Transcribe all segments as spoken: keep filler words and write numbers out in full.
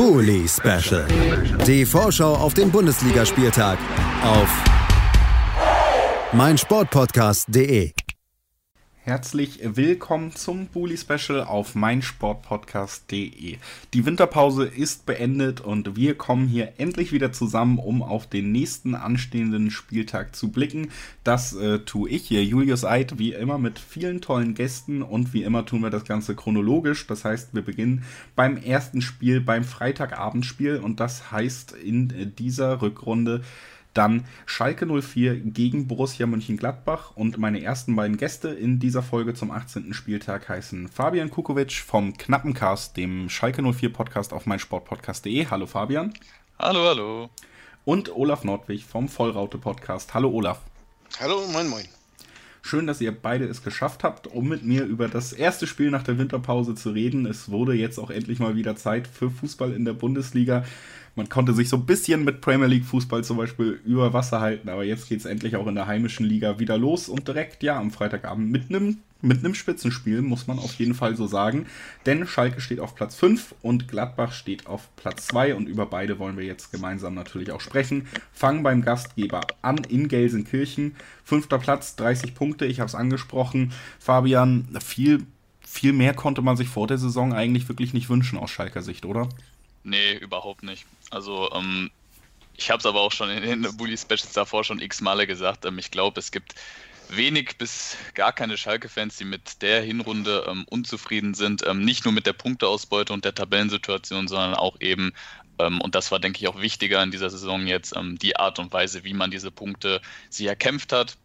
Bully Special. Die Vorschau auf den Bundesligaspieltag auf meinsportpodcast punkt de. Herzlich willkommen zum Bully Special auf meinsportpodcast punkt de. Die Winterpause ist beendet und wir kommen hier endlich wieder zusammen, um auf den nächsten anstehenden Spieltag zu blicken. Das äh, tue ich hier, Julius Eid, wie immer mit vielen tollen Gästen, und wie immer tun wir das Ganze chronologisch. Das heißt, wir beginnen beim ersten Spiel, beim Freitagabendspiel, und das heißt in dieser Rückrunde dann Schalke null vier gegen Borussia Mönchengladbach, und meine ersten beiden Gäste in dieser Folge zum achtzehnten Spieltag heißen Fabian Kukowitsch vom Knappencast, dem Schalke null vier Podcast auf meinsportpodcast punkt de. Hallo Fabian. Hallo, hallo. Und Olaf Nordwig vom Vollraute Podcast. Hallo Olaf. Hallo, moin, moin. Schön, dass ihr beide es geschafft habt, um mit mir über das erste Spiel nach der Winterpause zu reden. Es wurde jetzt auch endlich mal wieder Zeit für Fußball in der Bundesliga. Man konnte sich so ein bisschen mit Premier League Fußball zum Beispiel über Wasser halten, aber jetzt geht es endlich auch in der heimischen Liga wieder los und direkt ja am Freitagabend mit einem mit einem Spitzenspiel, muss man auf jeden Fall so sagen, denn Schalke steht auf Platz fünf und Gladbach steht auf Platz zwei, und über beide wollen wir jetzt gemeinsam natürlich auch sprechen. Fangen beim Gastgeber an in Gelsenkirchen, fünfter Platz, dreißig Punkte, ich habe es angesprochen. Fabian, viel, viel mehr konnte man sich vor der Saison eigentlich wirklich nicht wünschen aus Schalker Sicht, oder? Nee, überhaupt nicht. Also ähm, ich habe es aber auch schon in den Bully Specials davor schon x-Male gesagt, ähm, ich glaube, es gibt wenig bis gar keine Schalke-Fans, die mit der Hinrunde ähm, unzufrieden sind. Ähm, nicht nur mit der Punkteausbeute und der Tabellensituation, sondern auch eben, ähm, und das war, denke ich, auch wichtiger in dieser Saison jetzt, ähm, die Art und Weise, wie man diese Punkte sich erkämpft hat.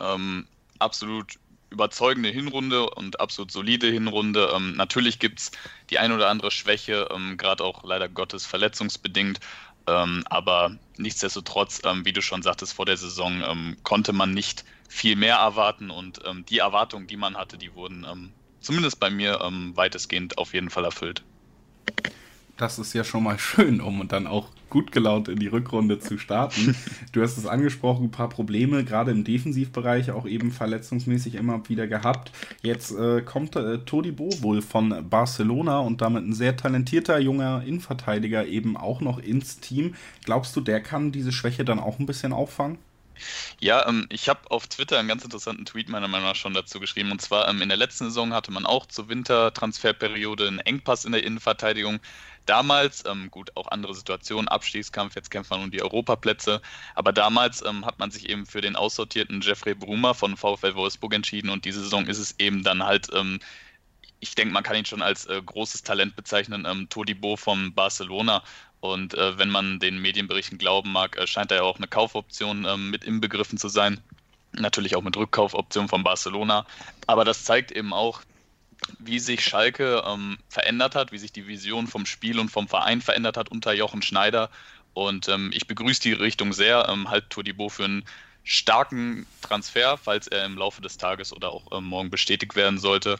Ähm, absolut überzeugende Hinrunde und absolut solide Hinrunde. Ähm, natürlich gibt es die ein oder andere Schwäche, ähm, gerade auch leider Gottes verletzungsbedingt. Ähm, aber nichtsdestotrotz, ähm, wie du schon sagtest, vor der Saison ähm, konnte man nicht viel mehr erwarten, und ähm, die Erwartungen, die man hatte, die wurden ähm, zumindest bei mir ähm, weitestgehend auf jeden Fall erfüllt. Das ist ja schon mal schön, um dann auch gut gelaunt in die Rückrunde zu starten. Du hast es angesprochen, ein paar Probleme, gerade im Defensivbereich, auch eben verletzungsmäßig immer wieder gehabt. Jetzt äh, kommt äh, Todi Bobul von Barcelona und damit ein sehr talentierter junger Innenverteidiger eben auch noch ins Team. Glaubst du, der kann diese Schwäche dann auch ein bisschen auffangen? Ja, ähm, ich habe auf Twitter einen ganz interessanten Tweet meiner Meinung nach schon dazu geschrieben, und zwar ähm, in der letzten Saison hatte man auch zur Wintertransferperiode einen Engpass in der Innenverteidigung. Damals, ähm, gut, auch andere Situationen, Abstiegskampf, jetzt kämpft man um die Europaplätze, aber damals ähm, hat man sich eben für den aussortierten Jeffrey Bruma von VfL Wolfsburg entschieden, und diese Saison ist es eben dann halt... Ähm, Ich denke, man kann ihn schon als äh, großes Talent bezeichnen, ähm, Todi Bo von Barcelona. Und äh, wenn man den Medienberichten glauben mag, äh, scheint er ja auch eine Kaufoption äh, mit inbegriffen zu sein. Natürlich auch mit Rückkaufoption von Barcelona. Aber das zeigt eben auch, wie sich Schalke ähm, verändert hat, wie sich die Vision vom Spiel und vom Verein verändert hat unter Jochen Schneider. Und ähm, ich begrüße die Richtung sehr, ähm, halt Todi Bo für einen starken Transfer, falls er im Laufe des Tages oder auch äh, morgen bestätigt werden sollte.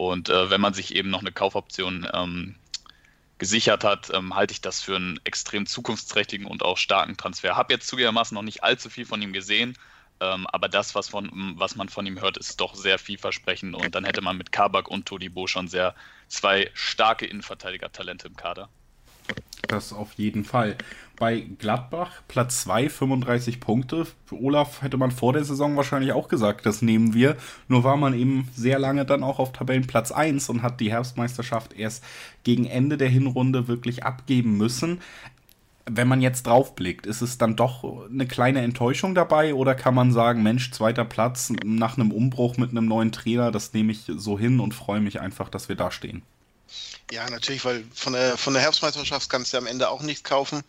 Und äh, wenn man sich eben noch eine Kaufoption ähm, gesichert hat, ähm, halte ich das für einen extrem zukunftsträchtigen und auch starken Transfer. Habe jetzt zugegebenermaßen noch nicht allzu viel von ihm gesehen, ähm, aber das, was, von, was man von ihm hört, ist doch sehr vielversprechend. Und dann hätte man mit Kabak und Todi Bo schon sehr zwei starke Innenverteidiger-Talente im Kader. Das auf jeden Fall. Bei Gladbach Platz zwei, fünfunddreißig Punkte. Für Olaf hätte man vor der Saison wahrscheinlich auch gesagt, das nehmen wir. Nur war man eben sehr lange dann auch auf Tabellenplatz eins und hat die Herbstmeisterschaft erst gegen Ende der Hinrunde wirklich abgeben müssen. Wenn man jetzt draufblickt, ist es dann doch eine kleine Enttäuschung dabei, oder kann man sagen, Mensch, zweiter Platz nach einem Umbruch mit einem neuen Trainer, das nehme ich so hin und freue mich einfach, dass wir da stehen? Ja, natürlich, weil von der, von der Herbstmeisterschaft kannst du am Ende auch nichts kaufen.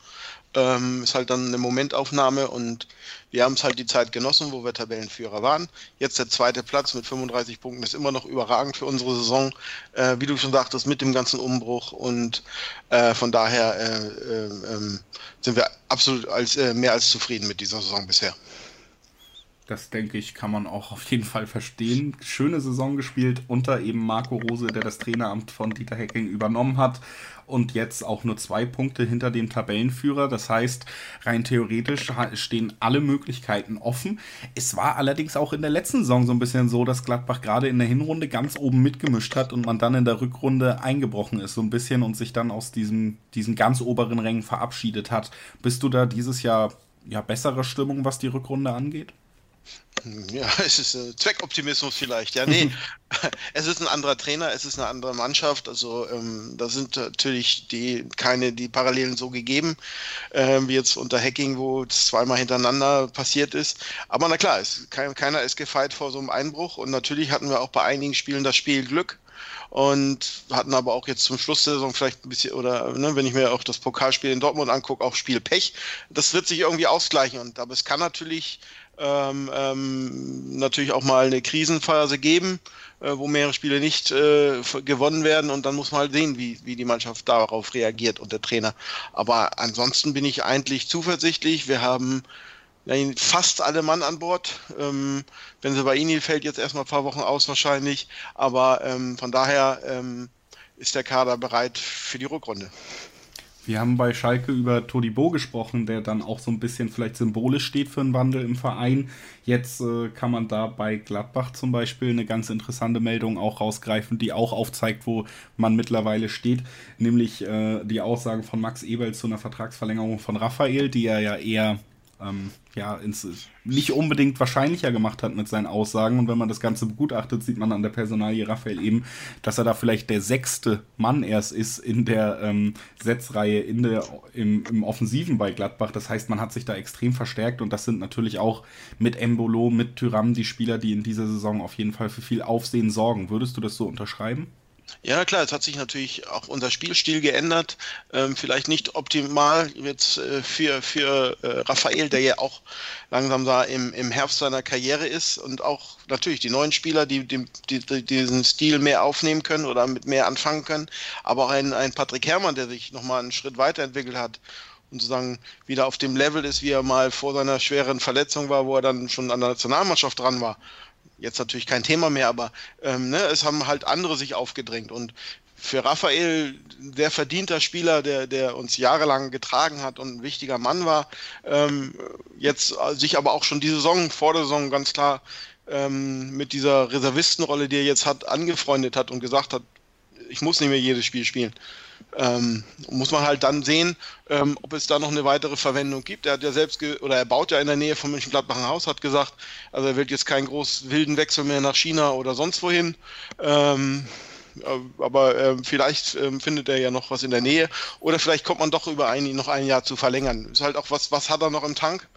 Ähm, ist halt dann eine Momentaufnahme, und wir haben es halt die Zeit genossen, wo wir Tabellenführer waren. Jetzt der zweite Platz mit fünfunddreißig Punkten ist immer noch überragend für unsere Saison, äh, wie du schon sagtest, mit dem ganzen Umbruch, und äh, von daher äh, äh, äh, sind wir absolut als, äh, mehr als zufrieden mit dieser Saison bisher. Das, denke ich, kann man auch auf jeden Fall verstehen. Schöne Saison gespielt unter eben Marco Rose, der das Traineramt von Dieter Hecking übernommen hat. Und jetzt auch nur zwei Punkte hinter dem Tabellenführer. Das heißt, rein theoretisch stehen alle Möglichkeiten offen. Es war allerdings auch in der letzten Saison so ein bisschen so, dass Gladbach gerade in der Hinrunde ganz oben mitgemischt hat und man dann in der Rückrunde eingebrochen ist so ein bisschen und sich dann aus diesem, diesen ganz oberen Rängen verabschiedet hat. Bist du da dieses Jahr ja bessere Stimmung, was die Rückrunde angeht? Ja, es ist äh, Zweckoptimismus vielleicht. Ja, nee, es ist ein anderer Trainer, es ist eine andere Mannschaft. Also ähm, da sind natürlich die keine die Parallelen so gegeben, äh, wie jetzt unter Hecking, wo es zweimal hintereinander passiert ist. Aber na klar, es, kein, keiner ist gefeit vor so einem Einbruch. Und natürlich hatten wir auch bei einigen Spielen das Spiel Glück. Und hatten aber auch jetzt zum Schluss der Saison vielleicht ein bisschen, oder ne, wenn ich mir auch das Pokalspiel in Dortmund angucke, auch Spielpech. Das wird sich irgendwie ausgleichen. Und, aber es kann natürlich, ähm, ähm, natürlich auch mal eine Krisenphase geben, äh, wo mehrere Spiele nicht äh, gewonnen werden. Und dann muss man halt sehen, wie, wie die Mannschaft darauf reagiert und der Trainer. Aber ansonsten bin ich eigentlich zuversichtlich. Wir haben fast alle Mann an Bord. Ähm, Bensebaini fällt jetzt erstmal ein paar Wochen aus wahrscheinlich, aber ähm, von daher ähm, ist der Kader bereit für die Rückrunde. Wir haben bei Schalke über Todi Bobul gesprochen, der dann auch so ein bisschen vielleicht symbolisch steht für einen Wandel im Verein. Jetzt äh, kann man da bei Gladbach zum Beispiel eine ganz interessante Meldung auch rausgreifen, die auch aufzeigt, wo man mittlerweile steht. Nämlich äh, die Aussage von Max Eberl zu einer Vertragsverlängerung von Raphael, die er ja eher Ähm, ja, ins, nicht unbedingt wahrscheinlicher gemacht hat mit seinen Aussagen. Und wenn man das Ganze begutachtet, sieht man an der Personalie Raphael eben, dass er da vielleicht der sechste Mann erst ist in der ähm, Setzreihe in der, im, im Offensiven bei Gladbach. Das heißt, man hat sich da extrem verstärkt und das sind natürlich auch mit Embolo, mit Thüram die Spieler, die in dieser Saison auf jeden Fall für viel Aufsehen sorgen. Würdest du das so unterschreiben? Ja, klar, es hat sich natürlich auch unser Spielstil geändert. Ähm, vielleicht nicht optimal jetzt äh, für, für äh, Raphael, der ja auch langsam da im, im Herbst seiner Karriere ist und auch natürlich die neuen Spieler, die, die, die diesen Stil mehr aufnehmen können oder mit mehr anfangen können. Aber auch ein, ein Patrick Herrmann, der sich nochmal einen Schritt weiterentwickelt hat und sozusagen wieder auf dem Level ist, wie er mal vor seiner schweren Verletzung war, wo er dann schon an der Nationalmannschaft dran war. Jetzt natürlich kein Thema mehr, aber ähm, ne, es haben halt andere sich aufgedrängt. Und für Raphael, der verdienter Spieler, der, der uns jahrelang getragen hat und ein wichtiger Mann war, ähm, jetzt sich aber auch schon die Saison, vor der Saison ganz klar ähm, mit dieser Reservistenrolle, die er jetzt hat, angefreundet hat und gesagt hat, ich muss nicht mehr jedes Spiel spielen. Ähm, muss man halt dann sehen, ähm, ob es da noch eine weitere Verwendung gibt. Er hat ja selbst, ge- oder er baut ja in der Nähe von Mönchengladbach ein Haus, hat gesagt, also er will jetzt keinen großen wilden Wechsel mehr nach China oder sonst wohin. Ähm, aber äh, vielleicht äh, findet er ja noch was in der Nähe. Oder vielleicht kommt man doch über ein, noch ein Jahr zu verlängern. Ist halt auch was, was hat er noch im Tank?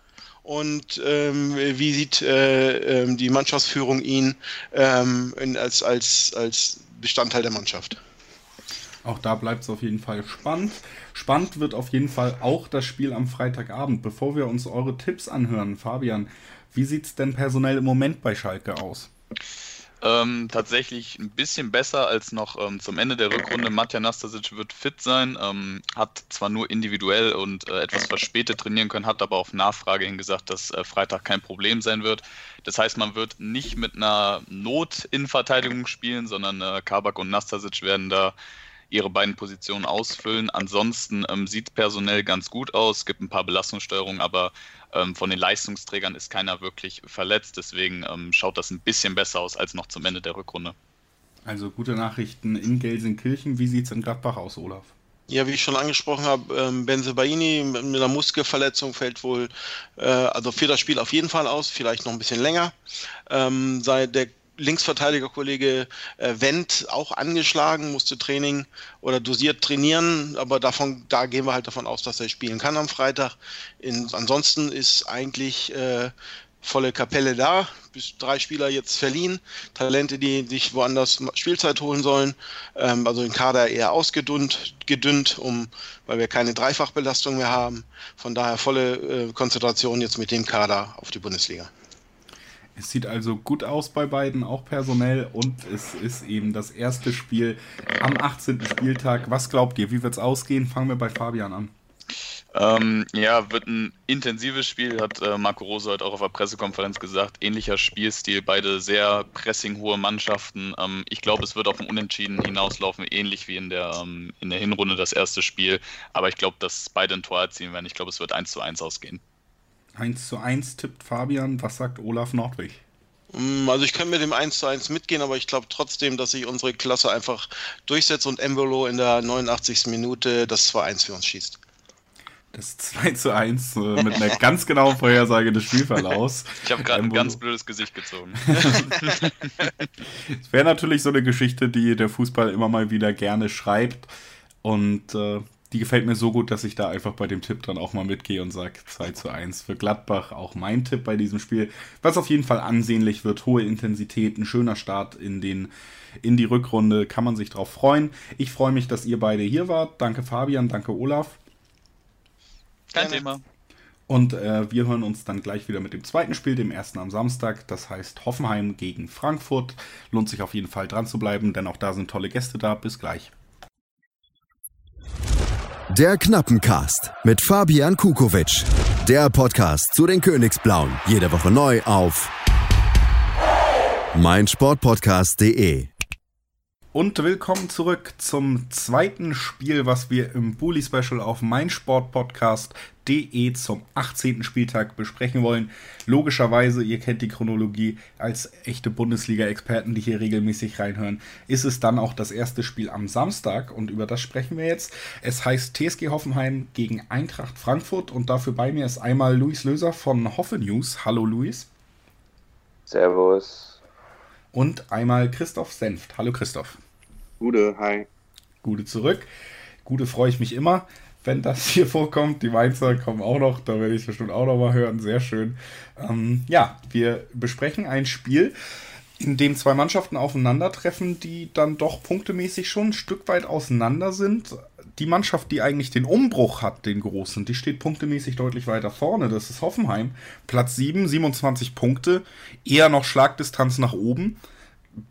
Und ähm, wie sieht äh, äh, die Mannschaftsführung ihn ähm, in, als, als, als Bestandteil der Mannschaft? Auch da bleibt es auf jeden Fall spannend. Spannend wird auf jeden Fall auch das Spiel am Freitagabend. Bevor wir uns eure Tipps anhören, Fabian, wie sieht es denn personell im Moment bei Schalke aus? Ähm, tatsächlich ein bisschen besser als noch ähm, zum Ende der Rückrunde. Matja Nastasic wird fit sein, ähm, hat zwar nur individuell und äh, etwas verspätet trainieren können, hat aber auf Nachfrage hin gesagt, dass äh, Freitag kein Problem sein wird. Das heißt, man wird nicht mit einer Not in Verteidigung spielen, sondern äh, Kabak und Nastasic werden da ihre beiden Positionen ausfüllen. Ansonsten ähm, sieht es personell ganz gut aus, es gibt ein paar Belastungssteuerungen, aber ähm, von den Leistungsträgern ist keiner wirklich verletzt, deswegen ähm, schaut das ein bisschen besser aus als noch zum Ende der Rückrunde. Also gute Nachrichten in Gelsenkirchen. Wie sieht es in Gladbach aus, Olaf? Ja, wie ich schon angesprochen habe, ähm, Bensebaini mit einer Muskelverletzung fällt wohl, äh, also für das Spiel auf jeden Fall aus, vielleicht noch ein bisschen länger. Ähm, seit der Linksverteidigerkollege äh, Wendt auch angeschlagen, musste Training oder dosiert trainieren, aber davon, da gehen wir halt davon aus, dass er spielen kann am Freitag. In, ansonsten ist eigentlich äh, volle Kapelle da, bis drei Spieler jetzt verliehen, Talente, die sich woanders Spielzeit holen sollen, ähm, also den Kader eher ausgedünnt, gedünnt, um, weil wir keine Dreifachbelastung mehr haben, von daher volle äh, Konzentration jetzt mit dem Kader auf die Bundesliga. Es sieht also gut aus bei beiden, auch personell, und es ist eben das erste Spiel am achtzehnten Spieltag. Was glaubt ihr, wie wird's ausgehen? Fangen wir bei Fabian an. Ähm, ja, wird ein intensives Spiel, hat äh, Marco Rose heute auch auf der Pressekonferenz gesagt. Ähnlicher Spielstil, beide sehr pressinghohe Mannschaften. Ähm, ich glaube, es wird auf ein Unentschieden hinauslaufen, ähnlich wie in der, ähm, in der Hinrunde das erste Spiel. Aber ich glaube, dass beide ein Tor erzielen werden. Ich glaube, es wird eins zu eins ausgehen. eins zu eins tippt Fabian. Was sagt Olaf Nordwig? Also ich kann mit dem eins zu eins mitgehen, aber ich glaube trotzdem, dass sich unsere Klasse einfach durchsetzt und Embolo in der neunundachtzigsten Minute das zwei eins für uns schießt. Das zwei zu eins äh, mit einer ganz genauen Vorhersage des Spielverlaufs. Ich habe gerade ein ganz blödes Gesicht gezogen. Es wäre natürlich so eine Geschichte, die der Fußball immer mal wieder gerne schreibt. Und äh, die gefällt mir so gut, dass ich da einfach bei dem Tipp dann auch mal mitgehe und sage zwei zu eins für Gladbach. Auch mein Tipp bei diesem Spiel, was auf jeden Fall ansehnlich wird. Hohe Intensität, ein schöner Start in den in die Rückrunde. Kann man sich drauf freuen. Ich freue mich, dass ihr beide hier wart. Danke Fabian, danke Olaf. Kein Thema. Und äh, wir hören uns dann gleich wieder mit dem zweiten Spiel, dem ersten am Samstag. Das heißt Hoffenheim gegen Frankfurt. Lohnt sich auf jeden Fall dran zu bleiben, denn auch da sind tolle Gäste da. Bis gleich. Der Knappencast mit Fabian Kukowitsch. Der Podcast zu den Königsblauen. Jede Woche neu auf meinsportpodcast punkt de. Und willkommen zurück zum zweiten Spiel, was wir im Bulli-Special auf meinsportpodcast punkt de zum achtzehnten Spieltag besprechen wollen. Logischerweise, ihr kennt die Chronologie, als echte Bundesliga-Experten, die hier regelmäßig reinhören, ist es dann auch das erste Spiel am Samstag und über das sprechen wir jetzt. Es heißt T S G Hoffenheim gegen Eintracht Frankfurt und dafür bei mir ist einmal Luis Löser von Hoffenews. Hallo Luis. Servus. Und einmal Christoph Senft. Hallo Christoph. Gude, hi. Gude zurück. Gude freue ich mich immer, wenn das hier vorkommt. Die Mainzer kommen auch noch, da werde ich bestimmt auch noch mal hören. Sehr schön. Ähm, ja, wir besprechen ein Spiel, in dem zwei Mannschaften aufeinandertreffen, die dann doch punktemäßig schon ein Stück weit auseinander sind. Die Mannschaft, die eigentlich den Umbruch hat, den großen, die steht punktemäßig deutlich weiter vorne. Das ist Hoffenheim. Platz sieben, siebenundzwanzig Punkte. Eher noch Schlagdistanz nach oben.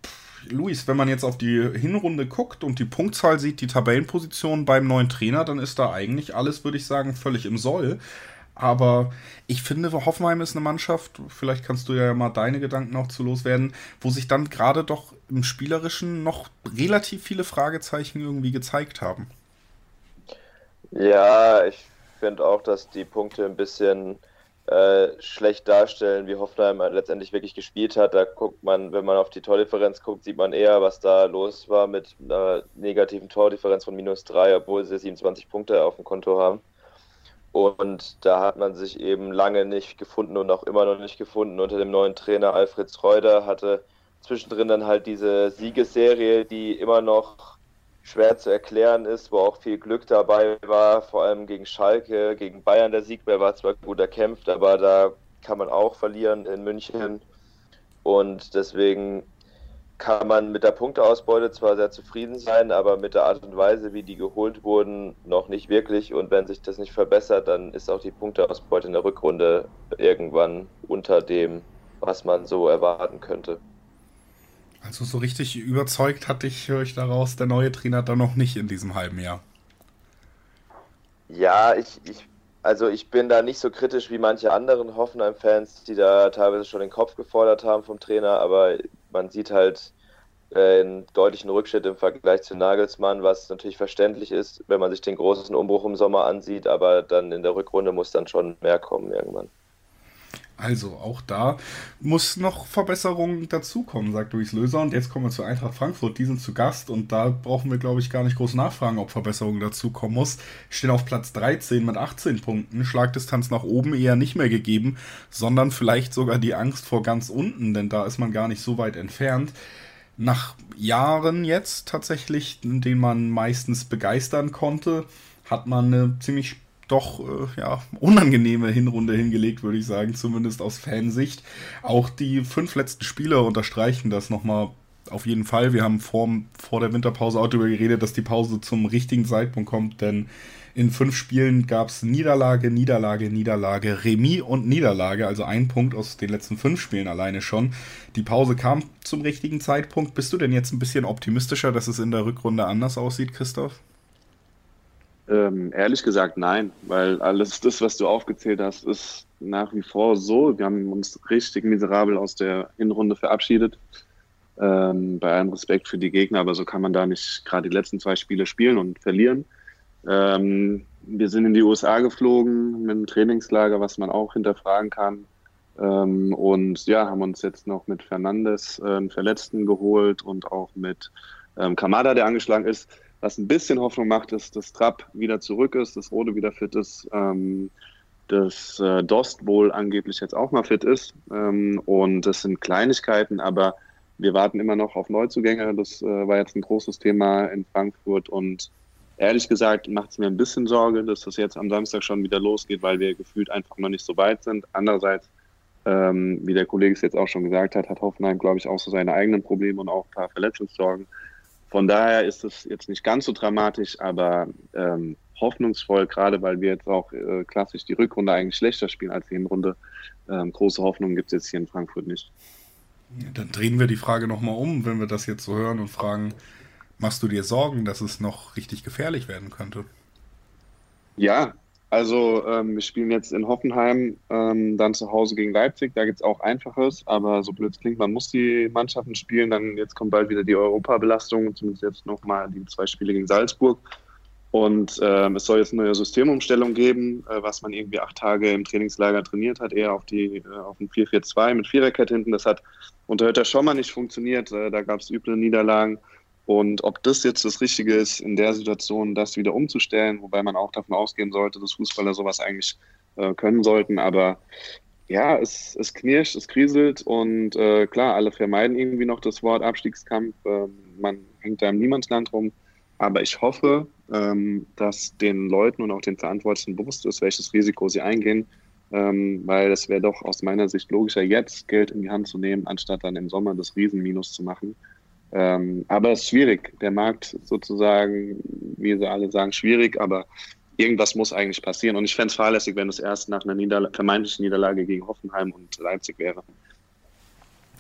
Pff, Luis, wenn man jetzt auf die Hinrunde guckt und die Punktzahl sieht, die Tabellenposition beim neuen Trainer, dann ist da eigentlich alles, würde ich sagen, völlig im Soll. Aber ich finde, Hoffenheim ist eine Mannschaft, vielleicht kannst du ja mal deine Gedanken auch zu loswerden, wo sich dann gerade doch im Spielerischen noch relativ viele Fragezeichen irgendwie gezeigt haben. Ja, ich finde auch, dass die Punkte ein bisschen äh, schlecht darstellen, wie Hoffenheim letztendlich wirklich gespielt hat. Da guckt man, wenn man auf die Tordifferenz guckt, sieht man eher, was da los war mit einer negativen Tordifferenz von minus drei, obwohl sie siebenundzwanzig Punkte auf dem Konto haben. Und da hat man sich eben lange nicht gefunden und auch immer noch nicht gefunden. Unter dem neuen Trainer Alfred Schreuder hatte zwischendrin dann halt diese Siegesserie, die immer noch schwer zu erklären ist, wo auch viel Glück dabei war, vor allem gegen Schalke, gegen Bayern der Sieg, der war zwar gut erkämpft, aber da kann man auch verlieren in München und deswegen kann man mit der Punkteausbeute zwar sehr zufrieden sein, aber mit der Art und Weise, wie die geholt wurden, noch nicht wirklich und wenn sich das nicht verbessert, dann ist auch die Punkteausbeute in der Rückrunde irgendwann unter dem, was man so erwarten könnte. Also so richtig überzeugt hatte ich, höre ich daraus, der neue Trainer dann noch nicht in diesem halben Jahr. Ja, ich, ich also ich bin da nicht so kritisch wie manche anderen Hoffenheim-Fans, die da teilweise schon den Kopf gefordert haben vom Trainer, aber man sieht halt äh, einen deutlichen Rückschritt im Vergleich zu Nagelsmann, was natürlich verständlich ist, wenn man sich den großen Umbruch im Sommer ansieht, aber dann in der Rückrunde muss dann schon mehr kommen irgendwann. Also auch da muss noch Verbesserungen dazukommen, sagt Luis Löser. Und jetzt kommen wir zu Eintracht Frankfurt. Die sind zu Gast und da brauchen wir, glaube ich, gar nicht groß nachfragen, ob Verbesserungen dazukommen muss. Stehen auf Platz dreizehn mit achtzehn Punkten. Schlagdistanz nach oben eher nicht mehr gegeben, sondern vielleicht sogar die Angst vor ganz unten, denn da ist man gar nicht so weit entfernt. Nach Jahren jetzt tatsächlich, in denen man meistens begeistern konnte, hat man eine ziemlich doch ja, unangenehme Hinrunde hingelegt, würde ich sagen, zumindest aus Fansicht. Auch die fünf letzten Spiele unterstreichen das nochmal auf jeden Fall. Wir haben vor, vor der Winterpause auch darüber geredet, dass die Pause zum richtigen Zeitpunkt kommt, denn in fünf Spielen gab es Niederlage, Niederlage, Niederlage, Remis und Niederlage, also ein Punkt aus den letzten fünf Spielen alleine schon. Die Pause kam zum richtigen Zeitpunkt. Bist du denn jetzt ein bisschen optimistischer, dass es in der Rückrunde anders aussieht, Christoph? Ähm, ehrlich gesagt nein, weil alles das, was du aufgezählt hast, ist nach wie vor so. Wir haben uns richtig miserabel aus der Hinrunde verabschiedet. Ähm, bei allem Respekt für die Gegner, aber so kann man da nicht gerade die letzten zwei Spiele spielen und verlieren. Ähm, wir sind in die U S A geflogen mit einem Trainingslager, was man auch hinterfragen kann. Ähm, und ja, haben uns jetzt noch mit Fernandes äh, einen Verletzten geholt und auch mit ähm, Kamada, der angeschlagen ist. Was ein bisschen Hoffnung macht, ist, dass Trapp wieder zurück ist, dass Rode wieder fit ist, ähm, dass äh, Dost wohl angeblich jetzt auch mal fit ist. Ähm, und das sind Kleinigkeiten, aber wir warten immer noch auf Neuzugänge. Das äh, war jetzt ein großes Thema in Frankfurt. Und ehrlich gesagt macht es mir ein bisschen Sorge, dass das jetzt am Samstag schon wieder losgeht, weil wir gefühlt einfach noch nicht so weit sind. Andererseits, ähm, wie der Kollege es jetzt auch schon gesagt hat, hat Hoffenheim, glaube ich, auch so seine eigenen Probleme und auch ein paar Verletzungssorgen. Von daher ist es jetzt nicht ganz so dramatisch, aber ähm, hoffnungsvoll, gerade weil wir jetzt auch äh, klassisch die Rückrunde eigentlich schlechter spielen als die Hinrunde. Ähm, große Hoffnung gibt es jetzt hier in Frankfurt nicht. Ja, dann drehen wir die Frage nochmal um, wenn wir das jetzt so hören und fragen, machst du dir Sorgen, dass es noch richtig gefährlich werden könnte? Ja, also ähm, wir spielen jetzt in Hoffenheim, ähm, dann zu Hause gegen Leipzig. Da gibt es auch Einfaches, aber so blöd es klingt, man muss die Mannschaften spielen. Dann jetzt kommt bald wieder die Europabelastung, zumindest jetzt nochmal die zwei Spiele gegen Salzburg. Und ähm, es soll jetzt eine neue Systemumstellung geben, äh, was man irgendwie acht Tage im Trainingslager trainiert hat, eher auf die äh, auf den vier vier zwei mit Viererkette hinten. Das hat unter Hütter schon mal nicht funktioniert, äh, da gab es üble Niederlagen. Und ob das jetzt das Richtige ist, in der Situation das wieder umzustellen, wobei man auch davon ausgehen sollte, dass Fußballer sowas eigentlich äh, können sollten. Aber ja, es, es knirscht, es kriselt und äh, klar, alle vermeiden irgendwie noch das Wort Abstiegskampf. Äh, man hängt da im Niemandsland rum. Aber ich hoffe, ähm, dass den Leuten und auch den Verantwortlichen bewusst ist, welches Risiko sie eingehen. Ähm, weil das wäre doch aus meiner Sicht logischer, jetzt Geld in die Hand zu nehmen, anstatt dann im Sommer das Riesenminus zu machen. Ähm, aber es ist schwierig. Der Markt sozusagen, wie sie alle sagen, schwierig, aber irgendwas muss eigentlich passieren. Und ich fände es fahrlässig, wenn es erst nach einer Niederla- vermeintlichen Niederlage gegen Hoffenheim und Leipzig wäre.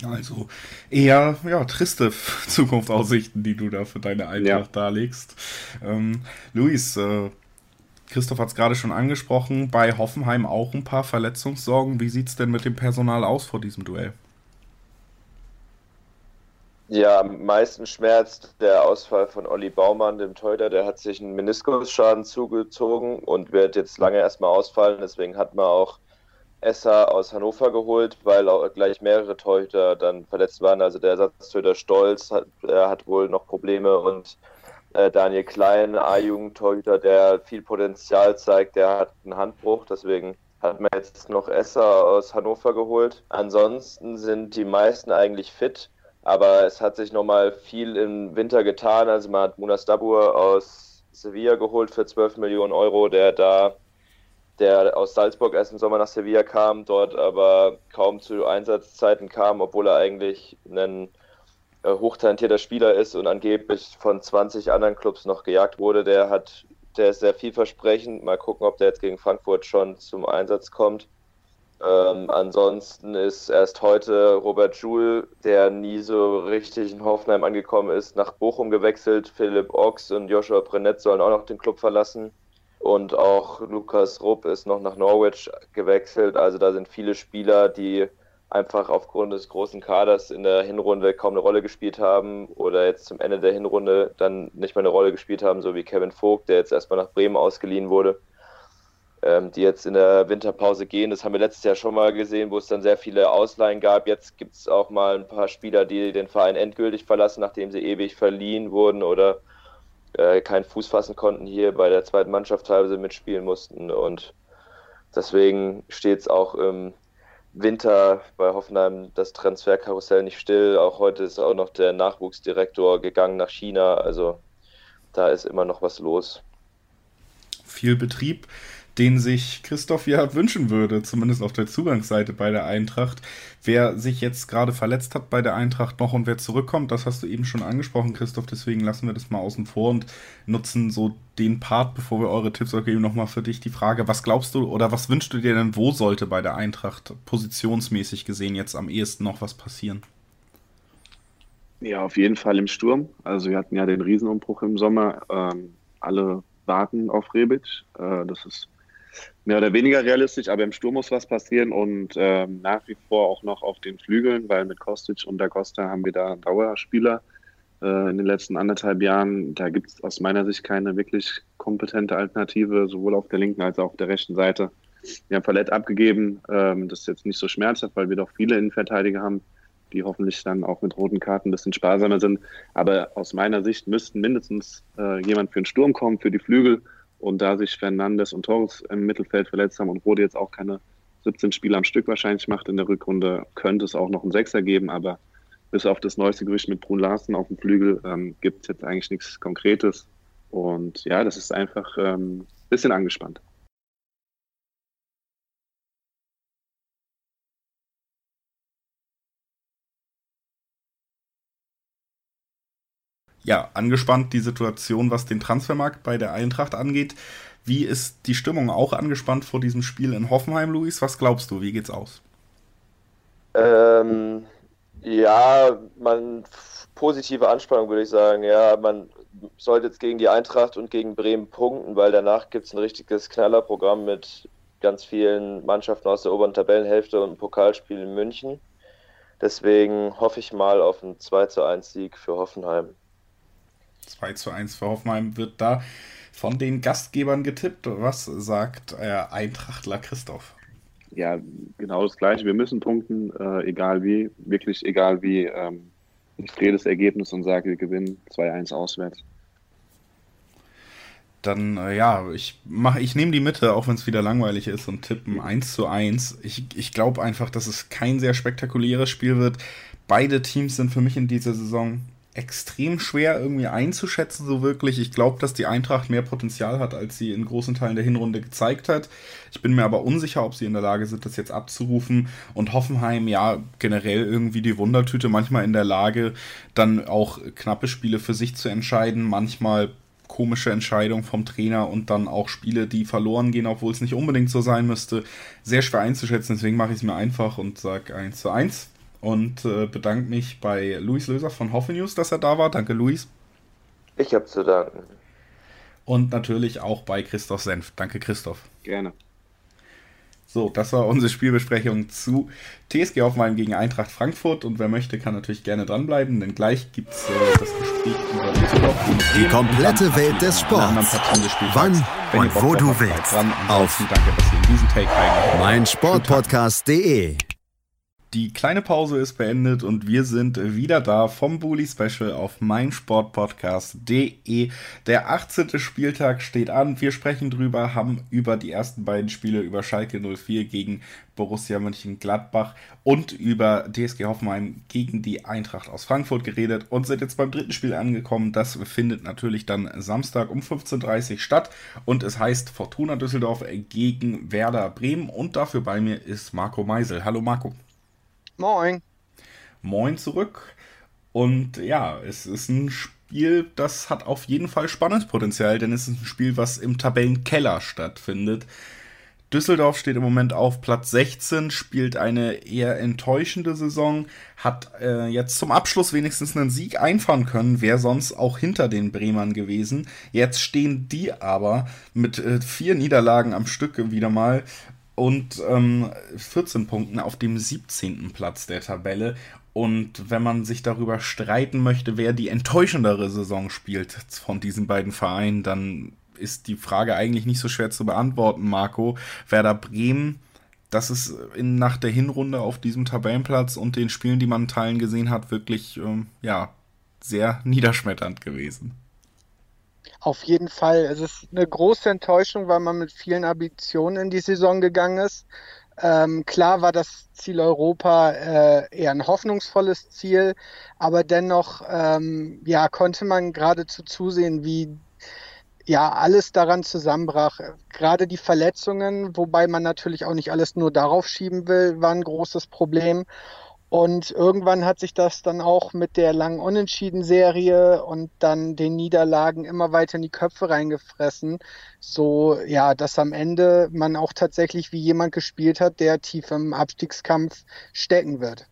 Also eher ja, triste Zukunftsaussichten, die du da für deine Eintracht ja. darlegst. Ähm, Luis, äh, Christoph hat es gerade schon angesprochen, bei Hoffenheim auch ein paar Verletzungssorgen. Wie sieht es denn mit dem Personal aus vor diesem Duell? Ja, am meisten schmerzt der Ausfall von Olli Baumann, dem Torhüter. Der hat sich einen Meniskusschaden zugezogen und wird jetzt lange erstmal ausfallen. Deswegen hat man auch Esser aus Hannover geholt, weil auch gleich mehrere Torhüter dann verletzt waren. Also der Ersatztorhüter Stolz hat, er hat wohl noch Probleme und äh, Daniel Klein, A-Jugend-Torhüter, der viel Potenzial zeigt, der hat einen Handbruch. Deswegen hat man jetzt noch Esser aus Hannover geholt. Ansonsten sind die meisten eigentlich fit. Aber es hat sich nochmal viel im Winter getan. Also man hat Munas Dabur aus Sevilla geholt für zwölf Millionen Euro, der da, der aus Salzburg erst im Sommer nach Sevilla kam, dort aber kaum zu Einsatzzeiten kam, obwohl er eigentlich ein äh, hochtalentierter Spieler ist und angeblich von zwanzig anderen Clubs noch gejagt wurde. Der hat, der ist sehr vielversprechend. Mal gucken, ob der jetzt gegen Frankfurt schon zum Einsatz kommt. Ähm, ansonsten ist erst heute Robert Juhl, der nie so richtig in Hoffenheim angekommen ist, nach Bochum gewechselt. Philipp Ochs und Joshua Brennett sollen auch noch den Club verlassen. Und auch Lukas Rupp ist noch nach Norwich gewechselt. Also da sind viele Spieler, die einfach aufgrund des großen Kaders in der Hinrunde kaum eine Rolle gespielt haben oder jetzt zum Ende der Hinrunde dann nicht mehr eine Rolle gespielt haben, so wie Kevin Vogt, der jetzt erstmal nach Bremen ausgeliehen wurde, die jetzt in der Winterpause gehen. Das haben wir letztes Jahr schon mal gesehen, wo es dann sehr viele Ausleihen gab. Jetzt gibt es auch mal ein paar Spieler, die den Verein endgültig verlassen, nachdem sie ewig verliehen wurden oder äh, keinen Fuß fassen konnten, hier bei der zweiten Mannschaft teilweise mitspielen mussten. Und deswegen steht es auch im Winter bei Hoffenheim das Transferkarussell nicht still. Auch heute ist auch noch der Nachwuchsdirektor gegangen nach China. Also da ist immer noch was los. Viel Betrieb, den sich Christoph ja wünschen würde, zumindest auf der Zugangsseite bei der Eintracht. Wer sich jetzt gerade verletzt hat bei der Eintracht noch und wer zurückkommt, das hast du eben schon angesprochen, Christoph, deswegen lassen wir das mal außen vor und nutzen so den Part, bevor wir eure Tipps abgeben, nochmal für dich die Frage, was glaubst du oder was wünschst du dir denn, wo sollte bei der Eintracht positionsmäßig gesehen jetzt am ehesten noch was passieren? Ja, auf jeden Fall im Sturm. Also wir hatten ja den Riesenumbruch im Sommer. Ähm, alle warten auf Rebic. Äh, das ist mehr oder weniger realistisch, aber im Sturm muss was passieren und äh, nach wie vor auch noch auf den Flügeln, weil mit Kostic und Da Costa haben wir da Dauerspieler äh, in den letzten anderthalb Jahren. Da gibt es aus meiner Sicht keine wirklich kompetente Alternative, sowohl auf der linken als auch auf der rechten Seite. Wir haben Pallett abgegeben, ähm, das ist jetzt nicht so schmerzhaft, weil wir doch viele Innenverteidiger haben, die hoffentlich dann auch mit roten Karten ein bisschen sparsamer sind. Aber aus meiner Sicht müssten mindestens äh, jemand für den Sturm kommen, für die Flügel. Und da sich Fernandes und Torres im Mittelfeld verletzt haben und Rode jetzt auch keine siebzehn Spiele am Stück wahrscheinlich macht in der Rückrunde, könnte es auch noch einen Sechser geben. Aber bis auf das neueste Gerücht mit Brun Larsen auf dem Flügel ähm, gibt es jetzt eigentlich nichts Konkretes. Und ja, das ist einfach ein ähm, bisschen angespannt. Ja, angespannt die Situation, was den Transfermarkt bei der Eintracht angeht. Wie ist die Stimmung auch angespannt vor diesem Spiel in Hoffenheim, Luis? Was glaubst du? Wie geht's aus? Ähm, ja, man positive Anspannung, würde ich sagen. Ja, man sollte jetzt gegen die Eintracht und gegen Bremen punkten, weil danach gibt es ein richtiges Knallerprogramm mit ganz vielen Mannschaften aus der oberen Tabellenhälfte und ein Pokalspiel in München. Deswegen hoffe ich mal auf einen zwei zu eins Sieg für Hoffenheim. zwei zu eins für Hoffenheim wird da von den Gastgebern getippt. Was sagt äh, Eintrachtler Christoph? Ja, genau das Gleiche. Wir müssen punkten, äh, egal wie. Wirklich egal wie. Ähm, ich drehe das Ergebnis und sage, wir gewinnen zwei eins auswärts. Dann, äh, ja, ich mach, ich nehme die Mitte, auch wenn es wieder langweilig ist, und tippen eins zu eins. Ich, ich glaube einfach, dass es kein sehr spektakuläres Spiel wird. Beide Teams sind für mich in dieser Saison extrem schwer irgendwie einzuschätzen, so wirklich. Ich glaube, dass die Eintracht mehr Potenzial hat, als sie in großen Teilen der Hinrunde gezeigt hat. Ich bin mir aber unsicher, ob sie in der Lage sind, das jetzt abzurufen. Und Hoffenheim, ja, generell irgendwie die Wundertüte, manchmal in der Lage, dann auch knappe Spiele für sich zu entscheiden, manchmal komische Entscheidung vom Trainer und dann auch Spiele, die verloren gehen, obwohl es nicht unbedingt so sein müsste. Sehr schwer einzuschätzen, deswegen mache ich es mir einfach und sage eins zu eins. Und äh, bedanke mich bei Luis Löser von Hoffen News, dass er da war. Danke, Luis. Ich habe zu danken. Und natürlich auch bei Christoph Senft. Danke, Christoph. Gerne. So, das war unsere Spielbesprechung zu T S G Hoffenheim gegen Eintracht Frankfurt. Und wer möchte, kann natürlich gerne dranbleiben, denn gleich gibt es äh, das Gespräch über Düsseldorf. Die komplette Welt des Sports. Wann und wo du willst. Auf meinsportpodcast punkt de. Die kleine Pause ist beendet und wir sind wieder da vom Bulli-Special auf meinsportpodcast punkt de. Der achtzehnte Spieltag steht an, wir sprechen drüber, haben über die ersten beiden Spiele, über Schalke null vier gegen Borussia Mönchengladbach und über D S G Hoffenheim gegen die Eintracht aus Frankfurt geredet und sind jetzt beim dritten Spiel angekommen. Das findet natürlich dann Samstag um fünfzehn Uhr dreißig statt und es heißt Fortuna Düsseldorf gegen Werder Bremen und dafür bei mir ist Marco Meisel. Hallo Marco. Moin. Moin zurück. Und ja, es ist ein Spiel, das hat auf jeden Fall Spannungspotenzial, denn es ist ein Spiel, was im Tabellenkeller stattfindet. Düsseldorf steht im Moment auf Platz sechzehn, spielt eine eher enttäuschende Saison, hat äh, jetzt zum Abschluss wenigstens einen Sieg einfahren können, wäre sonst auch hinter den Bremern gewesen. Jetzt stehen die aber mit äh, vier Niederlagen am Stück wieder mal und ähm, vierzehn Punkten auf dem siebzehnten Platz der Tabelle. Und wenn man sich darüber streiten möchte, wer die enttäuschendere Saison spielt von diesen beiden Vereinen, dann ist die Frage eigentlich nicht so schwer zu beantworten, Marco. Werder Bremen, das ist in, nach der Hinrunde auf diesem Tabellenplatz und den Spielen, die man in Teilen gesehen hat, wirklich ähm, ja, sehr niederschmetternd gewesen. Auf jeden Fall. Es ist eine große Enttäuschung, weil man mit vielen Ambitionen in die Saison gegangen ist. Ähm, klar war das Ziel Europa äh, eher ein hoffnungsvolles Ziel, aber dennoch ähm, ja, konnte man geradezu zusehen, wie ja, alles daran zusammenbrach. Gerade die Verletzungen, wobei man natürlich auch nicht alles nur darauf schieben will, war ein großes Problem. Und irgendwann hat sich das dann auch mit der langen Unentschieden-Serie und dann den Niederlagen immer weiter in die Köpfe reingefressen. So, ja, dass am Ende man auch tatsächlich wie jemand gespielt hat, der tief im Abstiegskampf stecken wird.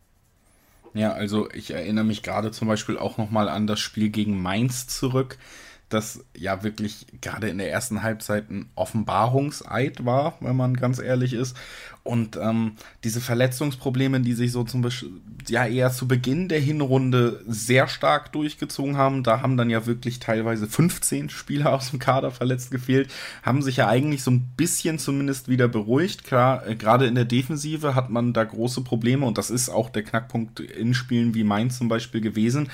Ja, also ich erinnere mich gerade zum Beispiel auch nochmal an das Spiel gegen Mainz zurück. das ja wirklich gerade in der ersten Halbzeit ein Offenbarungseid war, wenn man ganz ehrlich ist. Und ähm, diese Verletzungsprobleme, die sich so zum Be- ja eher zu Beginn der Hinrunde sehr stark durchgezogen haben, da haben dann ja wirklich teilweise fünfzehn Spieler aus dem Kader verletzt gefehlt, haben sich ja eigentlich so ein bisschen zumindest wieder beruhigt. Klar, äh, gerade in der Defensive hat man da große Probleme und das ist auch der Knackpunkt in Spielen wie Mainz zum Beispiel gewesen.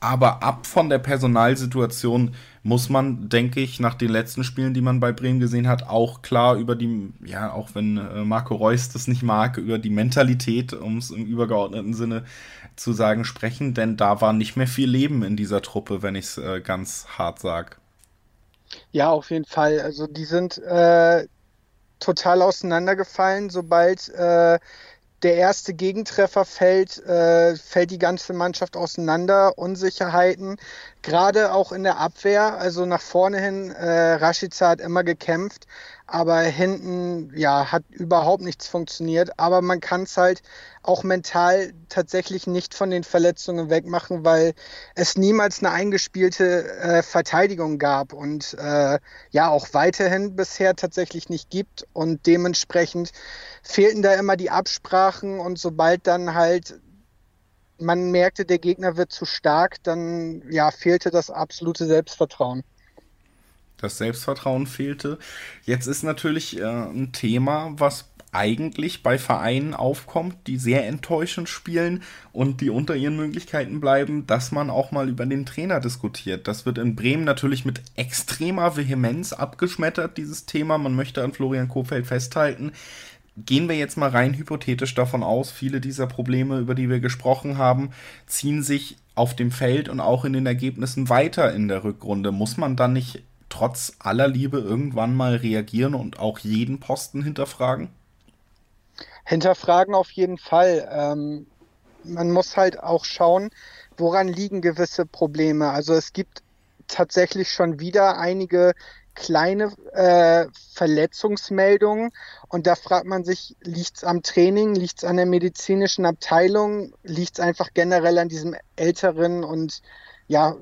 Aber ab von der Personalsituation muss man, denke ich, nach den letzten Spielen, die man bei Bremen gesehen hat, auch klar über die, ja, auch wenn Marco Reus das nicht mag, über die Mentalität, um es im übergeordneten Sinne zu sagen, sprechen. Denn da war nicht mehr viel Leben in dieser Truppe, wenn ich es äh, ganz hart sage. Ja, auf jeden Fall. Also die sind äh, total auseinandergefallen, sobald Äh, der erste Gegentreffer fällt, äh, fällt die ganze Mannschaft auseinander, Unsicherheiten, gerade auch in der Abwehr, also nach vorne hin, äh, Rashica hat immer gekämpft, aber hinten, ja, hat überhaupt nichts funktioniert, aber man kann es halt auch mental tatsächlich nicht von den Verletzungen wegmachen, weil es niemals eine eingespielte äh, Verteidigung gab und äh, ja, auch weiterhin bisher tatsächlich nicht gibt und dementsprechend fehlten da immer die Absprachen und sobald dann halt man merkte, der Gegner wird zu stark, dann ja, fehlte das absolute Selbstvertrauen. Das Selbstvertrauen fehlte. Jetzt ist natürlich äh, ein Thema, was eigentlich bei Vereinen aufkommt, die sehr enttäuschend spielen und die unter ihren Möglichkeiten bleiben, dass man auch mal über den Trainer diskutiert. Das wird in Bremen natürlich mit extremer Vehemenz abgeschmettert, dieses Thema. Man möchte an Florian Kohfeldt festhalten. Gehen wir jetzt mal rein hypothetisch davon aus, viele dieser Probleme, über die wir gesprochen haben, ziehen sich auf dem Feld und auch in den Ergebnissen weiter in der Rückrunde. Muss man dann nicht trotz aller Liebe irgendwann mal reagieren und auch jeden Posten hinterfragen? Hinterfragen auf jeden Fall. Ähm, man muss halt auch schauen, woran liegen gewisse Probleme. Also es gibt tatsächlich schon wieder einige kleine äh, Verletzungsmeldungen und da fragt man sich, liegt's am Training, liegt's an der medizinischen Abteilung, liegt's einfach generell an diesem älteren und ja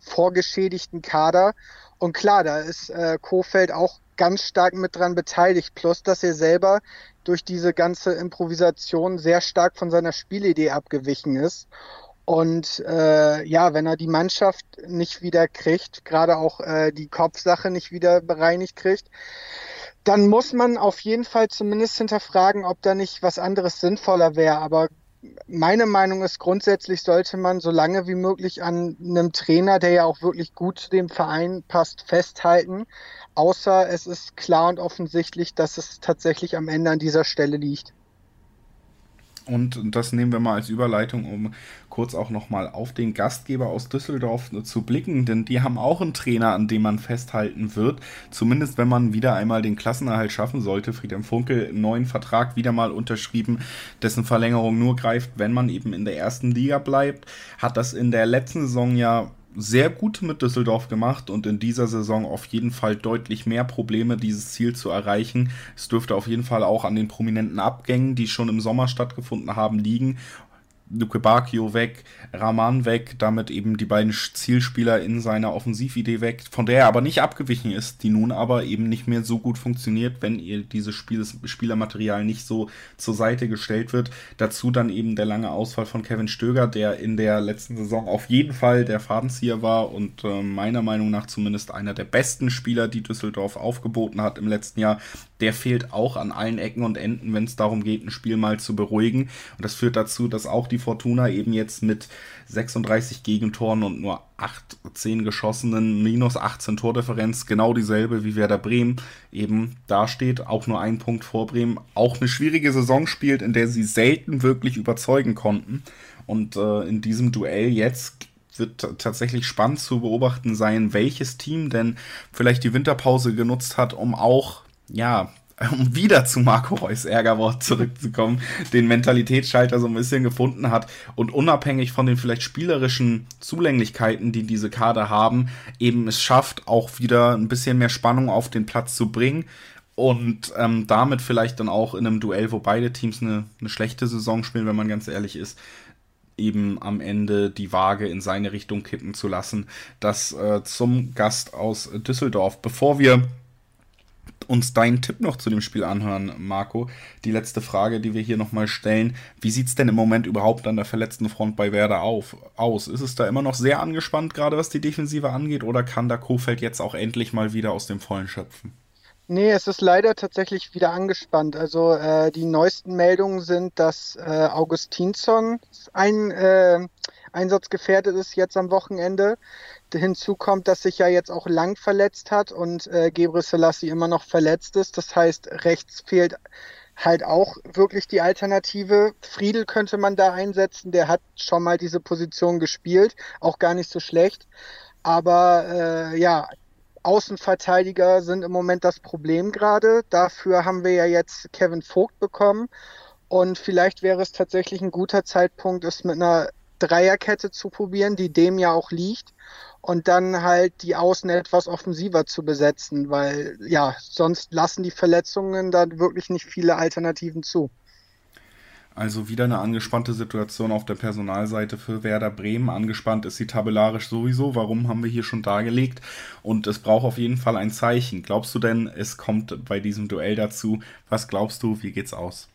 vorgeschädigten Kader? Und klar, da ist äh, Kohfeldt auch ganz stark mit dran beteiligt, plus dass er selber durch diese ganze Improvisation sehr stark von seiner Spielidee abgewichen ist. Und äh, ja, wenn er die Mannschaft nicht wieder kriegt, gerade auch äh, die Kopfsache nicht wieder bereinigt kriegt, dann muss man auf jeden Fall zumindest hinterfragen, ob da nicht was anderes sinnvoller wäre. Aber meine Meinung ist, grundsätzlich sollte man so lange wie möglich an einem Trainer, der ja auch wirklich gut zu dem Verein passt, festhalten. Außer es ist klar und offensichtlich, dass es tatsächlich am Ende an dieser Stelle liegt. Und das nehmen wir mal als Überleitung, um kurz auch nochmal auf den Gastgeber aus Düsseldorf zu blicken, denn die haben auch einen Trainer, an dem man festhalten wird, zumindest wenn man wieder einmal den Klassenerhalt schaffen sollte. Friedhelm Funkel, einen neuen Vertrag wieder mal unterschrieben, dessen Verlängerung nur greift, wenn man eben in der ersten Liga bleibt, hat das in der letzten Saison ja sehr gut mit Düsseldorf gemacht und in dieser Saison auf jeden Fall deutlich mehr Probleme, dieses Ziel zu erreichen. Es dürfte auf jeden Fall auch an den prominenten Abgängen, die schon im Sommer stattgefunden haben, liegen. Luke Bakio weg, Rahman weg, damit eben die beiden Zielspieler in seiner Offensividee weg, von der er aber nicht abgewichen ist, die nun aber eben nicht mehr so gut funktioniert, wenn ihr dieses Spiel, Spielermaterial nicht so zur Seite gestellt wird. Dazu dann eben der lange Ausfall von Kevin Stöger, der in der letzten Saison auf jeden Fall der Fadenzieher war und äh, meiner Meinung nach zumindest einer der besten Spieler, die Düsseldorf aufgeboten hat im letzten Jahr. Der fehlt auch an allen Ecken und Enden, wenn es darum geht, ein Spiel mal zu beruhigen. Und das führt dazu, dass auch die Fortuna eben jetzt mit sechsunddreißig Gegentoren und nur achtzehn geschossenen, minus achtzehn Tordifferenz, genau dieselbe wie Werder Bremen, eben dasteht, auch nur ein Punkt vor Bremen, auch eine schwierige Saison spielt, in der sie selten wirklich überzeugen konnten. Und äh, in diesem Duell jetzt wird tatsächlich spannend zu beobachten sein, welches Team denn vielleicht die Winterpause genutzt hat, um auch, ja, um wieder zu Marco Reus Ärgerwort zurückzukommen, den Mentalitätsschalter so ein bisschen gefunden hat und unabhängig von den vielleicht spielerischen Zulänglichkeiten, die diese Kader haben, eben es schafft, auch wieder ein bisschen mehr Spannung auf den Platz zu bringen und ähm, damit vielleicht dann auch in einem Duell, wo beide Teams eine, eine schlechte Saison spielen, wenn man ganz ehrlich ist, eben am Ende die Waage in seine Richtung kippen zu lassen. Das äh, zum Gast aus Düsseldorf. Bevor wir uns deinen Tipp noch zu dem Spiel anhören, Marco, die letzte Frage, die wir hier nochmal stellen: Wie sieht es denn im Moment überhaupt an der verletzten Front bei Werder auf, aus? Ist es da immer noch sehr angespannt, gerade was die Defensive angeht, oder kann da Kohfeldt jetzt auch endlich mal wieder aus dem Vollen schöpfen? Nee, es ist leider tatsächlich wieder angespannt. Also äh, die neuesten Meldungen sind, dass äh, Augustinsson ein äh, einsatzgefährdet ist jetzt am Wochenende. Hinzu kommt, dass sich ja jetzt auch Lang verletzt hat und äh, Gebre Selassie immer noch verletzt ist. Das heißt, rechts fehlt halt auch wirklich die Alternative. Friedl könnte man da einsetzen, der hat schon mal diese Position gespielt, auch gar nicht so schlecht. Aber äh, ja, Außenverteidiger sind im Moment das Problem gerade. Dafür haben wir ja jetzt Kevin Vogt bekommen und vielleicht wäre es tatsächlich ein guter Zeitpunkt, es mit einer Dreierkette zu probieren, die dem ja auch liegt, und dann halt die Außen etwas offensiver zu besetzen, weil ja, sonst lassen die Verletzungen dann wirklich nicht viele Alternativen zu. Also wieder eine angespannte Situation auf der Personalseite für Werder Bremen. Angespannt ist sie tabellarisch sowieso. Warum, haben wir hier schon dargelegt? Und es braucht auf jeden Fall ein Zeichen. Glaubst du denn, es kommt bei diesem Duell dazu? Was glaubst du, wie geht's aus?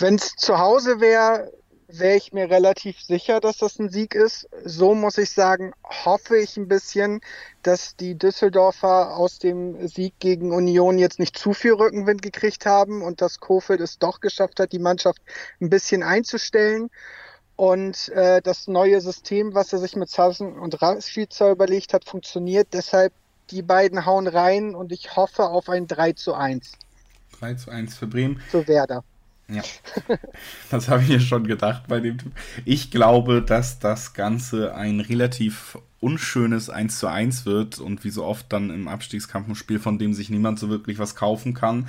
Wenn es zu Hause wäre, wäre ich mir relativ sicher, dass das ein Sieg ist. So muss ich sagen, hoffe ich ein bisschen, dass die Düsseldorfer aus dem Sieg gegen Union jetzt nicht zu viel Rückenwind gekriegt haben und dass Kohfeldt es doch geschafft hat, die Mannschaft ein bisschen einzustellen. Und äh, das neue System, was er sich mit Sassen und Rashica überlegt hat, funktioniert. Deshalb, die beiden hauen rein und ich hoffe auf ein drei zu eins. drei zu eins für Bremen. Für Werder. Ja, das habe ich mir schon gedacht bei dem Typ. Ich glaube, dass das Ganze ein relativ unschönes eins zu eins wird und wie so oft dann im Abstiegskampf ein Spiel, von dem sich niemand so wirklich was kaufen kann.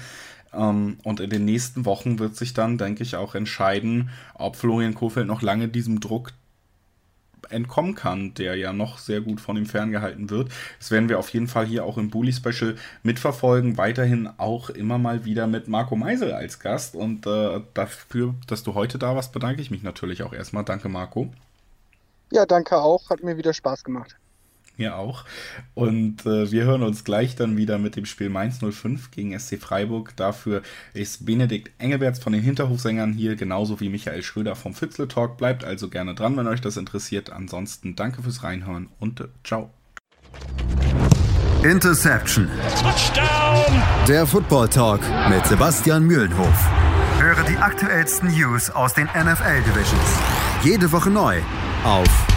Und in den nächsten Wochen wird sich dann, denke ich, auch entscheiden, ob Florian Kohfeldt noch lange diesem Druck entkommen kann, der ja noch sehr gut von ihm ferngehalten wird. Das werden wir auf jeden Fall hier auch im Bully-Special mitverfolgen. Weiterhin auch immer mal wieder mit Marco Meisel als Gast. Und äh, dafür, dass du heute da warst, bedanke ich mich natürlich auch erstmal. Danke, Marco. Ja, danke auch. Hat mir wieder Spaß gemacht. Mir auch. Und äh, wir hören uns gleich dann wieder mit dem Spiel Mainz null fünf gegen S C Freiburg. Dafür ist Benedikt Engelberts von den Hinterhofsängern hier, genauso wie Michael Schröder vom Fützle Talk. Bleibt also gerne dran, wenn euch das interessiert. Ansonsten danke fürs Reinhören und äh, ciao. Interception. Touchdown. Der Football Talk mit Sebastian Mühlenhof. Höre die aktuellsten News aus den N F L Divisions. Jede Woche neu auf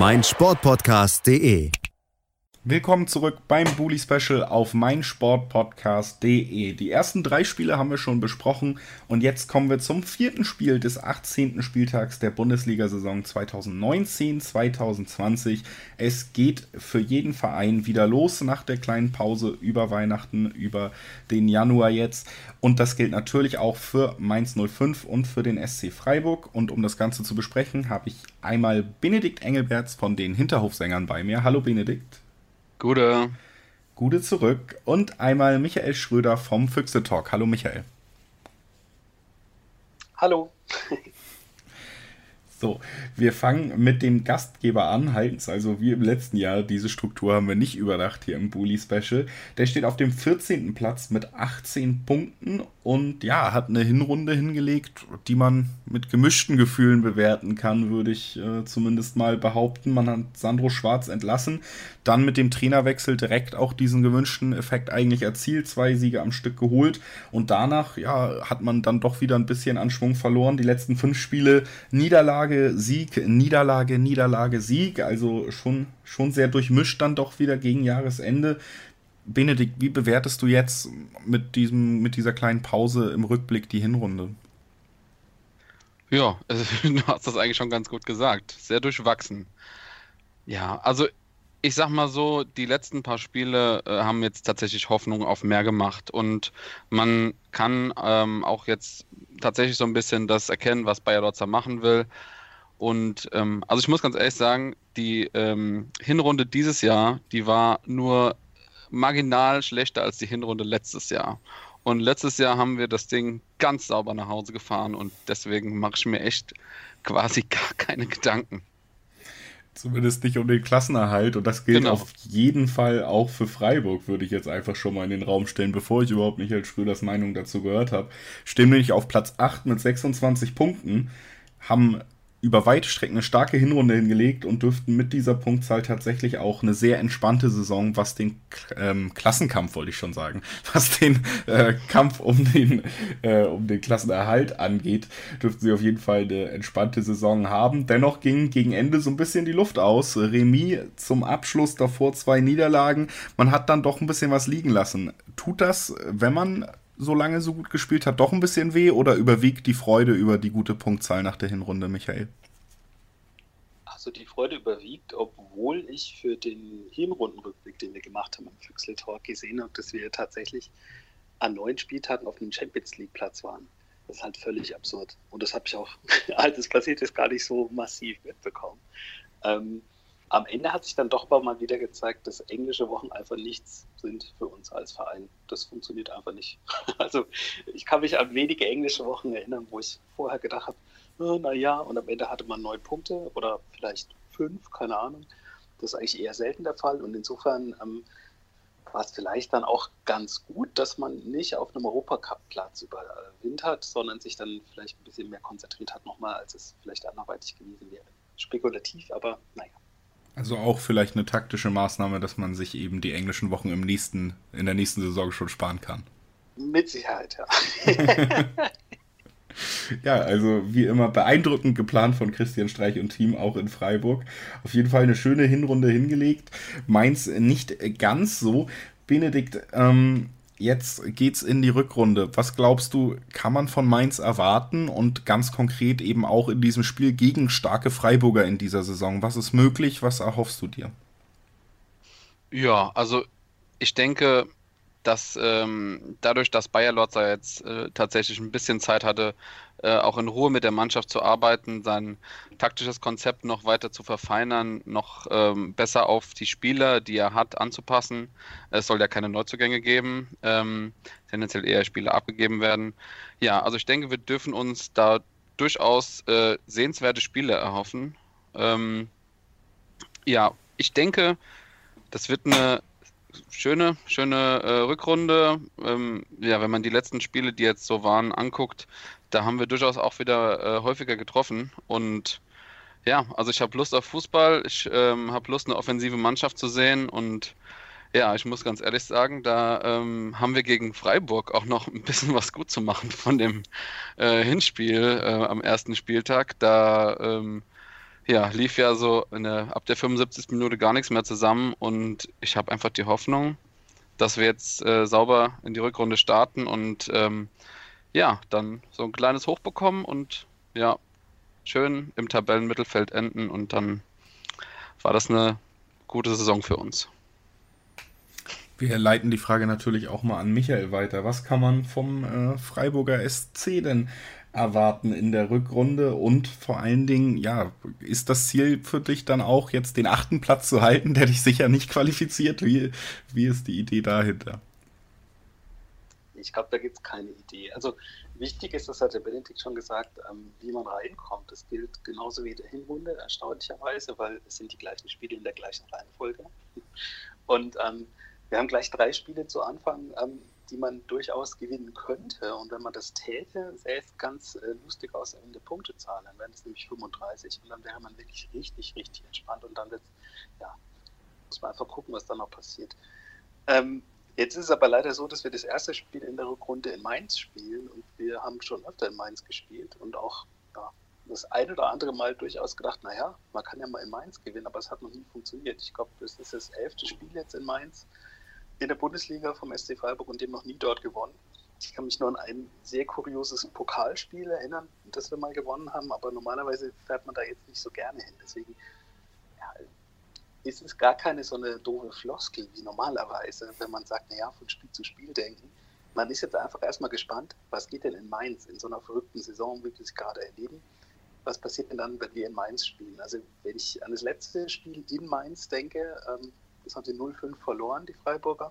mein Sportpodcast punkt de. Willkommen zurück beim Bully Special auf mein Sportpodcast punkt de. Die ersten drei Spiele haben wir schon besprochen und jetzt kommen wir zum vierten Spiel des achtzehnten Spieltags der Bundesliga-Saison zwanzig neunzehn zwanzig zwanzig. Es geht für jeden Verein wieder los nach der kleinen Pause über Weihnachten, über den Januar jetzt. Und das gilt natürlich auch für Mainz null fünf und für den S C Freiburg. Und um das Ganze zu besprechen, habe ich einmal Benedikt Engelberts von den Hinterhofsängern bei mir. Hallo Benedikt. Gute. Gute zurück. Und einmal Michael Schröder vom Füchse Talk. Hallo Michael. Hallo. So, wir fangen mit dem Gastgeber an, Heinz. Also wie im letzten Jahr, diese Struktur haben wir nicht überdacht hier im Bully Special. Der steht auf dem vierzehnten Platz mit achtzehn Punkten und ja, hat eine Hinrunde hingelegt, die man mit gemischten Gefühlen bewerten kann, würde ich äh, zumindest mal behaupten. Man hat Sandro Schwarz entlassen, dann mit dem Trainerwechsel direkt auch diesen gewünschten Effekt eigentlich erzielt, zwei Siege am Stück geholt und danach ja, hat man dann doch wieder ein bisschen an Schwung verloren. Die letzten fünf Spiele Niederlage, Sieg, Niederlage, Niederlage, Sieg, also schon, schon sehr durchmischt dann doch wieder gegen Jahresende. Benedikt, wie bewertest du jetzt mit diesem, mit dieser kleinen Pause im Rückblick die Hinrunde? Ja, also, du hast das eigentlich schon ganz gut gesagt. Sehr durchwachsen. Ja, also ich sag mal so, die letzten paar Spiele äh, haben jetzt tatsächlich Hoffnung auf mehr gemacht und man kann ähm, auch jetzt tatsächlich so ein bisschen das erkennen, was Bayer Lotzer machen will. Und ähm, also ich muss ganz ehrlich sagen, die ähm, Hinrunde dieses Jahr, die war nur marginal schlechter als die Hinrunde letztes Jahr. Und letztes Jahr haben wir das Ding ganz sauber nach Hause gefahren und deswegen mache ich mir echt quasi gar keine Gedanken. Zumindest nicht um den Klassenerhalt, und das gilt genau. Auf jeden Fall auch für Freiburg, würde ich jetzt einfach schon mal in den Raum stellen, bevor ich überhaupt Michael Schröders Meinung dazu gehört habe. Stehen nämlich auf Platz acht mit sechsundzwanzig Punkten, haben über weite Strecken eine starke Hinrunde hingelegt und dürften mit dieser Punktzahl tatsächlich auch eine sehr entspannte Saison, was den ähm, Klassenkampf, wollte ich schon sagen, was den äh, Kampf um den, äh, um den Klassenerhalt angeht, dürften sie auf jeden Fall eine entspannte Saison haben. Dennoch ging gegen Ende so ein bisschen die Luft aus. Remis zum Abschluss, davor zwei Niederlagen. Man hat dann doch ein bisschen was liegen lassen. Tut das, wenn man so lange so gut gespielt hat, doch ein bisschen weh, oder überwiegt die Freude über die gute Punktzahl nach der Hinrunde, Michael? Also die Freude überwiegt, obwohl ich für den Hinrundenrückblick, den wir gemacht haben, am Füchsletor gesehen habe, dass wir tatsächlich an neun Spieltagen auf dem Champions-League-Platz waren. Das ist halt völlig absurd. Und das habe ich auch, als es passiert ist, gar nicht so massiv mitbekommen. Ähm, am Ende hat sich dann doch mal wieder gezeigt, dass englische Wochen einfach nichts sind für uns als Verein. Das funktioniert einfach nicht. Also ich kann mich an wenige englische Wochen erinnern, wo ich vorher gedacht habe, oh, naja, und am Ende hatte man neun Punkte oder vielleicht fünf, keine Ahnung. Das ist eigentlich eher selten der Fall, und insofern ähm, war es vielleicht dann auch ganz gut, dass man nicht auf einem Europacup-Platz überwintert, sondern sich dann vielleicht ein bisschen mehr konzentriert hat nochmal, als es vielleicht anderweitig gewesen wäre. Spekulativ, aber naja. Also auch vielleicht eine taktische Maßnahme, dass man sich eben die englischen Wochen im nächsten, in der nächsten Saison schon sparen kann. Mit Sicherheit, ja. Ja, also wie immer beeindruckend geplant von Christian Streich und Team, auch in Freiburg. Auf jeden Fall eine schöne Hinrunde hingelegt. Mainz nicht ganz so. Benedikt, ähm, jetzt geht's in die Rückrunde. Was glaubst du, kann man von Mainz erwarten, und ganz konkret eben auch in diesem Spiel gegen starke Freiburger in dieser Saison? Was ist möglich? Was erhoffst du dir? Ja, also ich denke, dass ähm, dadurch, dass Bayer Lorzer jetzt äh, tatsächlich ein bisschen Zeit hatte, äh, auch in Ruhe mit der Mannschaft zu arbeiten, sein taktisches Konzept noch weiter zu verfeinern, noch ähm, besser auf die Spieler, die er hat, anzupassen. Es soll ja keine Neuzugänge geben, ähm, tendenziell eher Spieler abgegeben werden. Ja, also ich denke, wir dürfen uns da durchaus äh, sehenswerte Spiele erhoffen. Ähm, ja, ich denke, das wird eine Schöne, schöne äh, Rückrunde. Ähm, ja, wenn man die letzten Spiele, die jetzt so waren, anguckt, da haben wir durchaus auch wieder äh, häufiger getroffen. Und ja, also ich habe Lust auf Fußball, ich ähm, habe Lust, eine offensive Mannschaft zu sehen. Und ja, ich muss ganz ehrlich sagen, da ähm, haben wir gegen Freiburg auch noch ein bisschen was gut zu machen von dem äh, Hinspiel äh, am ersten Spieltag. Da ähm, Ja, lief ja so eine, ab der fünfundsiebzigsten Minute gar nichts mehr zusammen, und ich habe einfach die Hoffnung, dass wir jetzt äh, sauber in die Rückrunde starten und ähm, ja, dann so ein kleines Hoch bekommen und ja, schön im Tabellenmittelfeld enden, und dann war das eine gute Saison für uns. Wir leiten die Frage natürlich auch mal an Michael weiter. Was kann man vom äh, Freiburger S C denn erwarten in der Rückrunde, und vor allen Dingen, ja, ist das Ziel für dich dann auch, jetzt den achten Platz zu halten, der dich sicher nicht qualifiziert? Wie, wie ist die Idee dahinter? Ich glaube, da gibt es keine Idee. Also wichtig ist, das hat der Benedikt schon gesagt, ähm, wie man reinkommt. Das gilt genauso wie in der Hinrunde, erstaunlicherweise, weil es sind die gleichen Spiele in der gleichen Reihenfolge. Und ähm, wir haben gleich drei Spiele zu Anfang, ähm, die man durchaus gewinnen könnte. Und wenn man das täte, sähe es ganz äh, lustig aus in der Punktezahl. Dann wären es nämlich fünfunddreißig, und dann wäre man wirklich richtig, richtig entspannt. Und dann wird's, ja, muss man einfach gucken, was dann noch passiert. Ähm, jetzt ist es aber leider so, dass wir das erste Spiel in der Rückrunde in Mainz spielen. Und wir haben schon öfter in Mainz gespielt und auch ja, das ein oder andere Mal durchaus gedacht, naja, man kann ja mal in Mainz gewinnen, aber es hat noch nie funktioniert. Ich glaube, das ist das elfte Spiel jetzt in Mainz in der Bundesliga vom S C Freiburg und dem noch nie dort gewonnen. Ich kann mich nur an ein sehr kurioses Pokalspiel erinnern, das wir mal gewonnen haben, aber normalerweise fährt man da jetzt nicht so gerne hin. Deswegen ja, ist es gar keine so eine doofe Floskel wie normalerweise, wenn man sagt, naja, von Spiel zu Spiel denken. Man ist jetzt einfach erstmal gespannt, was geht denn in Mainz in so einer verrückten Saison, wie wir es gerade erleben. Was passiert denn dann, wenn wir in Mainz spielen? Also wenn ich an das letzte Spiel in Mainz denke, ähm, das haben sie null fünf verloren, die Freiburger.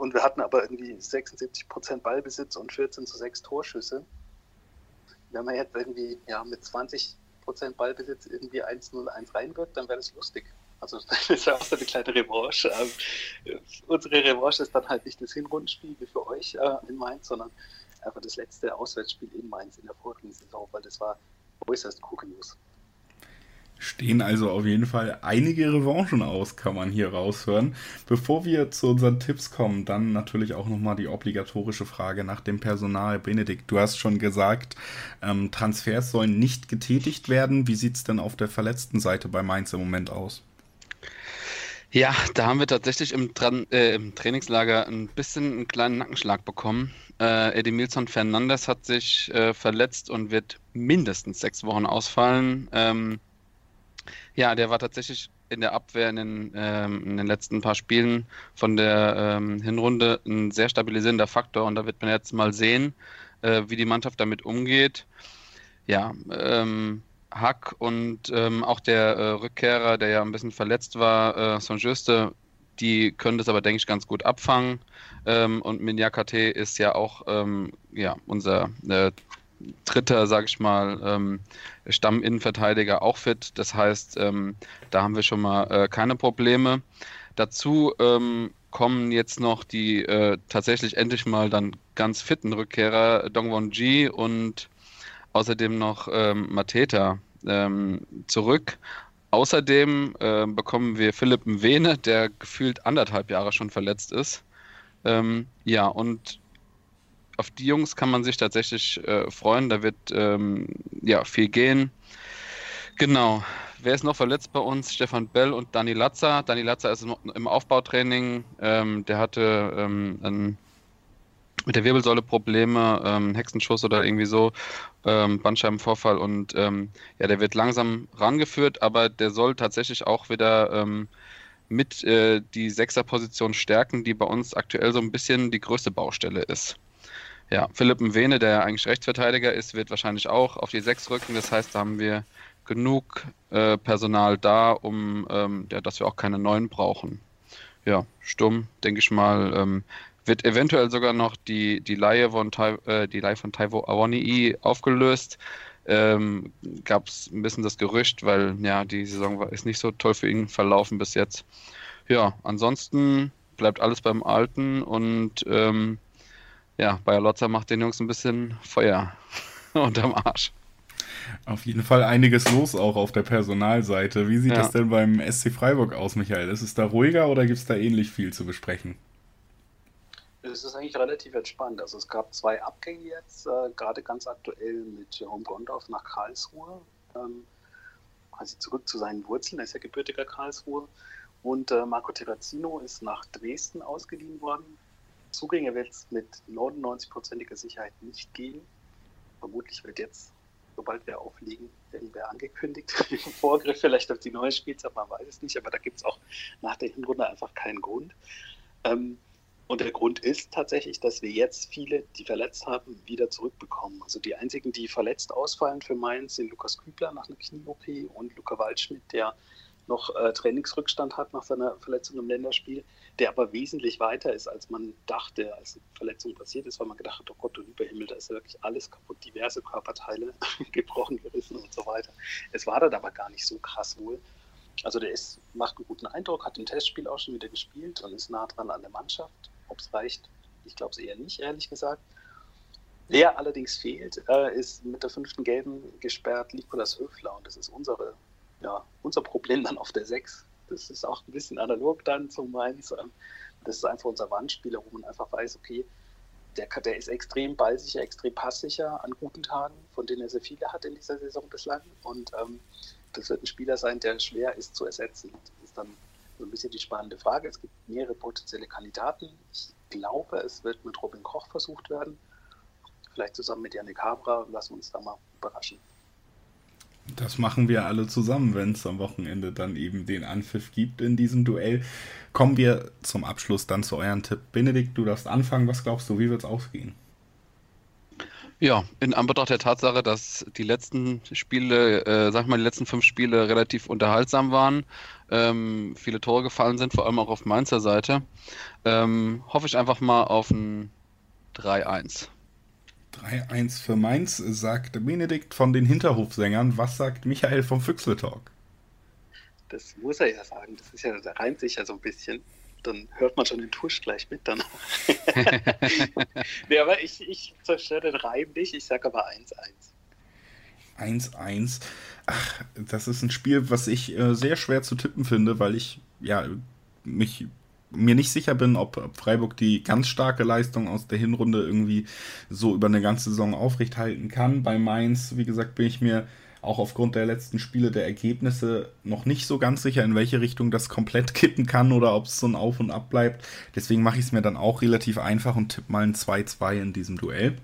Und wir hatten aber irgendwie sechsundsiebzig Prozent Ballbesitz und vierzehn zu sechs Torschüsse. Wenn man jetzt irgendwie ja, mit zwanzig Prozent Ballbesitz irgendwie eins null eins rein wird, dann wäre das lustig. Also das ist ja auch so eine kleine Revanche. Ähm, unsere Revanche ist dann halt nicht das Hinrundenspiel wie für euch äh, in Mainz, sondern einfach das letzte Auswärtsspiel in Mainz in der vorigen Saison, weil das war äußerst kurios. Stehen also auf jeden Fall einige Revanchen aus, kann man hier raushören. Bevor wir zu unseren Tipps kommen, dann natürlich auch nochmal die obligatorische Frage nach dem Personal. Benedikt, du hast schon gesagt, ähm, Transfers sollen nicht getätigt werden. Wie sieht es denn auf der verletzten Seite bei Mainz im Moment aus? Ja, da haben wir tatsächlich im, Tra- äh, im Trainingslager ein bisschen einen kleinen Nackenschlag bekommen. Äh, Edimilson Fernandes hat sich äh, verletzt und wird mindestens sechs Wochen ausfallen. Ähm, Ja, der war tatsächlich in der Abwehr in den, ähm, in den letzten paar Spielen von der ähm, Hinrunde ein sehr stabilisierender Faktor. Und da wird man jetzt mal sehen, äh, wie die Mannschaft damit umgeht. Ja, ähm, Hack und ähm, auch der äh, Rückkehrer, der ja ein bisschen verletzt war, äh, Saint-Juste, die können das aber, denke ich, ganz gut abfangen. Ähm, und Minyakate ist ja auch ähm, ja, unser äh, dritter, sag ich mal, ähm, Stamminnenverteidiger auch fit. Das heißt, ähm, da haben wir schon mal äh, keine Probleme. Dazu ähm, kommen jetzt noch die äh, tatsächlich endlich mal dann ganz fitten Rückkehrer Dongwon-ji und außerdem noch ähm, Mateta ähm, zurück. Außerdem äh, bekommen wir Philipp Mwene, der gefühlt anderthalb Jahre schon verletzt ist. Ähm, ja, und auf die Jungs kann man sich tatsächlich äh, freuen, da wird ähm, ja, viel gehen. Genau, wer ist noch verletzt bei uns? Stefan Bell und Dani Latza. Dani Latza ist im Aufbautraining, ähm, der hatte ähm, ein, mit der Wirbelsäule Probleme, ähm, Hexenschuss oder irgendwie so, ähm, Bandscheibenvorfall und ähm, ja, der wird langsam rangeführt, aber der soll tatsächlich auch wieder ähm, mit äh, die Sechserposition stärken, die bei uns aktuell so ein bisschen die größte Baustelle ist. Ja, Philipp Mwene, der ja eigentlich Rechtsverteidiger ist, wird wahrscheinlich auch auf die sechs rücken. Das heißt, da haben wir genug äh, Personal da, um ähm, ja, dass wir auch keine neuen brauchen. Ja, Sturm, denke ich mal, ähm, wird eventuell sogar noch die, die, Leihe, von, äh, die Leihe von Taiwo Awoniyi aufgelöst. Ähm, Gab es ein bisschen das Gerücht, weil ja die Saison ist nicht so toll für ihn verlaufen bis jetzt. Ja, ansonsten bleibt alles beim Alten und ähm, ja, Bayer Lotzer macht den Jungs ein bisschen Feuer unterm Arsch. Auf jeden Fall einiges los auch auf der Personalseite. Wie sieht ja. das denn beim S C Freiburg aus, Michael? Ist es da ruhiger oder gibt es da ähnlich viel zu besprechen? Es ist eigentlich relativ entspannt. Also es gab zwei Abgänge jetzt, äh, gerade ganz aktuell mit Jerome Gondorf nach Karlsruhe. Ähm, also zurück zu seinen Wurzeln, er ist ja gebürtiger Karlsruhe. Und äh, Marco Terrazino ist nach Dresden ausgeliehen worden. Zugänge wird es mit neunundneunzig-prozentiger Sicherheit nicht gehen. Vermutlich wird jetzt, sobald wir auflegen, irgendwer angekündigt. Im Vorgriff vielleicht auf die neue Spielzeit, man weiß es nicht, aber da gibt es auch nach der Hinrunde einfach keinen Grund. Und der Grund ist tatsächlich, dass wir jetzt viele, die verletzt haben, wieder zurückbekommen. Also die einzigen, die verletzt ausfallen für Mainz, sind Lukas Kübler nach einer Knie-O P und Luca Waldschmidt, der noch äh, Trainingsrückstand hat nach seiner Verletzung im Länderspiel, der aber wesentlich weiter ist, als man dachte, als die Verletzung passiert ist, weil man gedacht hat, oh Gott, du lieber Himmel, da ist ja wirklich alles kaputt, diverse Körperteile gebrochen, gerissen und so weiter. Es war dann aber gar nicht so krass wohl. Also der ist, macht einen guten Eindruck, hat im Testspiel auch schon wieder gespielt und ist nah dran an der Mannschaft. Ob es reicht, ich glaube es eher nicht, ehrlich gesagt. Wer allerdings fehlt, äh, ist mit der fünften Gelben gesperrt Nikolas Höfler und das ist unsere Ja, unser Problem dann auf der sechs, das ist auch ein bisschen analog dann zum Mainz. Das ist einfach unser Wandspieler, wo man einfach weiß, okay, der, der ist extrem ballsicher, extrem passsicher an guten Tagen, von denen er sehr viele hat in dieser Saison bislang. Und ähm, das wird ein Spieler sein, der schwer ist zu ersetzen. Das ist dann so ein bisschen die spannende Frage. Es gibt mehrere potenzielle Kandidaten. Ich glaube, es wird mit Robin Koch versucht werden. Vielleicht zusammen mit Yannick Habra, lassen wir uns da mal überraschen. Das machen wir alle zusammen, wenn es am Wochenende dann eben den Anpfiff gibt in diesem Duell. Kommen wir zum Abschluss dann zu eurem Tipp. Benedikt, du darfst anfangen. Was glaubst du, wie wird es ausgehen? Ja, in Anbetracht der Tatsache, dass die letzten Spiele, äh, sag ich mal, die letzten fünf Spiele relativ unterhaltsam waren, ähm, viele Tore gefallen sind, vor allem auch auf Mainzer Seite, ähm, hoffe ich einfach mal auf ein drei eins. drei eins für Mainz, sagt Benedikt von den Hinterhofsängern. Was sagt Michael vom Füchsletalk? Das muss er ja sagen, das ist ja, da reimt sich ja so ein bisschen. Dann hört man schon den Tusch gleich mit danach. Nee, aber ich, ich zerstöre den Reim nicht, ich sage aber eins eins. eins eins. Ach, das ist ein Spiel, was ich äh, sehr schwer zu tippen finde, weil ich ja mich mir nicht sicher bin, ob, ob Freiburg die ganz starke Leistung aus der Hinrunde irgendwie so über eine ganze Saison aufrecht halten kann. Bei Mainz, wie gesagt, bin ich mir auch aufgrund der letzten Spiele, der Ergebnisse, noch nicht so ganz sicher, in welche Richtung das komplett kippen kann oder ob es so ein Auf und Ab bleibt. Deswegen mache ich es mir dann auch relativ einfach und tippe mal ein zwei zwei in diesem Duell.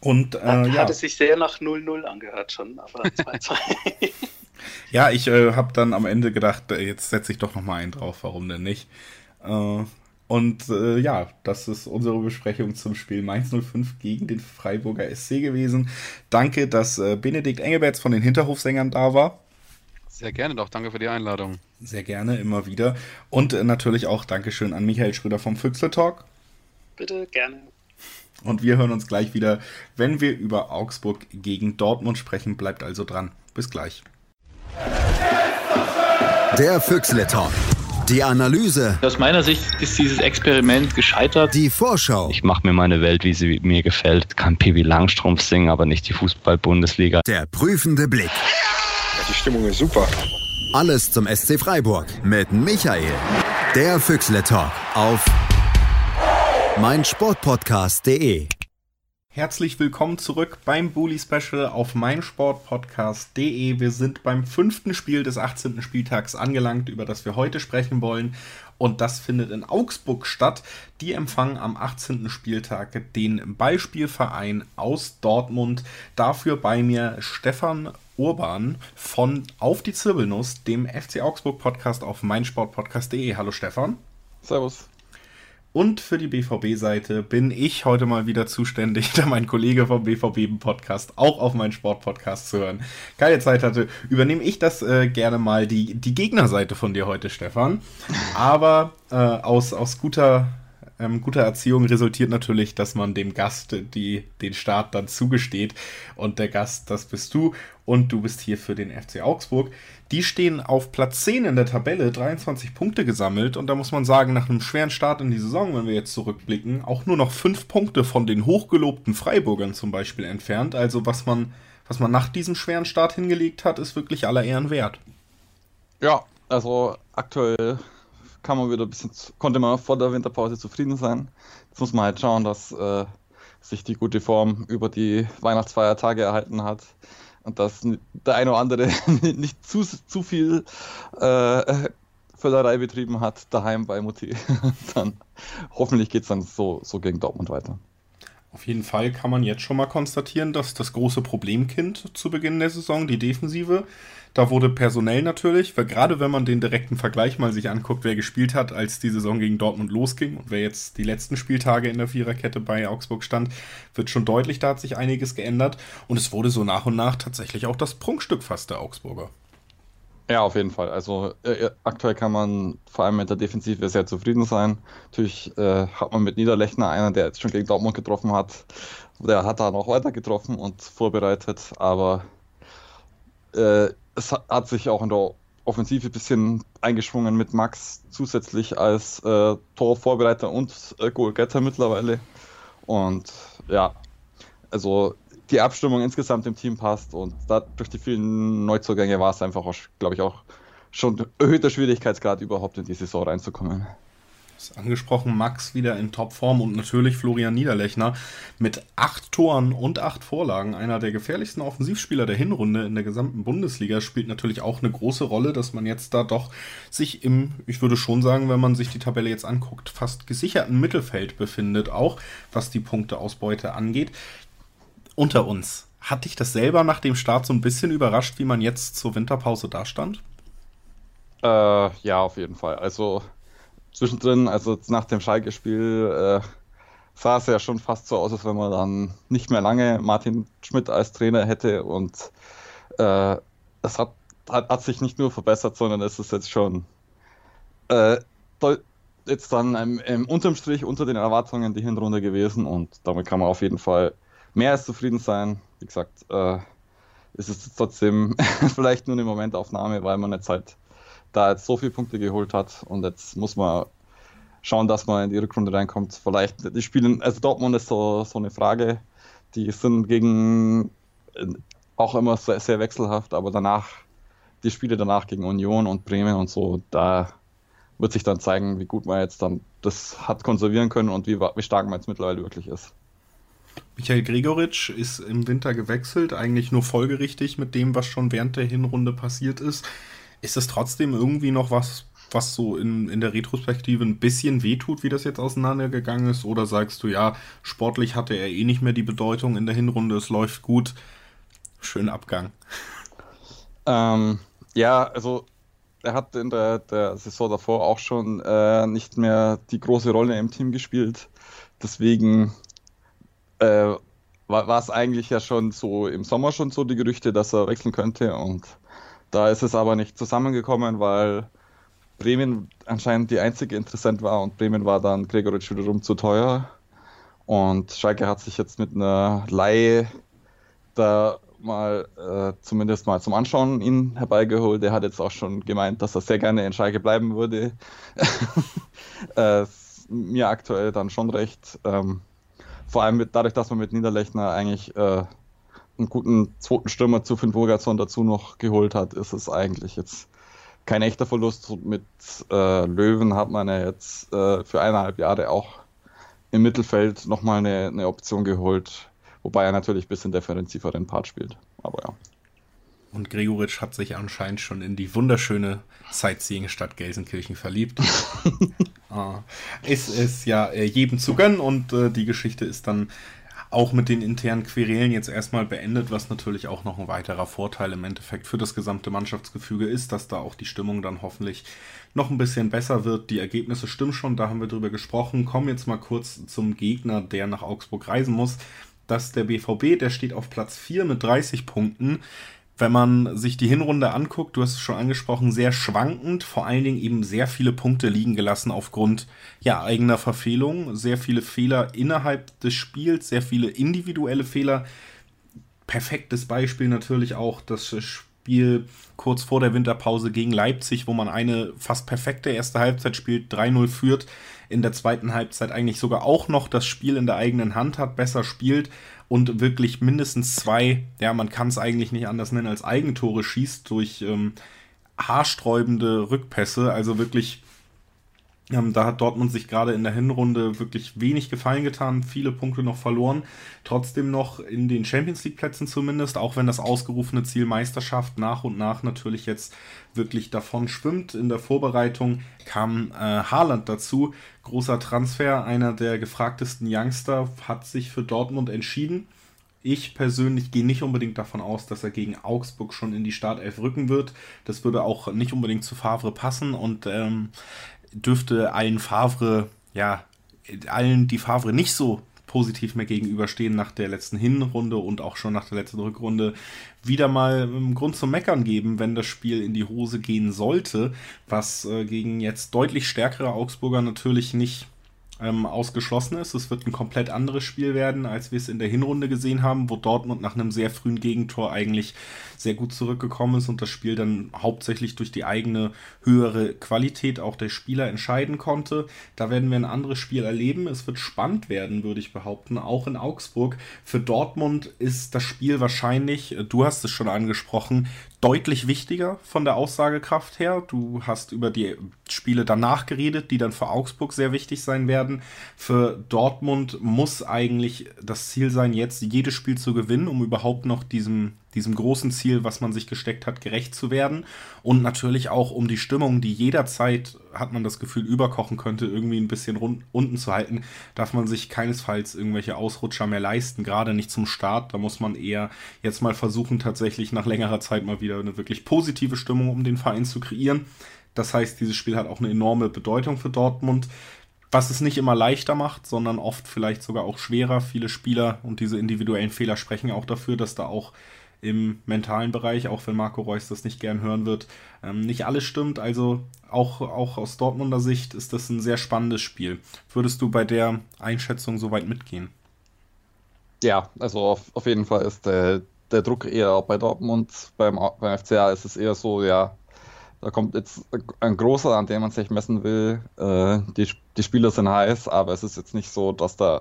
Und, äh, Hat, ja. hat es sich sehr nach null null angehört schon, aber zwei zwei. Ja, ich äh, habe dann am Ende gedacht, jetzt setze ich doch nochmal einen drauf, warum denn nicht? Äh, und äh, ja, das ist unsere Besprechung zum Spiel Mainz null fünf gegen den Freiburger S C gewesen. Danke, dass äh, Benedikt Engelberts von den Hinterhofsängern da war. Sehr gerne doch, danke für die Einladung. Sehr gerne, immer wieder. Und äh, natürlich auch Dankeschön an Michael Schröder vom Füchsletalk. Bitte, gerne. Und wir hören uns gleich wieder, wenn wir über Augsburg gegen Dortmund sprechen. Bleibt also dran. Bis gleich. Der Füchsletalk. Die Analyse. Aus meiner Sicht ist dieses Experiment gescheitert. Die Vorschau. Ich mache mir meine Welt, wie sie mir gefällt. Kann Pippi Langstrumpf singen, aber nicht die Fußball-Bundesliga. Der prüfende Blick. Ja, die Stimmung ist super. Alles zum S C Freiburg mit Michael. Der Füchsletalk auf meinsportpodcast punkt de. Herzlich willkommen zurück beim Bully-Special auf meinsportpodcast punkt de. Wir sind beim fünften Spiel des achtzehnten Spieltags angelangt, über das wir heute sprechen wollen. Und das findet in Augsburg statt. Die empfangen am achtzehnten Spieltag den Ballspielverein aus Dortmund. Dafür bei mir Stefan Urban von Auf die Zirbelnuss, dem F C Augsburg-Podcast auf meinsportpodcast punkt de. Hallo Stefan. Servus. Und für die B V B-Seite bin ich heute mal wieder zuständig, da mein Kollege vom B V B-Podcast auch auf meinen Sportpodcast zu hören keine Zeit hatte, übernehme ich das äh, gerne mal, die, die Gegnerseite von dir heute, Stefan. Aber äh, aus, aus guter, ähm, guter Erziehung resultiert natürlich, dass man dem Gast die, den Start dann zugesteht. Und der Gast, das bist du. Und du bist hier für den F C Augsburg. Die stehen auf Platz zehn in der Tabelle, dreiundzwanzig Punkte gesammelt. Und da muss man sagen, nach einem schweren Start in die Saison, wenn wir jetzt zurückblicken, auch nur noch fünf Punkte von den hochgelobten Freiburgern zum Beispiel entfernt. Also was man, was man nach diesem schweren Start hingelegt hat, ist wirklich aller Ehren wert. Ja, also aktuell kann man wieder ein bisschen, konnte man vor der Winterpause zufrieden sein. Jetzt muss man halt schauen, dass äh, sich die gute Form über die Weihnachtsfeiertage erhalten hat. Und dass der eine oder andere nicht zu, zu viel äh, Völlerei betrieben hat, daheim bei Mutti. Dann, hoffentlich geht es dann so, so gegen Dortmund weiter. Auf jeden Fall kann man jetzt schon mal konstatieren, dass das große Problemkind zu Beginn der Saison, die Defensive, da wurde personell natürlich, weil gerade wenn man den direkten Vergleich mal sich anguckt, wer gespielt hat, als die Saison gegen Dortmund losging und wer jetzt die letzten Spieltage in der Viererkette bei Augsburg stand, wird schon deutlich, da hat sich einiges geändert und es wurde so nach und nach tatsächlich auch das Prunkstück fast der Augsburger. Ja, auf jeden Fall. Also äh, aktuell kann man vor allem mit der Defensive sehr zufrieden sein. Natürlich äh, hat man mit Niederlechner einen, der jetzt schon gegen Dortmund getroffen hat. Der hat da noch weiter getroffen und vorbereitet, aber äh, es hat sich auch in der Offensive ein bisschen eingeschwungen mit Max zusätzlich als äh, Torvorbereiter und äh, Goalgetter mittlerweile. Und ja, also die Abstimmung insgesamt im Team passt und durch die vielen Neuzugänge war es einfach, glaube ich, auch schon erhöhter Schwierigkeitsgrad überhaupt in die Saison reinzukommen. Das ist angesprochen, Max wieder in Topform und natürlich Florian Niederlechner mit acht Toren und acht Vorlagen. Einer der gefährlichsten Offensivspieler der Hinrunde in der gesamten Bundesliga, spielt natürlich auch eine große Rolle, dass man jetzt da doch sich im, ich würde schon sagen, wenn man sich die Tabelle jetzt anguckt, fast gesicherten Mittelfeld befindet, auch was die Punkteausbeute angeht. Unter uns, hat dich das selber nach dem Start so ein bisschen überrascht, wie man jetzt zur Winterpause dastand? Äh, ja, auf jeden Fall. Also zwischendrin, also nach dem Schalke-Spiel, äh, sah es ja schon fast so aus, als wenn man dann nicht mehr lange Martin Schmidt als Trainer hätte. Und äh, das hat, hat, hat sich nicht nur verbessert, sondern es ist jetzt schon äh, jetzt dann im, im unterm Strich unter den Erwartungen die Hinrunde gewesen. Und damit kann man auf jeden Fall mehr als zufrieden sein. Wie gesagt, äh, es ist trotzdem vielleicht nur eine Momentaufnahme, weil man jetzt halt da jetzt so viele Punkte geholt hat. Und jetzt muss man schauen, dass man in die Rückrunde reinkommt. Vielleicht die Spiele, also Dortmund ist so, so eine Frage. Die sind gegen auch immer sehr, sehr wechselhaft, aber danach, die Spiele danach gegen Union und Bremen und so, da wird sich dann zeigen, wie gut man jetzt dann das hat konservieren können und wie, wie stark man jetzt mittlerweile wirklich ist. Michael Gregoritsch ist im Winter gewechselt, eigentlich nur folgerichtig mit dem, was schon während der Hinrunde passiert ist. Ist es trotzdem irgendwie noch was, was so in, in der Retrospektive ein bisschen wehtut, wie das jetzt auseinandergegangen ist? Oder sagst du, ja, sportlich hatte er eh nicht mehr die Bedeutung in der Hinrunde, es läuft gut, schönen Abgang? Ähm, ja, also er hat in der, der Saison davor auch schon äh, nicht mehr die große Rolle im Team gespielt, deswegen äh, war, war es eigentlich ja schon so im Sommer schon so die Gerüchte, dass er wechseln könnte, und da ist es aber nicht zusammengekommen, weil Bremen anscheinend die einzige Interessent war und Bremen war dann Gregoritsch wiederum zu teuer. Und Schalke hat sich jetzt mit einer Leihe da mal äh, zumindest mal zum Anschauen ihn herbeigeholt. Er hat jetzt auch schon gemeint, dass er sehr gerne in Schalke bleiben würde. äh, mir aktuell dann schon recht. Ähm, vor allem mit, dadurch, dass man mit Niederlechner eigentlich äh, einen guten zweiten Stürmer zu Finn Burgerson dazu noch geholt hat, ist es eigentlich jetzt kein echter Verlust. Mit äh, Löwen hat man ja jetzt äh, für eineinhalb Jahre auch im Mittelfeld nochmal eine, eine Option geholt, wobei er natürlich ein bisschen defensiver den Part spielt, aber ja. Und Gregoritsch hat sich anscheinend schon in die wunderschöne Sightseeing-Stadt Gelsenkirchen verliebt. ah, es ist ja jedem zu gönnen, und äh, die Geschichte ist dann auch mit den internen Querelen jetzt erstmal beendet, was natürlich auch noch ein weiterer Vorteil im Endeffekt für das gesamte Mannschaftsgefüge ist, dass da auch die Stimmung dann hoffentlich noch ein bisschen besser wird. Die Ergebnisse stimmen schon, da haben wir drüber gesprochen. Kommen jetzt mal kurz zum Gegner, der nach Augsburg reisen muss. Das ist der B V B, der steht auf Platz vier mit dreißig Punkten. Wenn man sich die Hinrunde anguckt, du hast es schon angesprochen, sehr schwankend, vor allen Dingen eben sehr viele Punkte liegen gelassen aufgrund ja, eigener Verfehlungen, sehr viele Fehler innerhalb des Spiels, sehr viele individuelle Fehler. Perfektes Beispiel natürlich auch das Spiel kurz vor der Winterpause gegen Leipzig, wo man eine fast perfekte erste Halbzeit spielt, drei null führt, in der zweiten Halbzeit eigentlich sogar auch noch das Spiel in der eigenen Hand hat, besser spielt und wirklich mindestens zwei, ja, man kann es eigentlich nicht anders nennen, als Eigentore schießt durch ähm, haarsträubende Rückpässe. Also wirklich, ähm, da hat Dortmund sich gerade in der Hinrunde wirklich wenig Gefallen getan, viele Punkte noch verloren. Trotzdem noch in den Champions-League-Plätzen zumindest, auch wenn das ausgerufene Ziel Meisterschaft nach und nach natürlich jetzt wirklich davon schwimmt. In der Vorbereitung kam äh, Haaland dazu, großer Transfer, einer der gefragtesten Youngster, hat sich für Dortmund entschieden. Ich persönlich gehe nicht unbedingt davon aus, dass er gegen Augsburg schon in die Startelf rücken wird. Das würde auch nicht unbedingt zu Favre passen und ähm, dürfte allen Favre, ja, allen, die Favre nicht so positiv mehr gegenüberstehen nach der letzten Hinrunde und auch schon nach der letzten Rückrunde wieder mal einen Grund zum Meckern geben, wenn das Spiel in die Hose gehen sollte, was äh, gegen jetzt deutlich stärkere Augsburger natürlich nicht ähm, ausgeschlossen ist. Es wird ein komplett anderes Spiel werden, als wir es in der Hinrunde gesehen haben, wo Dortmund nach einem sehr frühen Gegentor eigentlich sehr gut zurückgekommen ist und das Spiel dann hauptsächlich durch die eigene höhere Qualität auch der Spieler entscheiden konnte. Da werden wir ein anderes Spiel erleben. Es wird spannend werden, würde ich behaupten, auch in Augsburg. Für Dortmund ist das Spiel wahrscheinlich, du hast es schon angesprochen, deutlich wichtiger von der Aussagekraft her. Du hast über die Spiele danach geredet, die dann für Augsburg sehr wichtig sein werden. Für Dortmund muss eigentlich das Ziel sein, jetzt jedes Spiel zu gewinnen, um überhaupt noch diesem diesem großen Ziel, was man sich gesteckt hat, gerecht zu werden und natürlich auch um die Stimmung, die jederzeit, hat man das Gefühl, überkochen könnte, irgendwie ein bisschen rund, unten zu halten, darf man sich keinesfalls irgendwelche Ausrutscher mehr leisten, gerade nicht zum Start. Da muss man eher jetzt mal versuchen, tatsächlich nach längerer Zeit mal wieder eine wirklich positive Stimmung um den Verein zu kreieren. Das heißt, dieses Spiel hat auch eine enorme Bedeutung für Dortmund. was es nicht immer leichter macht, sondern oft vielleicht sogar auch schwerer. Viele Spieler und diese individuellen Fehler sprechen auch dafür, dass da auch im mentalen Bereich, auch wenn Marco Reus das nicht gern hören wird, ähm, nicht alles stimmt. Also auch, auch aus Dortmunder Sicht ist das ein sehr spannendes Spiel. Würdest du bei der Einschätzung soweit mitgehen? Ja, also auf, auf jeden Fall ist der, der Druck eher auch bei Dortmund, beim, beim F C A ist es eher so, ja, da kommt jetzt ein großer, an dem man sich messen will. Äh, die, die Spieler sind heiß, aber es ist jetzt nicht so, dass da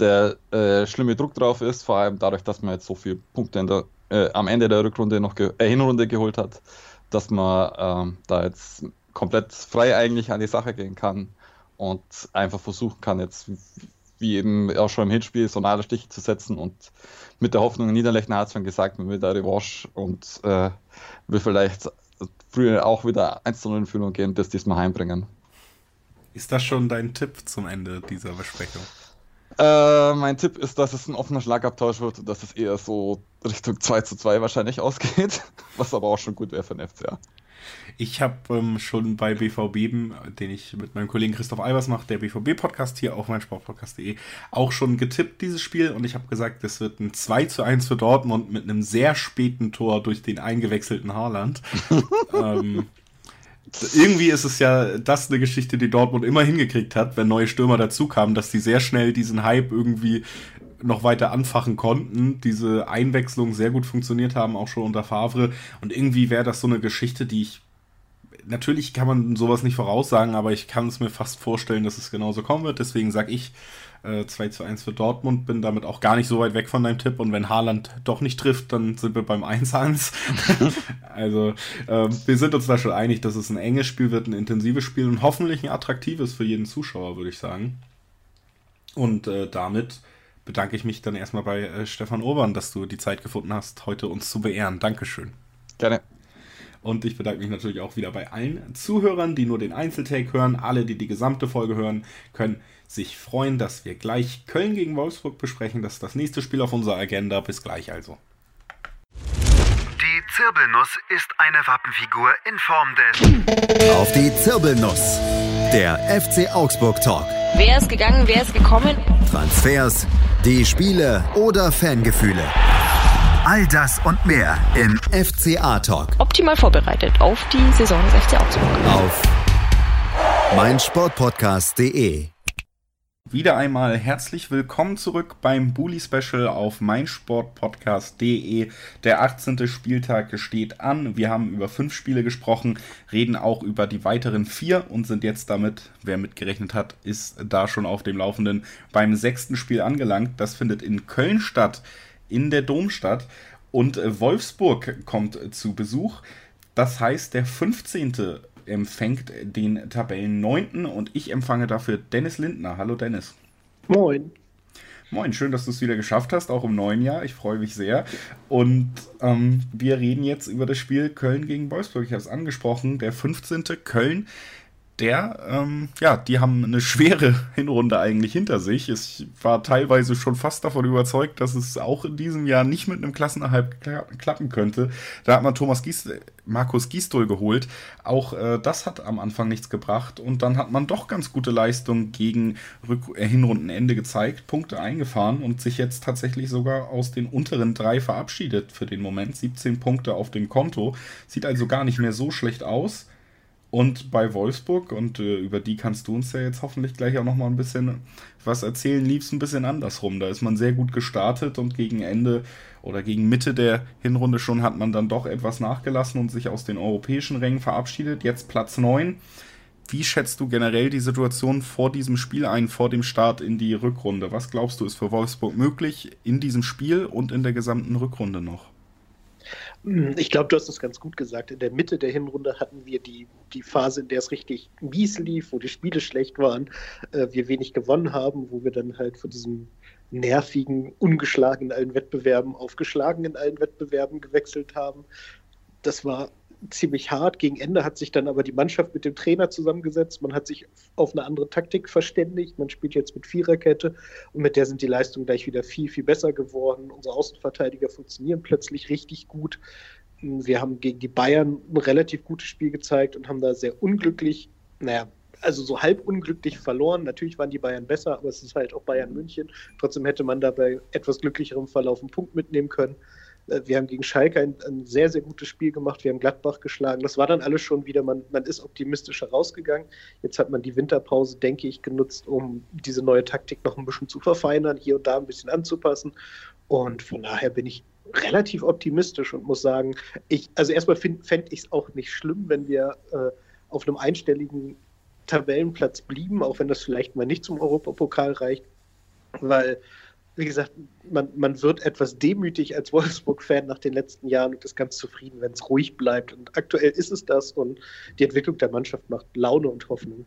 der äh, schlimme Druck drauf ist, vor allem dadurch, dass man jetzt so viele Punkte in der Äh, am Ende der Rückrunde noch ge- äh, Hinrunde geholt hat, dass man ähm, da jetzt komplett frei eigentlich an die Sache gehen kann und einfach versuchen kann, jetzt wie, wie eben auch schon im Hinspiel so nahe Stiche zu setzen und mit der Hoffnung, Niederlechner hat es schon gesagt, man will da Revanche und äh, will vielleicht früher auch wieder eins zu null in Führung gehen, das diesmal heimbringen. Ist das schon dein Tipp zum Ende dieser Besprechung? Äh, mein Tipp ist, dass es ein offener Schlagabtausch wird und dass es eher so Richtung zwei zu zwei wahrscheinlich ausgeht, was aber auch schon gut wäre für den F C A. Ich habe ähm, schon bei B V B, den ich mit meinem Kollegen Christoph Albers mache, der B V B-Podcast hier auf meinsportpodcast punkt de, auch schon getippt dieses Spiel und ich habe gesagt, es wird ein zwei zu eins für Dortmund mit einem sehr späten Tor durch den eingewechselten Haaland. ähm... Irgendwie ist es ja das eine Geschichte, die Dortmund immer hingekriegt hat, wenn neue Stürmer dazu kamen, dass die sehr schnell diesen Hype irgendwie noch weiter anfachen konnten, diese Einwechslungen sehr gut funktioniert haben, auch schon unter Favre. Und irgendwie wäre das so eine Geschichte, die ich, natürlich kann man sowas nicht voraussagen, aber ich kann es mir fast vorstellen, dass es genauso kommen wird. Deswegen sage ich äh, zwei zu eins für Dortmund, bin damit auch gar nicht so weit weg von deinem Tipp. Und wenn Haaland doch nicht trifft, dann sind wir beim eins eins. Also äh, wir sind uns da schon einig, dass es ein enges Spiel wird, ein intensives Spiel und hoffentlich ein attraktives für jeden Zuschauer, würde ich sagen. Und äh, damit bedanke ich mich dann erstmal bei äh, Stefan Urban, dass du die Zeit gefunden hast, heute uns zu beehren. Dankeschön. Gerne. Und ich bedanke mich natürlich auch wieder bei allen Zuhörern, die nur den Einzeltake hören. Alle, die die gesamte Folge hören, können sich freuen, dass wir gleich Köln gegen Wolfsburg besprechen. Das ist das nächste Spiel auf unserer Agenda. Bis gleich also. Die Zirbelnuss ist eine Wappenfigur in Form des... Auf die Zirbelnuss. Der F C Augsburg Talk. Wer ist gegangen, wer ist gekommen? Transfers, die Spiele oder Fangefühle. All das und mehr im F C A-Talk. Optimal vorbereitet auf die Saison des F C Augsburg. Auf meinsportpodcast punkt de. Wieder einmal herzlich willkommen zurück beim Bully-Special auf meinsportpodcast punkt de. Der achtzehnte Spieltag steht an. Wir haben über fünf Spiele gesprochen, reden auch über die weiteren vier und sind jetzt damit, wer mitgerechnet hat, ist da schon auf dem Laufenden, beim sechsten Spiel angelangt. Das findet in Köln statt. In der Domstadt und Wolfsburg kommt zu Besuch. Das heißt, der fünfzehnte empfängt den Tabellenneunten und ich empfange dafür Dennis Lindner. Hallo Dennis. Moin. Moin, schön, dass du es wieder geschafft hast, auch im neuen Jahr. Ich freue mich sehr. Und ähm, wir reden jetzt über das Spiel Köln gegen Wolfsburg. Ich habe es angesprochen, der fünfzehnte Köln. Der, ähm, ja, die haben eine schwere Hinrunde eigentlich hinter sich. Ich war teilweise schon fast davon überzeugt, dass es auch in diesem Jahr nicht mit einem Klassenerhalt klappen könnte. Da hat man Thomas Gies- Markus Gisdol geholt. Auch äh, das hat am Anfang nichts gebracht. Und dann hat man doch ganz gute Leistung gegen Rück- äh, Hinrundenende gezeigt, Punkte eingefahren und sich jetzt tatsächlich sogar aus den unteren drei verabschiedet für den Moment. siebzehn Punkte auf dem Konto. Sieht also gar nicht mehr so schlecht aus. Und bei Wolfsburg, und äh, über die kannst du uns ja jetzt hoffentlich gleich auch nochmal ein bisschen was erzählen, liebst ein bisschen andersrum. Da ist man sehr gut gestartet und gegen Ende oder gegen Mitte der Hinrunde schon hat man dann doch etwas nachgelassen und sich aus den europäischen Rängen verabschiedet. Jetzt Platz neun. Wie schätzt du generell die Situation vor diesem Spiel ein, vor dem Start in die Rückrunde? Was glaubst du, ist für Wolfsburg möglich in diesem Spiel und in der gesamten Rückrunde noch? Ich glaube, du hast es ganz gut gesagt. In der Mitte der Hinrunde hatten wir die, die Phase, in der es richtig mies lief, wo die Spiele schlecht waren, äh, wir wenig gewonnen haben, wo wir dann halt von diesem nervigen, ungeschlagen in allen Wettbewerben auf geschlagen in allen Wettbewerben gewechselt haben. Das war ziemlich hart. Gegen Ende hat sich dann aber die Mannschaft mit dem Trainer zusammengesetzt. Man hat sich auf eine andere Taktik verständigt. Man spielt jetzt mit Viererkette und mit der sind die Leistungen gleich wieder viel, viel besser geworden. Unsere Außenverteidiger funktionieren plötzlich richtig gut. Wir haben gegen die Bayern ein relativ gutes Spiel gezeigt und haben da sehr unglücklich, naja, also so halb unglücklich verloren. Natürlich waren die Bayern besser, aber es ist halt auch Bayern München. Trotzdem hätte man dabei etwas glücklicherem Verlauf einen Punkt mitnehmen können. Wir haben gegen Schalke ein, ein sehr, sehr gutes Spiel gemacht. Wir haben Gladbach geschlagen. Das war dann alles schon wieder, man, man ist optimistischer rausgegangen. Jetzt hat man die Winterpause, denke ich, genutzt, um diese neue Taktik noch ein bisschen zu verfeinern, hier und da ein bisschen anzupassen. Und von daher bin ich relativ optimistisch und muss sagen, ich, also erstmal fände ich es auch nicht schlimm, wenn wir äh, auf einem einstelligen Tabellenplatz blieben, auch wenn das vielleicht mal nicht zum Europapokal reicht, weil, wie gesagt, man, man wird etwas demütig als Wolfsburg-Fan nach den letzten Jahren und ist ganz zufrieden, wenn es ruhig bleibt. Und aktuell ist es das und die Entwicklung der Mannschaft macht Laune und Hoffnung.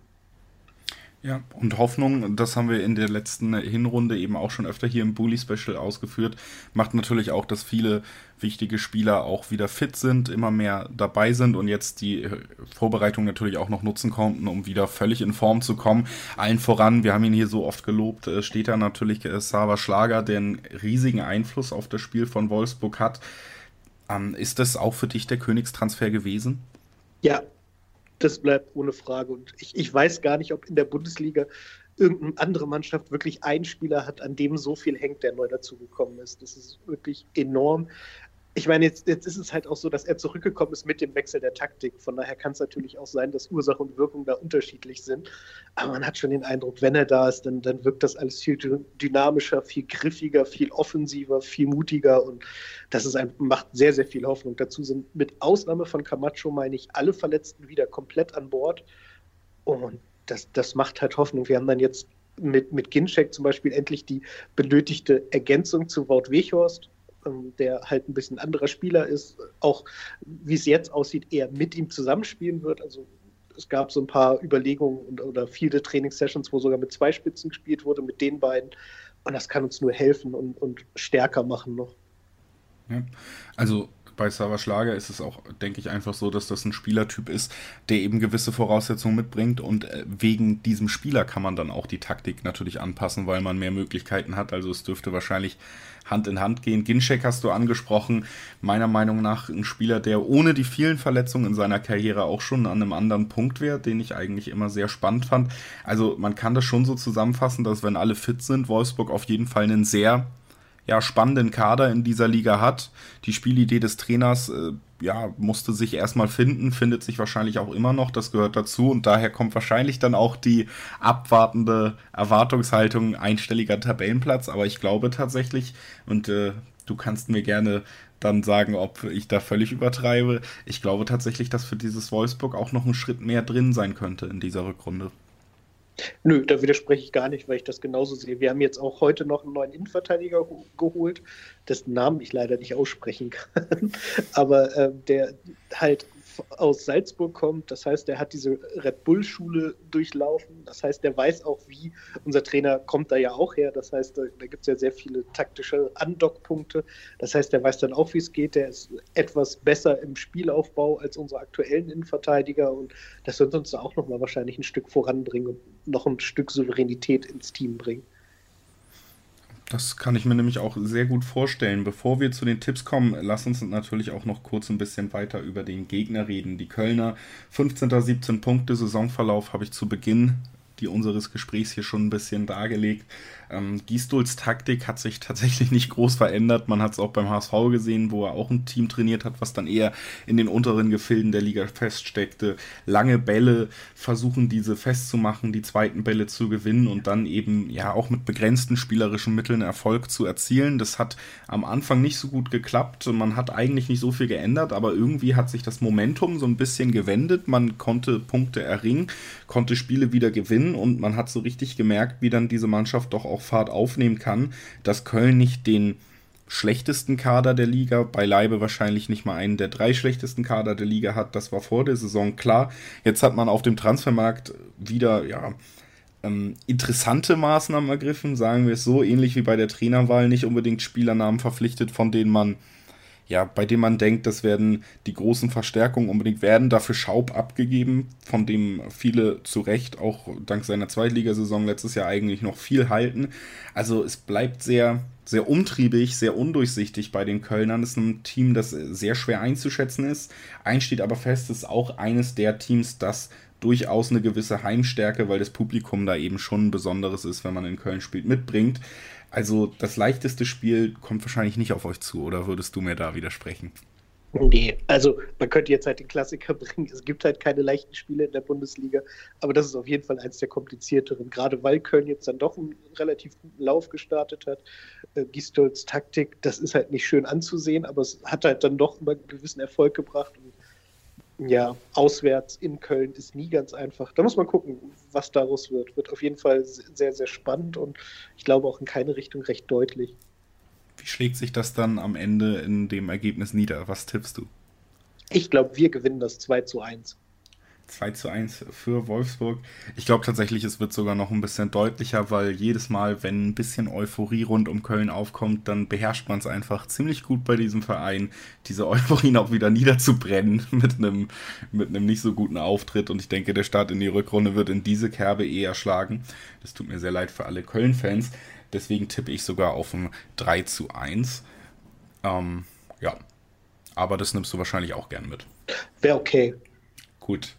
Ja, und Hoffnung, das haben wir in der letzten Hinrunde eben auch schon öfter hier im Bully-Special ausgeführt, macht natürlich auch, dass viele wichtige Spieler auch wieder fit sind, immer mehr dabei sind und jetzt die Vorbereitung natürlich auch noch nutzen konnten, um wieder völlig in Form zu kommen. Allen voran, wir haben ihn hier so oft gelobt, steht da natürlich Xaver Schlager, der einen riesigen Einfluss auf das Spiel von Wolfsburg hat. Ist das auch für dich der Königstransfer gewesen? Ja. Das bleibt ohne Frage und ich, ich weiß gar nicht, ob in der Bundesliga irgendeine andere Mannschaft wirklich einen Spieler hat, an dem so viel hängt, der neu dazugekommen ist. Das ist wirklich enorm. Ich meine, jetzt, jetzt ist es halt auch so, dass er zurückgekommen ist mit dem Wechsel der Taktik. Von daher kann es natürlich auch sein, dass Ursache und Wirkung da unterschiedlich sind. Aber man hat schon den Eindruck, wenn er da ist, dann, dann wirkt das alles viel dynamischer, viel griffiger, viel offensiver, viel mutiger. Und das ist ein, macht sehr, sehr viel Hoffnung. Dazu sind mit Ausnahme von Camacho, meine ich, alle Verletzten wieder komplett an Bord. Und das, das macht halt Hoffnung. Wir haben dann jetzt mit, mit Ginczek zum Beispiel endlich die benötigte Ergänzung zu Wout Weghorst, der halt ein bisschen anderer Spieler ist, auch wie es jetzt aussieht, eher mit ihm zusammenspielen wird. Also es gab so ein paar Überlegungen und, oder viele Trainingssessions, wo sogar mit zwei Spitzen gespielt wurde, mit den beiden. Und das kann uns nur helfen und, und stärker machen noch. Ja. Also bei Xaver Schlager ist es auch, denke ich, einfach so, dass das ein Spielertyp ist, der eben gewisse Voraussetzungen mitbringt und wegen diesem Spieler kann man dann auch die Taktik natürlich anpassen, weil man mehr Möglichkeiten hat, also es dürfte wahrscheinlich Hand in Hand gehen. Ginczek hast du angesprochen, meiner Meinung nach ein Spieler, der ohne die vielen Verletzungen in seiner Karriere auch schon an einem anderen Punkt wäre, den ich eigentlich immer sehr spannend fand. Also man kann das schon so zusammenfassen, dass wenn alle fit sind, Wolfsburg auf jeden Fall einen sehr ja, spannenden Kader in dieser Liga hat. Die Spielidee des Trainers äh, ja, musste sich erstmal finden, findet sich wahrscheinlich auch immer noch, das gehört dazu und daher kommt wahrscheinlich dann auch die abwartende Erwartungshaltung einstelliger Tabellenplatz, aber ich glaube tatsächlich, und äh, du kannst mir gerne dann sagen, ob ich da völlig übertreibe, ich glaube tatsächlich, dass für dieses Wolfsburg auch noch ein Schritt mehr drin sein könnte in dieser Rückrunde. Nö, da widerspreche ich gar nicht, weil ich das genauso sehe. Wir haben jetzt auch heute noch einen neuen Innenverteidiger geholt, dessen Namen ich leider nicht aussprechen kann, aber äh, der halt aus Salzburg kommt, das heißt, der hat diese Red Bull-Schule durchlaufen, das heißt, der weiß auch wie, unser Trainer kommt da ja auch her, das heißt, da, da gibt es ja sehr viele taktische Andockpunkte, das heißt, der weiß dann auch, wie es geht, der ist etwas besser im Spielaufbau als unsere aktuellen Innenverteidiger und das wird uns da auch nochmal wahrscheinlich ein Stück voranbringen und noch ein Stück Souveränität ins Team bringen. Das kann ich mir nämlich auch sehr gut vorstellen. Bevor wir zu den Tipps kommen, lass uns natürlich auch noch kurz ein bisschen weiter über den Gegner reden. Die Kölner, fünfzehn, siebzehn Punkte, Saisonverlauf habe ich zu Beginn die unseres Gesprächs hier schon ein bisschen dargelegt. Ähm, Gisdols Taktik hat sich tatsächlich nicht groß verändert. Man hat es auch beim H S V gesehen, wo er auch ein Team trainiert hat, was dann eher in den unteren Gefilden der Liga feststeckte. Lange Bälle versuchen, diese festzumachen, die zweiten Bälle zu gewinnen und dann eben ja auch mit begrenzten spielerischen Mitteln Erfolg zu erzielen. Das hat am Anfang nicht so gut geklappt. Man hat eigentlich nicht so viel geändert, aber irgendwie hat sich das Momentum so ein bisschen gewendet. Man konnte Punkte erringen, konnte Spiele wieder gewinnen. Und man hat so richtig gemerkt, wie dann diese Mannschaft doch auch Fahrt aufnehmen kann, dass Köln nicht den schlechtesten Kader der Liga, beileibe wahrscheinlich nicht mal einen der drei schlechtesten Kader der Liga hat, das war vor der Saison klar. Jetzt hat man auf dem Transfermarkt wieder, ja, ähm, interessante Maßnahmen ergriffen, sagen wir es so, ähnlich wie bei der Trainerwahl, nicht unbedingt Spielernamen verpflichtet, von denen man ja, bei dem man denkt, das werden die großen Verstärkungen unbedingt werden, dafür Schaub abgegeben, von dem viele zu Recht auch dank seiner Zweitligasaison letztes Jahr eigentlich noch viel halten. Also es bleibt sehr, sehr umtriebig, sehr undurchsichtig bei den Kölnern. Es ist ein Team, das sehr schwer einzuschätzen ist. Eins steht aber fest, es ist auch eines der Teams, das durchaus eine gewisse Heimstärke, weil das Publikum da eben schon ein besonderes ist, wenn man in Köln spielt, mitbringt. Also das leichteste Spiel kommt wahrscheinlich nicht auf euch zu, oder würdest du mir da widersprechen? Nee, also man könnte jetzt halt den Klassiker bringen, es gibt halt keine leichten Spiele in der Bundesliga, aber das ist auf jeden Fall eins der komplizierteren, gerade weil Köln jetzt dann doch einen relativ guten Lauf gestartet hat. Gistols Taktik, das ist halt nicht schön anzusehen, aber es hat halt dann doch mal einen gewissen Erfolg gebracht und ja, auswärts in Köln ist nie ganz einfach. Da muss man gucken, was daraus wird. Wird auf jeden Fall sehr, sehr spannend und ich glaube auch in keine Richtung recht deutlich. Wie schlägt sich das dann am Ende in dem Ergebnis nieder? Was tippst du? Ich glaube, wir gewinnen das zwei zu eins. zwei zu eins für Wolfsburg. Ich glaube tatsächlich, es wird sogar noch ein bisschen deutlicher, weil jedes Mal, wenn ein bisschen Euphorie rund um Köln aufkommt, dann beherrscht man es einfach ziemlich gut bei diesem Verein, diese Euphorien auch wieder niederzubrennen mit einem mit einem nicht so guten Auftritt. Und ich denke, der Start in die Rückrunde wird in diese Kerbe eher schlagen. Das tut mir sehr leid für alle Köln-Fans. Deswegen tippe ich sogar auf ein drei zu eins. Ähm, ja, aber das nimmst du wahrscheinlich auch gern mit. Wäre okay. Gut,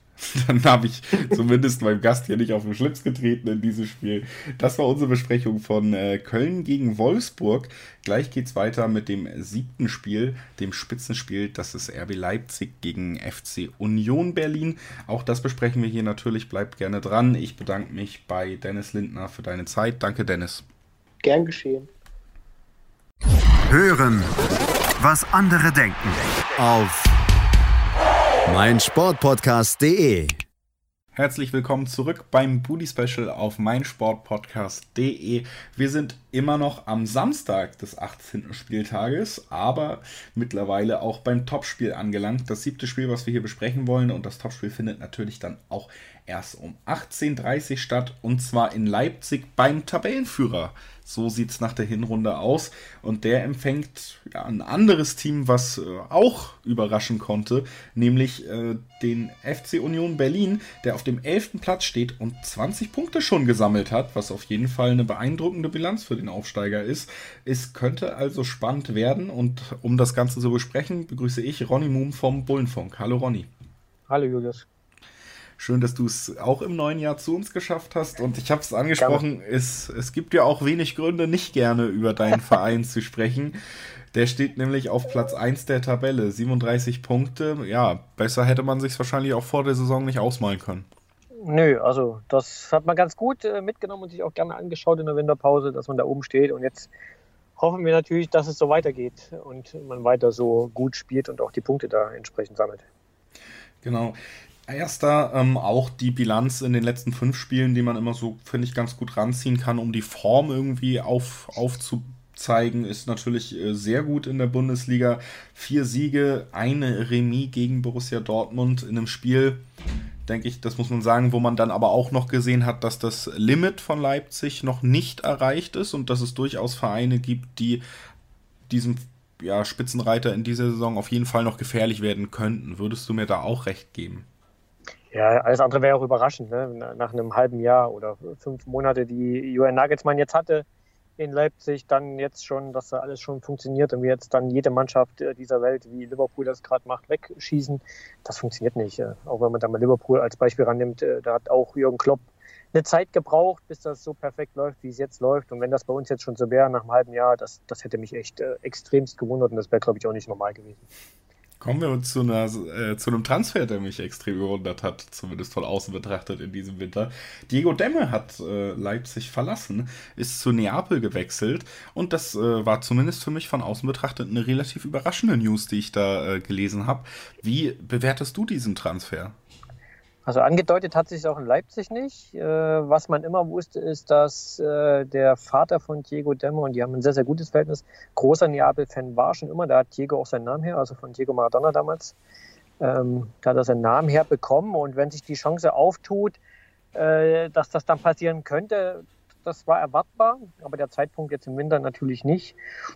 dann habe ich zumindest meinem Gast hier nicht auf den Schlips getreten in diesem Spiel. Das war unsere Besprechung von äh, Köln gegen Wolfsburg. Gleich geht's weiter mit dem siebten Spiel, dem Spitzenspiel. Das ist R B Leipzig gegen F C Union Berlin. Auch das besprechen wir hier natürlich. Bleibt gerne dran. Ich bedanke mich bei Dennis Lindner für deine Zeit. Danke, Dennis. Gern geschehen. Hören, was andere denken. Auf meinsportpodcast punkt de. Herzlich willkommen zurück beim Bully Special auf meinsportpodcast punkt de. Wir sind immer noch am Samstag des achtzehnten Spieltages, aber mittlerweile auch beim Topspiel angelangt. Das siebte Spiel, was wir hier besprechen wollen, und das Topspiel findet natürlich dann auch erst um achtzehn Uhr dreißig statt, und zwar in Leipzig beim Tabellenführer. So sieht es nach der Hinrunde aus, und der empfängt ja, ein anderes Team, was äh, auch überraschen konnte, nämlich äh, den F C Union Berlin, der auf dem elften Platz steht und zwanzig Punkte schon gesammelt hat, was auf jeden Fall eine beeindruckende Bilanz für den Aufsteiger ist. Es könnte also spannend werden, und um das Ganze zu besprechen, begrüße ich Ronny Moom vom Bullenfunk. Hallo Ronny. Hallo Julius. Schön, dass du es auch im neuen Jahr zu uns geschafft hast. Und ich habe es angesprochen, es, es gibt ja auch wenig Gründe, nicht gerne über deinen Verein zu sprechen. Der steht nämlich auf Platz eins der Tabelle, siebenunddreißig Punkte. Ja, besser hätte man sich wahrscheinlich auch vor der Saison nicht ausmalen können. Nö, also das hat man ganz gut mitgenommen und sich auch gerne angeschaut in der Winterpause, dass man da oben steht. Und jetzt hoffen wir natürlich, dass es so weitergeht und man weiter so gut spielt und auch die Punkte da entsprechend sammelt. Genau. Erster, ähm, auch die Bilanz in den letzten fünf Spielen, die man immer so, finde ich, ganz gut ranziehen kann, um die Form irgendwie auf, aufzuzeigen, ist natürlich äh, sehr gut in der Bundesliga. Vier Siege, eine Remis gegen Borussia Dortmund in einem Spiel, denke ich, das muss man sagen, wo man dann aber auch noch gesehen hat, dass das Limit von Leipzig noch nicht erreicht ist und dass es durchaus Vereine gibt, die diesem ja, Spitzenreiter in dieser Saison auf jeden Fall noch gefährlich werden könnten. Würdest du mir da auch recht geben? Ja, alles andere wäre auch überraschend, ne? Nach einem halben Jahr oder fünf Monate, die Julian Nagelsmann jetzt hatte in Leipzig, dann jetzt schon, dass da alles schon funktioniert und wir jetzt dann jede Mannschaft dieser Welt, wie Liverpool das gerade macht, wegschießen, das funktioniert nicht. Auch wenn man da mal Liverpool als Beispiel rannimmt, da hat auch Jürgen Klopp eine Zeit gebraucht, bis das so perfekt läuft, wie es jetzt läuft. Und wenn das bei uns jetzt schon so wäre nach einem halben Jahr, das, das hätte mich echt äh, extremst gewundert und das wäre, glaube ich, auch nicht normal gewesen. Kommen wir zu, einer, äh, zu einem Transfer, der mich extrem gewundert hat, zumindest von außen betrachtet in diesem Winter. Diego Demme hat äh, Leipzig verlassen, ist zu Neapel gewechselt, und das äh, war zumindest für mich von außen betrachtet eine relativ überraschende News, die ich da äh, gelesen habe. Wie bewertest du diesen Transfer? Also angedeutet hat sich es auch in Leipzig nicht. Äh, was man immer wusste, ist, dass äh, der Vater von Diego Demme, und die haben ein sehr, sehr gutes Verhältnis, großer Neapel-Fan war schon immer. Da hat Diego auch seinen Namen her, also von Diego Maradona damals. Ähm, da hat er seinen Namen herbekommen. Und wenn sich die Chance auftut, äh, dass das dann passieren könnte, das war erwartbar. Aber der Zeitpunkt jetzt im Winter natürlich nicht.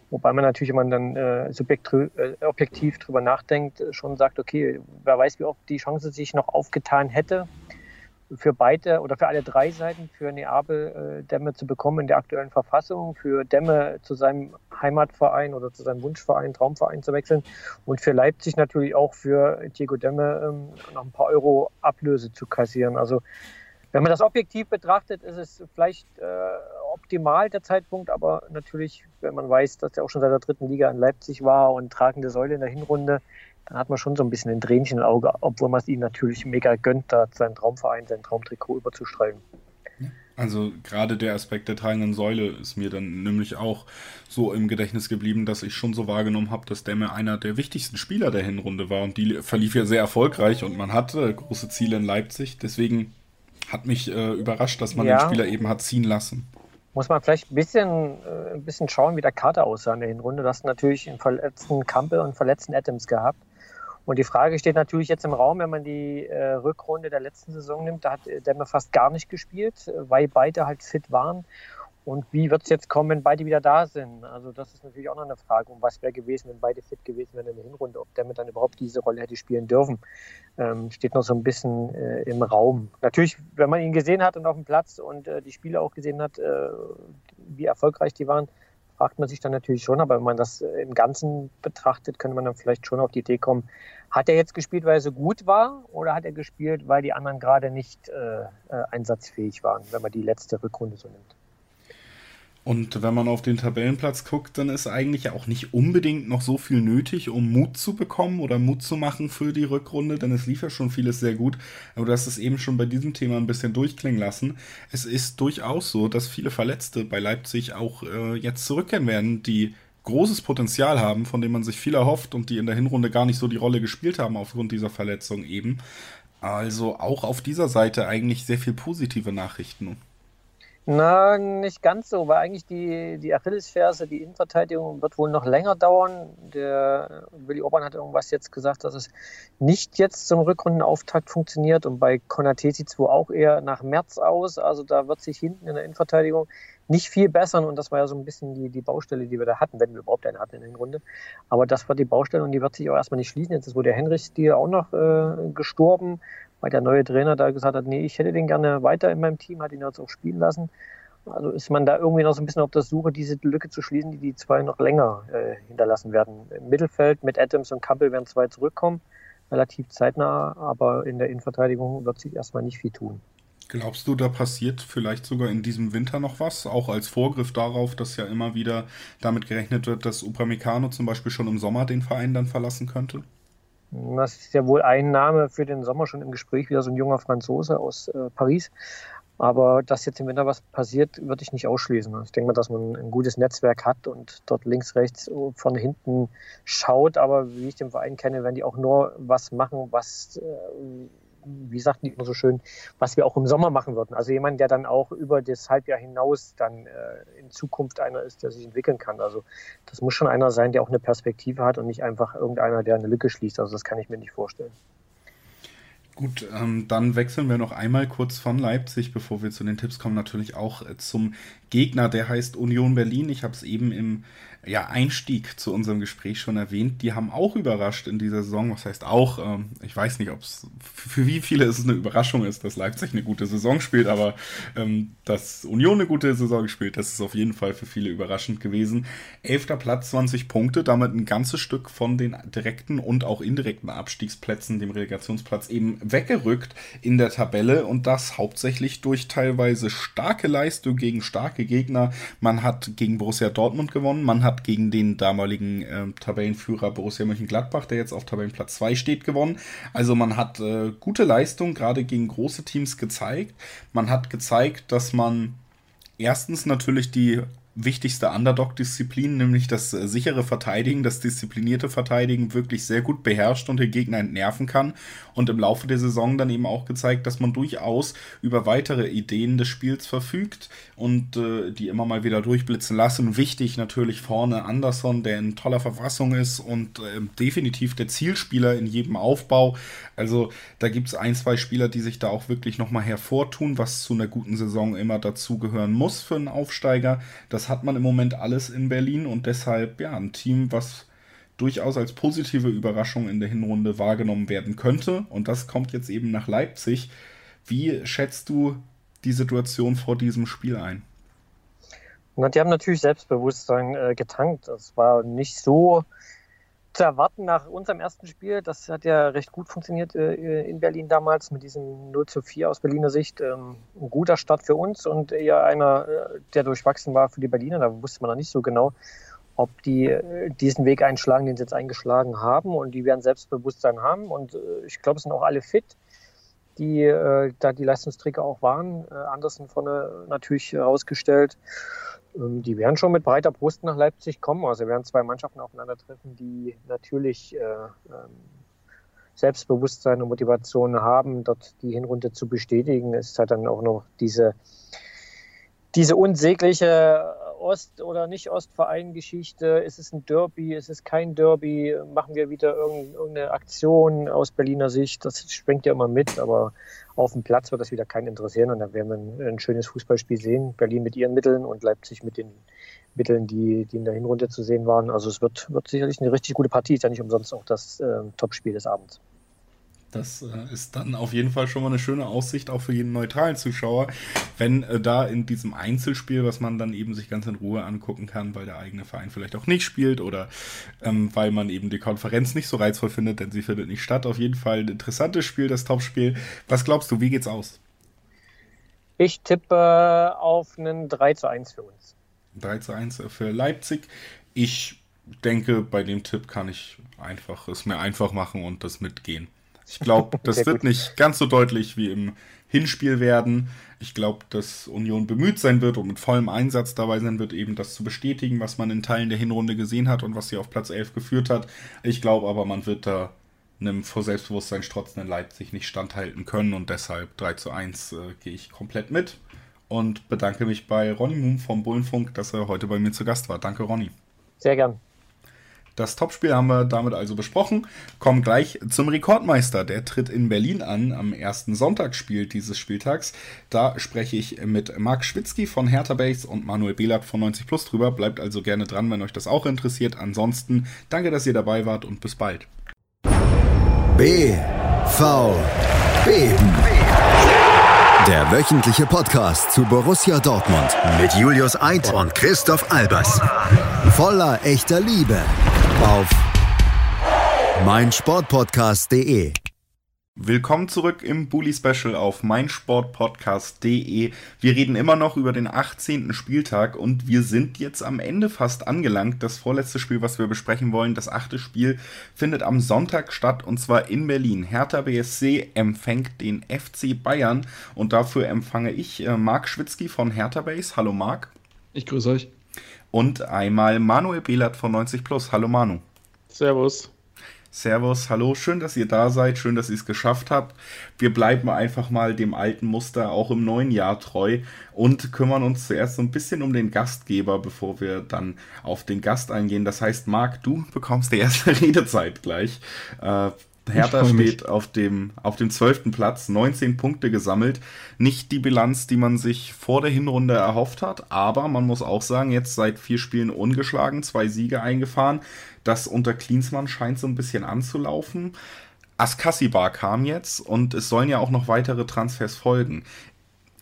Wobei man natürlich, wenn man dann äh, subjekt, äh, objektiv drüber nachdenkt, schon sagt, okay, wer weiß, wie oft die Chance sich noch aufgetan hätte, für beide oder für alle drei Seiten, für Neapel äh, Demme zu bekommen in der aktuellen Verfassung, für Demme zu seinem Heimatverein oder zu seinem Wunschverein, Traumverein zu wechseln und für Leipzig natürlich auch für Diego Demme ähm, noch ein paar Euro Ablöse zu kassieren. Also wenn man das objektiv betrachtet, ist es vielleicht äh, optimal der Zeitpunkt, aber natürlich, wenn man weiß, dass er auch schon seit der dritten Liga in Leipzig war und tragende Säule in der Hinrunde, dann hat man schon so ein bisschen ein Tränchen im Auge, obwohl man es ihm natürlich mega gönnt, da seinen Traumverein, sein Traumtrikot überzustreifen. Also gerade der Aspekt der tragenden Säule ist mir dann nämlich auch so im Gedächtnis geblieben, dass ich schon so wahrgenommen habe, dass Demme einer der wichtigsten Spieler der Hinrunde war und die verlief ja sehr erfolgreich und man hatte große Ziele in Leipzig, deswegen hat mich äh, überrascht, dass man ja. den Spieler eben hat ziehen lassen. Muss man vielleicht ein bisschen, äh, ein bisschen schauen, wie der Kader aussah in der Hinrunde. Du hast natürlich einen verletzten Campbell und einen verletzten Adams gehabt. Und die Frage steht natürlich jetzt im Raum, wenn man die äh, Rückrunde der letzten Saison nimmt, da hat Demme fast gar nicht gespielt, weil beide halt fit waren. Und wie wird es jetzt kommen, wenn beide wieder da sind? Also das ist natürlich auch noch eine Frage, um was wäre gewesen, wenn beide fit gewesen wären in der Hinrunde, ob Demme dann überhaupt diese Rolle hätte spielen dürfen, ähm, steht noch so ein bisschen äh, im Raum. Natürlich, wenn man ihn gesehen hat und auf dem Platz und äh, die Spiele auch gesehen hat, äh, wie erfolgreich die waren, fragt man sich dann natürlich schon. Aber wenn man das im Ganzen betrachtet, könnte man dann vielleicht schon auf die Idee kommen, hat er jetzt gespielt, weil er so gut war oder hat er gespielt, weil die anderen gerade nicht äh, einsatzfähig waren, wenn man die letzte Rückrunde so nimmt. Und wenn man auf den Tabellenplatz guckt, dann ist eigentlich ja auch nicht unbedingt noch so viel nötig, um Mut zu bekommen oder Mut zu machen für die Rückrunde, denn es lief ja schon vieles sehr gut, aber du hast es eben schon bei diesem Thema ein bisschen durchklingen lassen. Es ist durchaus so, dass viele Verletzte bei Leipzig auch äh, jetzt zurückkehren werden, die großes Potenzial haben, von dem man sich viel erhofft und die in der Hinrunde gar nicht so die Rolle gespielt haben aufgrund dieser Verletzung eben. Also auch auf dieser Seite eigentlich sehr viel positive Nachrichten. Na, nicht ganz so, weil eigentlich die, die Achillesferse, die Innenverteidigung wird wohl noch länger dauern. Der Willi Orban hat irgendwas jetzt gesagt, dass es nicht jetzt zum Rückrundenauftakt funktioniert und bei Konaté sieht es wohl auch eher nach März aus. Also da wird sich hinten in der Innenverteidigung nicht viel bessern und das war ja so ein bisschen die, die Baustelle, die wir da hatten, wenn wir überhaupt eine hatten in der Hinrunde. Aber das war die Baustelle und die wird sich auch erstmal nicht schließen. Jetzt ist wohl der Henrich-Stil auch noch äh, gestorben, weil der neue Trainer da gesagt hat, nee, ich hätte den gerne weiter in meinem Team, hat ihn jetzt auch spielen lassen. Also ist man da irgendwie noch so ein bisschen auf der Suche, diese Lücke zu schließen, die die zwei noch länger äh, hinterlassen werden. Im Mittelfeld mit Adams und Campbell werden zwei zurückkommen, relativ zeitnah, aber in der Innenverteidigung wird sich erstmal nicht viel tun. Glaubst du, da passiert vielleicht sogar in diesem Winter noch was? Auch als Vorgriff darauf, dass ja immer wieder damit gerechnet wird, dass Upamecano zum Beispiel schon im Sommer den Verein dann verlassen könnte? Das ist ja wohl ein Name für den Sommer schon im Gespräch, wieder so ein junger Franzose aus äh, Paris. Aber dass jetzt im Winter was passiert, würde ich nicht ausschließen. Ich denke mal, dass man ein gutes Netzwerk hat und dort links, rechts, von hinten schaut. Aber wie ich den Verein kenne, werden die auch nur was machen, was, äh, wie sagt die immer so schön, was wir auch im Sommer machen würden. Also jemand, der dann auch über das Halbjahr hinaus dann äh, in Zukunft einer ist, der sich entwickeln kann. Also das muss schon einer sein, der auch eine Perspektive hat und nicht einfach irgendeiner, der eine Lücke schließt. Also das kann ich mir nicht vorstellen. Gut, ähm, dann wechseln wir noch einmal kurz von Leipzig, bevor wir zu den Tipps kommen, natürlich auch äh, zum Gegner, der heißt Union Berlin. Ich habe es eben im ja, Einstieg zu unserem Gespräch schon erwähnt. Die haben auch überrascht in dieser Saison, was heißt auch, ähm, ich weiß nicht, ob es für wie viele es eine Überraschung ist, dass Leipzig eine gute Saison spielt, aber ähm, dass Union eine gute Saison spielt, das ist auf jeden Fall für viele überraschend gewesen. Elfter Platz, zwanzig Punkte, damit ein ganzes Stück von den direkten und auch indirekten Abstiegsplätzen, dem Relegationsplatz eben weggerückt in der Tabelle und das hauptsächlich durch teilweise starke Leistung gegen starke Gegner. Man hat gegen Borussia Dortmund gewonnen, man hat gegen den damaligen äh, Tabellenführer Borussia Mönchengladbach, der jetzt auf Tabellenplatz zwei steht, gewonnen. Also man hat äh, gute Leistung gerade gegen große Teams gezeigt. Man hat gezeigt, dass man erstens natürlich die wichtigste Underdog-Disziplin, nämlich das sichere Verteidigen, das disziplinierte Verteidigen wirklich sehr gut beherrscht und den Gegner entnerven kann und im Laufe der Saison dann eben auch gezeigt, dass man durchaus über weitere Ideen des Spiels verfügt und äh, die immer mal wieder durchblitzen lassen. Wichtig natürlich vorne Anderson, der in toller Verfassung ist und äh, definitiv der Zielspieler in jedem Aufbau. Also da gibt es ein, zwei Spieler, die sich da auch wirklich nochmal hervortun, was zu einer guten Saison immer dazugehören muss für einen Aufsteiger. Das hat man im Moment alles in Berlin und deshalb ja ein Team, was durchaus als positive Überraschung in der Hinrunde wahrgenommen werden könnte. Und das kommt jetzt eben nach Leipzig. Wie schätzt du die Situation vor diesem Spiel ein? Na, die haben natürlich Selbstbewusstsein äh, getankt. Es war nicht so zu erwarten nach unserem ersten Spiel. Das hat ja recht gut funktioniert äh, in Berlin damals mit diesem null zu vier aus Berliner Sicht. Ähm, ein guter Start für uns und eher einer, der durchwachsen war für die Berliner. Da wusste man noch nicht so genau, ob die diesen Weg einschlagen, den sie jetzt eingeschlagen haben. Und die werden Selbstbewusstsein haben. Und äh, ich glaube, es sind auch alle fit, die äh, da die Leistungsträger auch waren. Äh, Andersen vorne natürlich herausgestellt. Ähm, die werden schon mit breiter Brust nach Leipzig kommen. Also werden zwei Mannschaften aufeinandertreffen, die natürlich äh, äh, Selbstbewusstsein und Motivation haben, dort die Hinrunde zu bestätigen. Es ist halt dann auch noch diese, diese unsägliche Ost- oder Nicht-Ostverein-Geschichte. Ist es ein Derby? Ist es kein Derby? Machen wir wieder irgendeine Aktion aus Berliner Sicht? Das schwingt ja immer mit, aber auf dem Platz wird das wieder keinen interessieren und dann werden wir ein schönes Fußballspiel sehen. Berlin mit ihren Mitteln und Leipzig mit den Mitteln, die, die in der Hinrunde zu sehen waren. Also es wird, wird sicherlich eine richtig gute Partie. Ist ja nicht umsonst auch das äh, Topspiel des Abends. Das ist dann auf jeden Fall schon mal eine schöne Aussicht, auch für jeden neutralen Zuschauer, wenn da in diesem Einzelspiel, was man dann eben sich ganz in Ruhe angucken kann, weil der eigene Verein vielleicht auch nicht spielt oder ähm, weil man eben die Konferenz nicht so reizvoll findet, denn sie findet nicht statt. Auf jeden Fall ein interessantes Spiel, das Topspiel. Was glaubst du, wie geht's aus? Ich tippe auf einen drei zu eins für uns. drei zu eins für Leipzig. Ich denke, bei dem Tipp kann ich einfach es mir einfach machen und das mitgehen. Ich glaube, das wird nicht ganz so deutlich wie im Hinspiel werden. Ich glaube, dass Union bemüht sein wird und mit vollem Einsatz dabei sein wird, eben das zu bestätigen, was man in Teilen der Hinrunde gesehen hat und was sie auf Platz elf geführt hat. Ich glaube aber, man wird da einem vor Selbstbewusstsein strotzenden Leipzig nicht standhalten können und deshalb drei zu eins äh, gehe ich komplett mit und bedanke mich bei Ronny Moom vom Bullenfunk, dass er heute bei mir zu Gast war. Danke, Ronny. Sehr gern. Das Topspiel haben wir damit also besprochen. Kommen gleich zum Rekordmeister. Der tritt in Berlin an am ersten Sonntagsspiel dieses Spieltags. Da spreche ich mit Marc Schwitzky von Hertha B S und Manuel Behlert von neunzig Plus drüber. Bleibt also gerne dran, wenn euch das auch interessiert. Ansonsten danke, dass ihr dabei wart und bis bald. B V B. Der wöchentliche Podcast zu Borussia Dortmund mit Julius Eid und Christoph Albers. Voller echter Liebe. Auf meinsportpodcast punkt de. Willkommen zurück im Bully Special auf meinsportpodcast punkt de. Wir reden immer noch über den achtzehnten Spieltag und wir sind jetzt am Ende fast angelangt. Das vorletzte Spiel, was wir besprechen wollen, das achte Spiel, findet am Sonntag statt und zwar in Berlin. Hertha B S C empfängt den F C Bayern und dafür empfange ich äh, Marc Schwitzky von Hertha B S. Hallo Marc. Ich grüße euch. Und einmal Manuel Behlert von neunzig Plus. Hallo Manu. Servus. Servus, hallo. Schön, dass ihr da seid. Schön, dass ihr es geschafft habt. Wir bleiben einfach mal dem alten Muster auch im neuen Jahr treu und kümmern uns zuerst so ein bisschen um den Gastgeber, bevor wir dann auf den Gast eingehen. Das heißt, Marc, du bekommst die erste Redezeit gleich. Äh, Hertha steht auf dem, auf dem zwölften Platz, neunzehn Punkte gesammelt. Nicht die Bilanz, die man sich vor der Hinrunde erhofft hat, aber man muss auch sagen, jetzt seit vier Spielen ungeschlagen, zwei Siege eingefahren. Das unter Klinsmann scheint so ein bisschen anzulaufen. Askasibar kam jetzt und es sollen ja auch noch weitere Transfers folgen.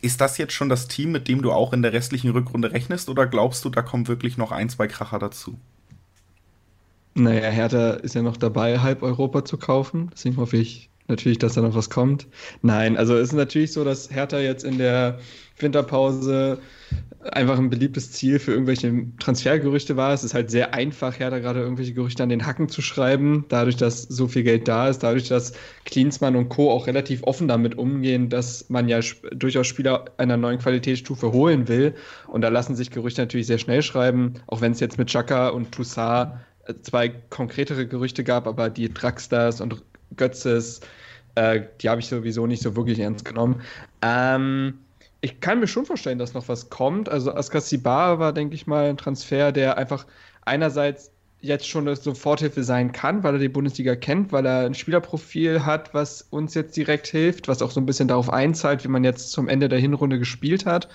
Ist das jetzt schon das Team, mit dem du auch in der restlichen Rückrunde rechnest oder glaubst du, da kommen wirklich noch ein, zwei Kracher dazu? Naja, Hertha ist ja noch dabei, halb Europa zu kaufen. Deswegen hoffe ich natürlich, dass da noch was kommt. Nein, also es ist natürlich so, dass Hertha jetzt in der Winterpause einfach ein beliebtes Ziel für irgendwelche Transfergerüchte war. Es ist halt sehr einfach, Hertha gerade irgendwelche Gerüchte an den Hacken zu schreiben. Dadurch, dass so viel Geld da ist, dadurch, dass Klinsmann und Co. auch relativ offen damit umgehen, dass man ja durchaus Spieler einer neuen Qualitätsstufe holen will. Und da lassen sich Gerüchte natürlich sehr schnell schreiben, auch wenn es jetzt mit Xhaka und Toussaint zwei konkretere Gerüchte gab, aber die Draxlers und Götzes, äh, die habe ich sowieso nicht so wirklich ernst genommen. Ähm, ich kann mir schon vorstellen, dass noch was kommt. Also Askasibar war, denke ich mal, ein Transfer, der einfach einerseits jetzt schon eine Soforthilfe sein kann, weil er die Bundesliga kennt, weil er ein Spielerprofil hat, was uns jetzt direkt hilft, was auch so ein bisschen darauf einzahlt, wie man jetzt zum Ende der Hinrunde gespielt hat.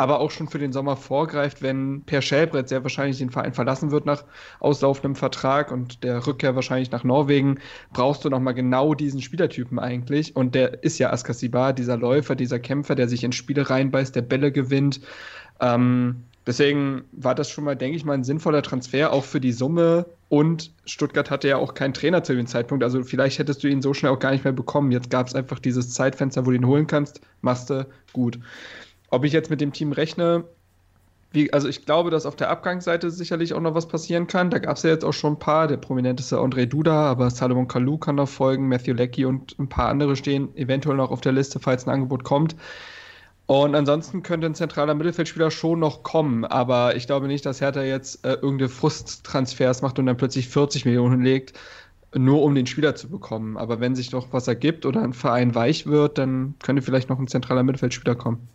Aber auch schon für den Sommer vorgreift, wenn Per Schellbrett sehr wahrscheinlich den Verein verlassen wird nach auslaufendem Vertrag und der Rückkehr wahrscheinlich nach Norwegen, brauchst du nochmal genau diesen Spielertypen eigentlich. Und der ist ja Askasibar, dieser Läufer, dieser Kämpfer, der sich in Spiele reinbeißt, der Bälle gewinnt. Ähm, Deswegen war das schon mal, denke ich mal, ein sinnvoller Transfer, auch für die Summe. Und Stuttgart hatte ja auch keinen Trainer zu dem Zeitpunkt. Also vielleicht hättest du ihn so schnell auch gar nicht mehr bekommen. Jetzt gab es einfach dieses Zeitfenster, wo du ihn holen kannst. Machst du gut. Ob ich jetzt mit dem Team rechne, wie, also ich glaube, dass auf der Abgangsseite sicherlich auch noch was passieren kann. Da gab es ja jetzt auch schon ein paar. Der prominenteste André Duda, aber Salomon Kalou kann noch folgen. Matthew Leckie und ein paar andere stehen eventuell noch auf der Liste, falls ein Angebot kommt. Und ansonsten könnte ein zentraler Mittelfeldspieler schon noch kommen, aber ich glaube nicht, dass Hertha jetzt äh, irgendeine Frusttransfers macht und dann plötzlich vierzig Millionen legt, nur um den Spieler zu bekommen. Aber wenn sich doch was ergibt oder ein Verein weich wird, dann könnte vielleicht noch ein zentraler Mittelfeldspieler kommen.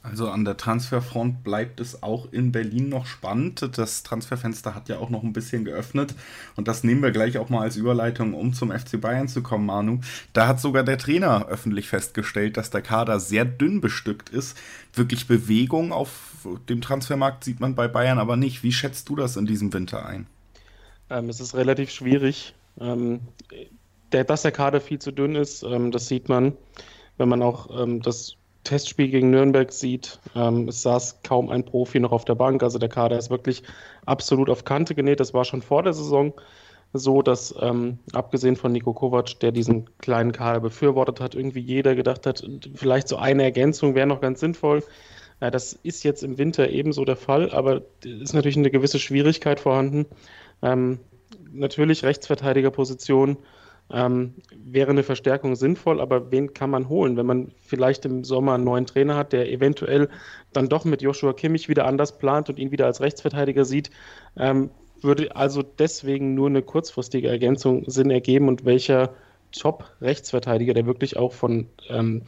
Also an der Transferfront bleibt es auch in Berlin noch spannend. Das Transferfenster hat ja auch noch ein bisschen geöffnet und das nehmen wir gleich auch mal als Überleitung, um zum F C Bayern zu kommen, Manu. Da hat sogar der Trainer öffentlich festgestellt, dass der Kader sehr dünn bestückt ist. Wirklich Bewegung auf dem Transfermarkt sieht man bei Bayern aber nicht. Wie schätzt du das in diesem Winter ein? Ähm, es ist relativ schwierig, ähm, der, dass der Kader viel zu dünn ist. Ähm, das sieht man, wenn man auch ähm, das Testspiel gegen Nürnberg sieht, ähm, es saß kaum ein Profi noch auf der Bank, also der Kader ist wirklich absolut auf Kante genäht. Das war schon vor der Saison so, dass ähm, abgesehen von Niko Kovac, der diesen kleinen Kader befürwortet hat, irgendwie jeder gedacht hat, vielleicht so eine Ergänzung wäre noch ganz sinnvoll. Ja, das ist jetzt im Winter ebenso der Fall, aber ist natürlich eine gewisse Schwierigkeit vorhanden. Ähm, natürlich Rechtsverteidigerposition. Ähm, wäre eine Verstärkung sinnvoll, aber wen kann man holen, wenn man vielleicht im Sommer einen neuen Trainer hat, der eventuell dann doch mit Joshua Kimmich wieder anders plant und ihn wieder als Rechtsverteidiger sieht, ähm, würde also deswegen nur eine kurzfristige Ergänzung Sinn ergeben. Und welcher Top-Rechtsverteidiger, der wirklich auch von ähm,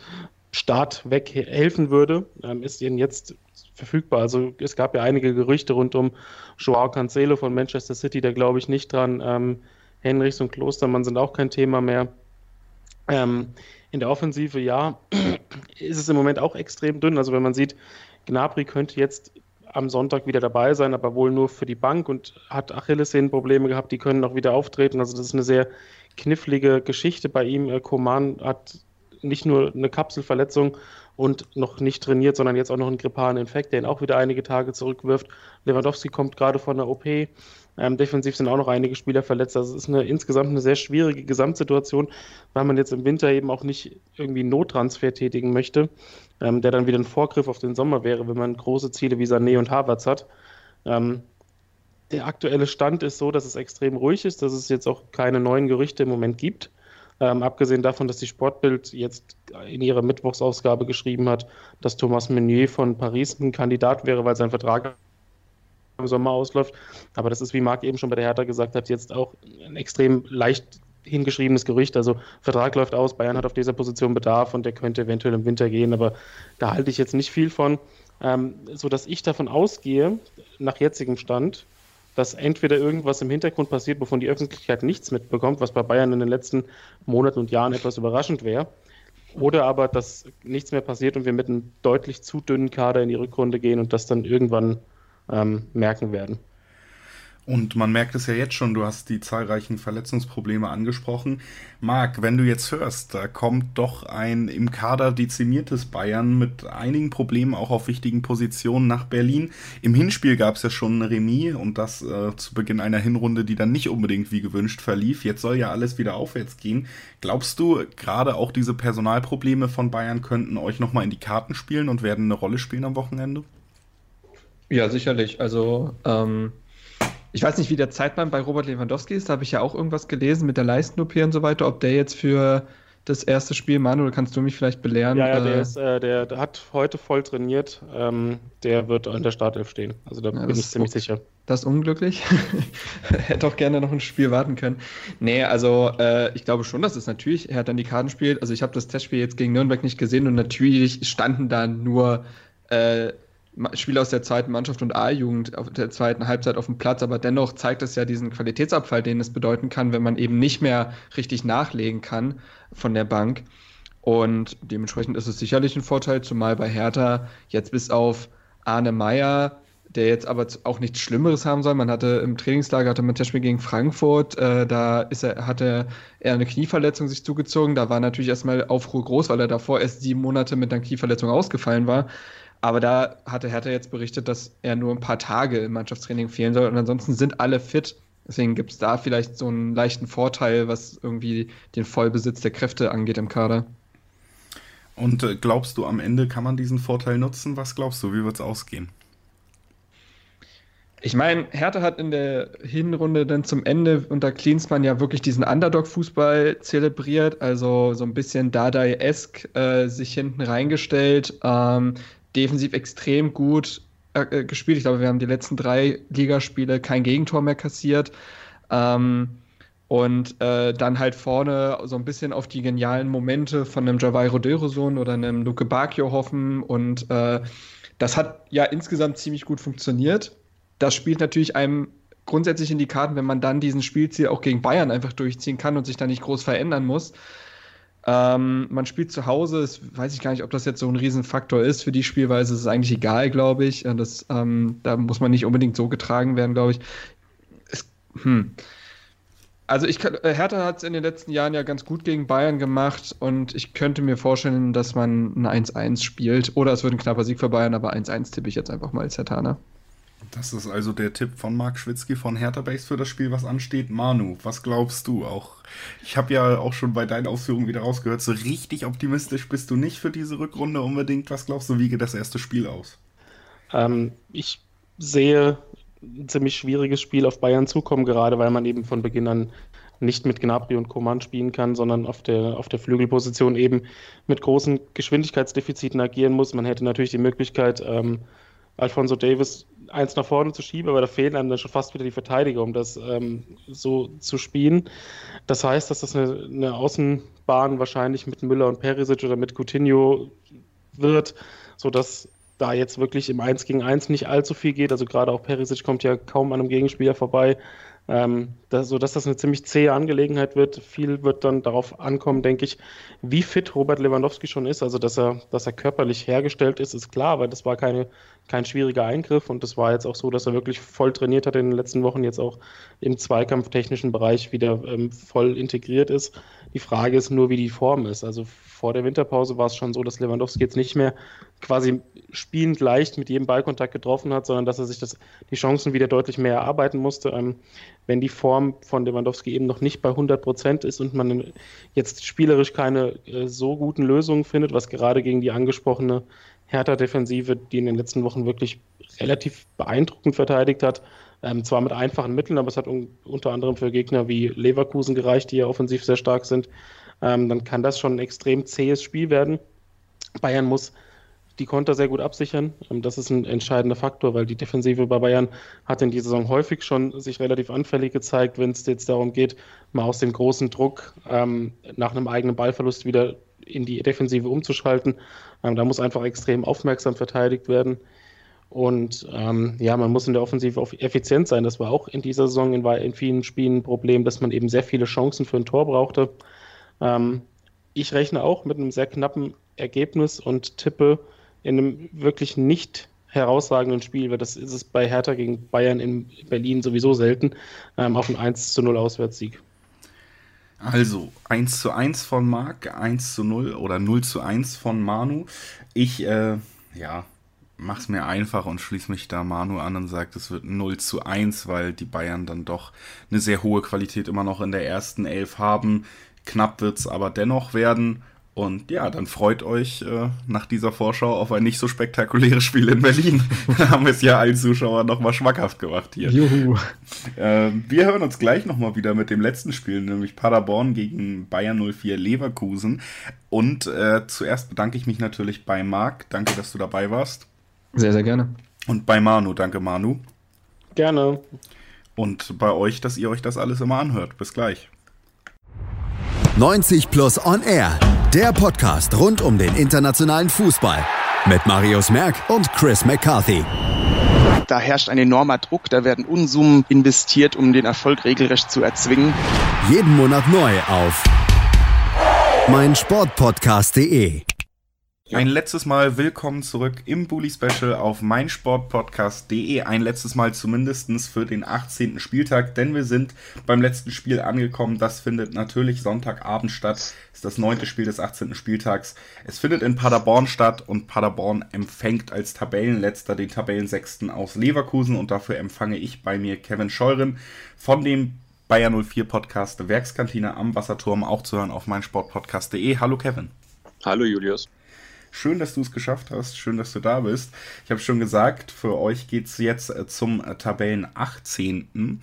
Start weg he- helfen würde, ähm, ist ihnen jetzt verfügbar. Also es gab ja einige Gerüchte rund um Joao Cancelo von Manchester City, da glaube ich nicht dran. ähm, Henrichs und Klostermann sind auch kein Thema mehr. Ähm, in der Offensive, ja, ist es im Moment auch extrem dünn. Also wenn man sieht, Gnabry könnte jetzt am Sonntag wieder dabei sein, aber wohl nur für die Bank und hat Achillessehnenprobleme gehabt, die können auch wieder auftreten. Also das ist eine sehr knifflige Geschichte bei ihm. Coman hat nicht nur eine Kapselverletzung und noch nicht trainiert, sondern jetzt auch noch einen grippalen Infekt, der ihn auch wieder einige Tage zurückwirft. Lewandowski kommt gerade von der O P. Ähm, defensiv sind auch noch einige Spieler verletzt. Also es ist eine, insgesamt eine sehr schwierige Gesamtsituation, weil man jetzt im Winter eben auch nicht irgendwie einen Nottransfer tätigen möchte, ähm, der dann wieder ein Vorgriff auf den Sommer wäre, wenn man große Ziele wie Sané und Havertz hat. Ähm, der aktuelle Stand ist so, dass es extrem ruhig ist, dass es jetzt auch keine neuen Gerüchte im Moment gibt. Ähm, abgesehen davon, dass die Sportbild jetzt in ihrer Mittwochsausgabe geschrieben hat, dass Thomas Meunier von Paris ein Kandidat wäre, weil sein Vertrag im Sommer ausläuft. Aber das ist, wie Marc eben schon bei der Hertha gesagt hat, jetzt auch ein extrem leicht hingeschriebenes Gerücht. Also Vertrag läuft aus, Bayern hat auf dieser Position Bedarf und der könnte eventuell im Winter gehen. Aber da halte ich jetzt nicht viel von, ähm, sodass ich davon ausgehe, nach jetzigem Stand, dass entweder irgendwas im Hintergrund passiert, wovon die Öffentlichkeit nichts mitbekommt, was bei Bayern in den letzten Monaten und Jahren etwas überraschend wäre, oder aber, dass nichts mehr passiert und wir mit einem deutlich zu dünnen Kader in die Rückrunde gehen und das dann irgendwann ähm, merken werden. Und man merkt es ja jetzt schon, du hast die zahlreichen Verletzungsprobleme angesprochen. Marc, wenn du jetzt hörst, da kommt doch ein im Kader dezimiertes Bayern mit einigen Problemen auch auf wichtigen Positionen nach Berlin. Im Hinspiel gab es ja schon ein Remis und das äh, zu Beginn einer Hinrunde, die dann nicht unbedingt wie gewünscht verlief. Jetzt soll ja alles wieder aufwärts gehen. Glaubst du, gerade auch diese Personalprobleme von Bayern könnten euch nochmal in die Karten spielen und werden eine Rolle spielen am Wochenende? Ja, sicherlich. Also, ähm... ich weiß nicht, wie der Zeitplan bei Robert Lewandowski ist, da habe ich ja auch irgendwas gelesen mit der Leisten-O P und so weiter, ob der jetzt für das erste Spiel, Manuel, kannst du mich vielleicht belehren? Ja, ja, der, äh, ist, äh, der, der hat heute voll trainiert, ähm, der wird in der Startelf stehen, also da ja, bin ich ziemlich sicher. Das ist unglücklich, hätte auch gerne noch ein Spiel warten können. Nee, also äh, ich glaube schon, dass es natürlich Hertha an die Karten spielt, also ich habe das Testspiel jetzt gegen Nürnberg nicht gesehen und natürlich standen da nur äh, Spieler aus der zweiten Mannschaft und A-Jugend auf der zweiten Halbzeit auf dem Platz, aber dennoch zeigt es ja diesen Qualitätsabfall, den es bedeuten kann, wenn man eben nicht mehr richtig nachlegen kann von der Bank. Und dementsprechend ist es sicherlich ein Vorteil, zumal bei Hertha jetzt bis auf Arne Meyer, der jetzt aber auch nichts Schlimmeres haben soll. Man hatte im Trainingslager, hatte man das Spiel gegen Frankfurt, äh, da ist er, hatte er eine Knieverletzung sich zugezogen. Da war natürlich erstmal Aufruhr groß, weil er davor erst sieben Monate mit einer Knieverletzung ausgefallen war. Aber da hatte Hertha jetzt berichtet, dass er nur ein paar Tage im Mannschaftstraining fehlen soll und ansonsten sind alle fit. Deswegen gibt es da vielleicht so einen leichten Vorteil, was irgendwie den Vollbesitz der Kräfte angeht im Kader. Und glaubst du, am Ende kann man diesen Vorteil nutzen? Was glaubst du, wie wird es ausgehen? Ich meine, Hertha hat in der Hinrunde dann zum Ende unter Klinsmann ja wirklich diesen Underdog-Fußball zelebriert, also so ein bisschen Dardai-esk äh, sich hinten reingestellt, ähm, defensiv extrem gut äh, gespielt. Ich glaube, wir haben die letzten drei Ligaspiele kein Gegentor mehr kassiert. Ähm, und äh, dann halt vorne so ein bisschen auf die genialen Momente von einem Javairo Deroson oder einem Luke Bakio hoffen. Und äh, das hat ja insgesamt ziemlich gut funktioniert. Das spielt natürlich einem grundsätzlich in die Karten, wenn man dann diesen Spielziel auch gegen Bayern einfach durchziehen kann und sich da nicht groß verändern muss. Ähm, man spielt zu Hause, das weiß ich gar nicht, ob das jetzt so ein Riesenfaktor ist. Für die Spielweise ist es eigentlich egal, glaube ich. Das, ähm, da muss man nicht unbedingt so getragen werden, glaube ich. Es, hm. Also ich, Hertha hat es in den letzten Jahren ja ganz gut gegen Bayern gemacht und ich könnte mir vorstellen, dass man ein eins eins spielt. Oder es wird ein knapper Sieg für Bayern, aber eins eins tippe ich jetzt einfach mal als Herthaner. Das ist also der Tipp von Marc Schwitzky von Hertha Base für das Spiel, was ansteht. Manu, was glaubst du auch? Ich habe ja auch schon bei deinen Ausführungen wieder rausgehört, so richtig optimistisch bist du nicht für diese Rückrunde unbedingt. Was glaubst du, wie geht das erste Spiel aus? Ähm, ich sehe ein ziemlich schwieriges Spiel auf Bayern zukommen, gerade weil man eben von Beginn an nicht mit Gnabry und Coman spielen kann, sondern auf der, auf der Flügelposition eben mit großen Geschwindigkeitsdefiziten agieren muss. Man hätte natürlich die Möglichkeit, ähm, Alphonso Davies eins nach vorne zu schieben, aber da fehlen einem dann schon fast wieder die Verteidiger, um das ähm, so zu spielen. Das heißt, dass das eine, eine Außenbahn wahrscheinlich mit Müller und Perisic oder mit Coutinho wird, sodass da jetzt wirklich im eins gegen eins nicht allzu viel geht. Also gerade auch Perisic kommt ja kaum an einem Gegenspieler vorbei, ähm, das, sodass das eine ziemlich zähe Angelegenheit wird. Viel wird dann darauf ankommen, denke ich, wie fit Robert Lewandowski schon ist. Also dass er, dass er körperlich hergestellt ist, ist klar, weil das war keine kein schwieriger Eingriff und das war jetzt auch so, dass er wirklich voll trainiert hat in den letzten Wochen, jetzt auch im zweikampftechnischen Bereich wieder ähm, voll integriert ist. Die Frage ist nur, wie die Form ist. Also vor der Winterpause war es schon so, dass Lewandowski jetzt nicht mehr quasi spielend leicht mit jedem Ballkontakt getroffen hat, sondern dass er sich das, die Chancen wieder deutlich mehr erarbeiten musste. Ähm, wenn die Form von Lewandowski eben noch nicht bei hundert Prozent ist und man jetzt spielerisch keine äh, so guten Lösungen findet, was gerade gegen die angesprochene Hertha-Defensive, die in den letzten Wochen wirklich relativ beeindruckend verteidigt hat, ähm, zwar mit einfachen Mitteln, aber es hat un- unter anderem für Gegner wie Leverkusen gereicht, die ja offensiv sehr stark sind, ähm, dann kann das schon ein extrem zähes Spiel werden. Bayern muss die Konter sehr gut absichern, ähm, das ist ein entscheidender Faktor, weil die Defensive bei Bayern hat in dieser Saison häufig schon sich relativ anfällig gezeigt, wenn es jetzt darum geht, mal aus dem großen Druck ähm, nach einem eigenen Ballverlust wieder in die Defensive umzuschalten. Ähm, da muss einfach extrem aufmerksam verteidigt werden. Und ähm, ja, man muss in der Offensive effizient sein. Das war auch in dieser Saison in, in vielen Spielen ein Problem, dass man eben sehr viele Chancen für ein Tor brauchte. Ähm, ich rechne auch mit einem sehr knappen Ergebnis und tippe in einem wirklich nicht herausragenden Spiel, weil das ist es bei Hertha gegen Bayern in Berlin sowieso selten, ähm, auf einen eins zu null Auswärtssieg. Also eins zu eins von Marc, eins zu null oder null zu eins von Manu. Ich, äh, ja, mach's mir einfach und schließe mich da Manu an und sage, es wird null zu eins, weil die Bayern dann doch eine sehr hohe Qualität immer noch in der ersten Elf haben. Knapp wird's aber dennoch werden. Und ja, dann freut euch äh, nach dieser Vorschau auf ein nicht so spektakuläres Spiel in Berlin. Da haben wir es ja allen Zuschauern nochmal schmackhaft gemacht hier. Juhu. Äh, wir hören uns gleich nochmal wieder mit dem letzten Spiel, nämlich Paderborn gegen Bayern null vier Leverkusen. Und äh, zuerst bedanke ich mich natürlich bei Marc. Danke, dass du dabei warst. Sehr, sehr gerne. Und bei Manu. Danke, Manu. Gerne. Und bei euch, dass ihr euch das alles immer anhört. Bis gleich. neunzig Plus On Air, der Podcast rund um den internationalen Fußball mit Marius Merck und Chris McCarthy. Da herrscht ein enormer Druck, da werden Unsummen investiert, um den Erfolg regelrecht zu erzwingen. Jeden Monat neu auf meinsportpodcast punkt de. Ja. Ein letztes Mal willkommen zurück im Bully Special auf meinsportpodcast punkt de. Ein letztes Mal zumindestens für den achtzehnten Spieltag, denn wir sind beim letzten Spiel angekommen. Das findet natürlich Sonntagabend statt. Ist das neunte Spiel des achtzehnten Spieltags. Es findet in Paderborn statt und Paderborn empfängt als Tabellenletzter den Tabellensechsten aus Leverkusen. Und dafür empfange ich bei mir Kevin Scheuren von dem Bayer null vier Podcast Werkskantine am Wasserturm, auch zu hören auf meinsportpodcast punkt de. Hallo Kevin. Hallo Julius. Schön, dass du es geschafft hast. Schön, dass du da bist. Ich habe schon gesagt, für euch geht es jetzt zum Tabellen achtzehnten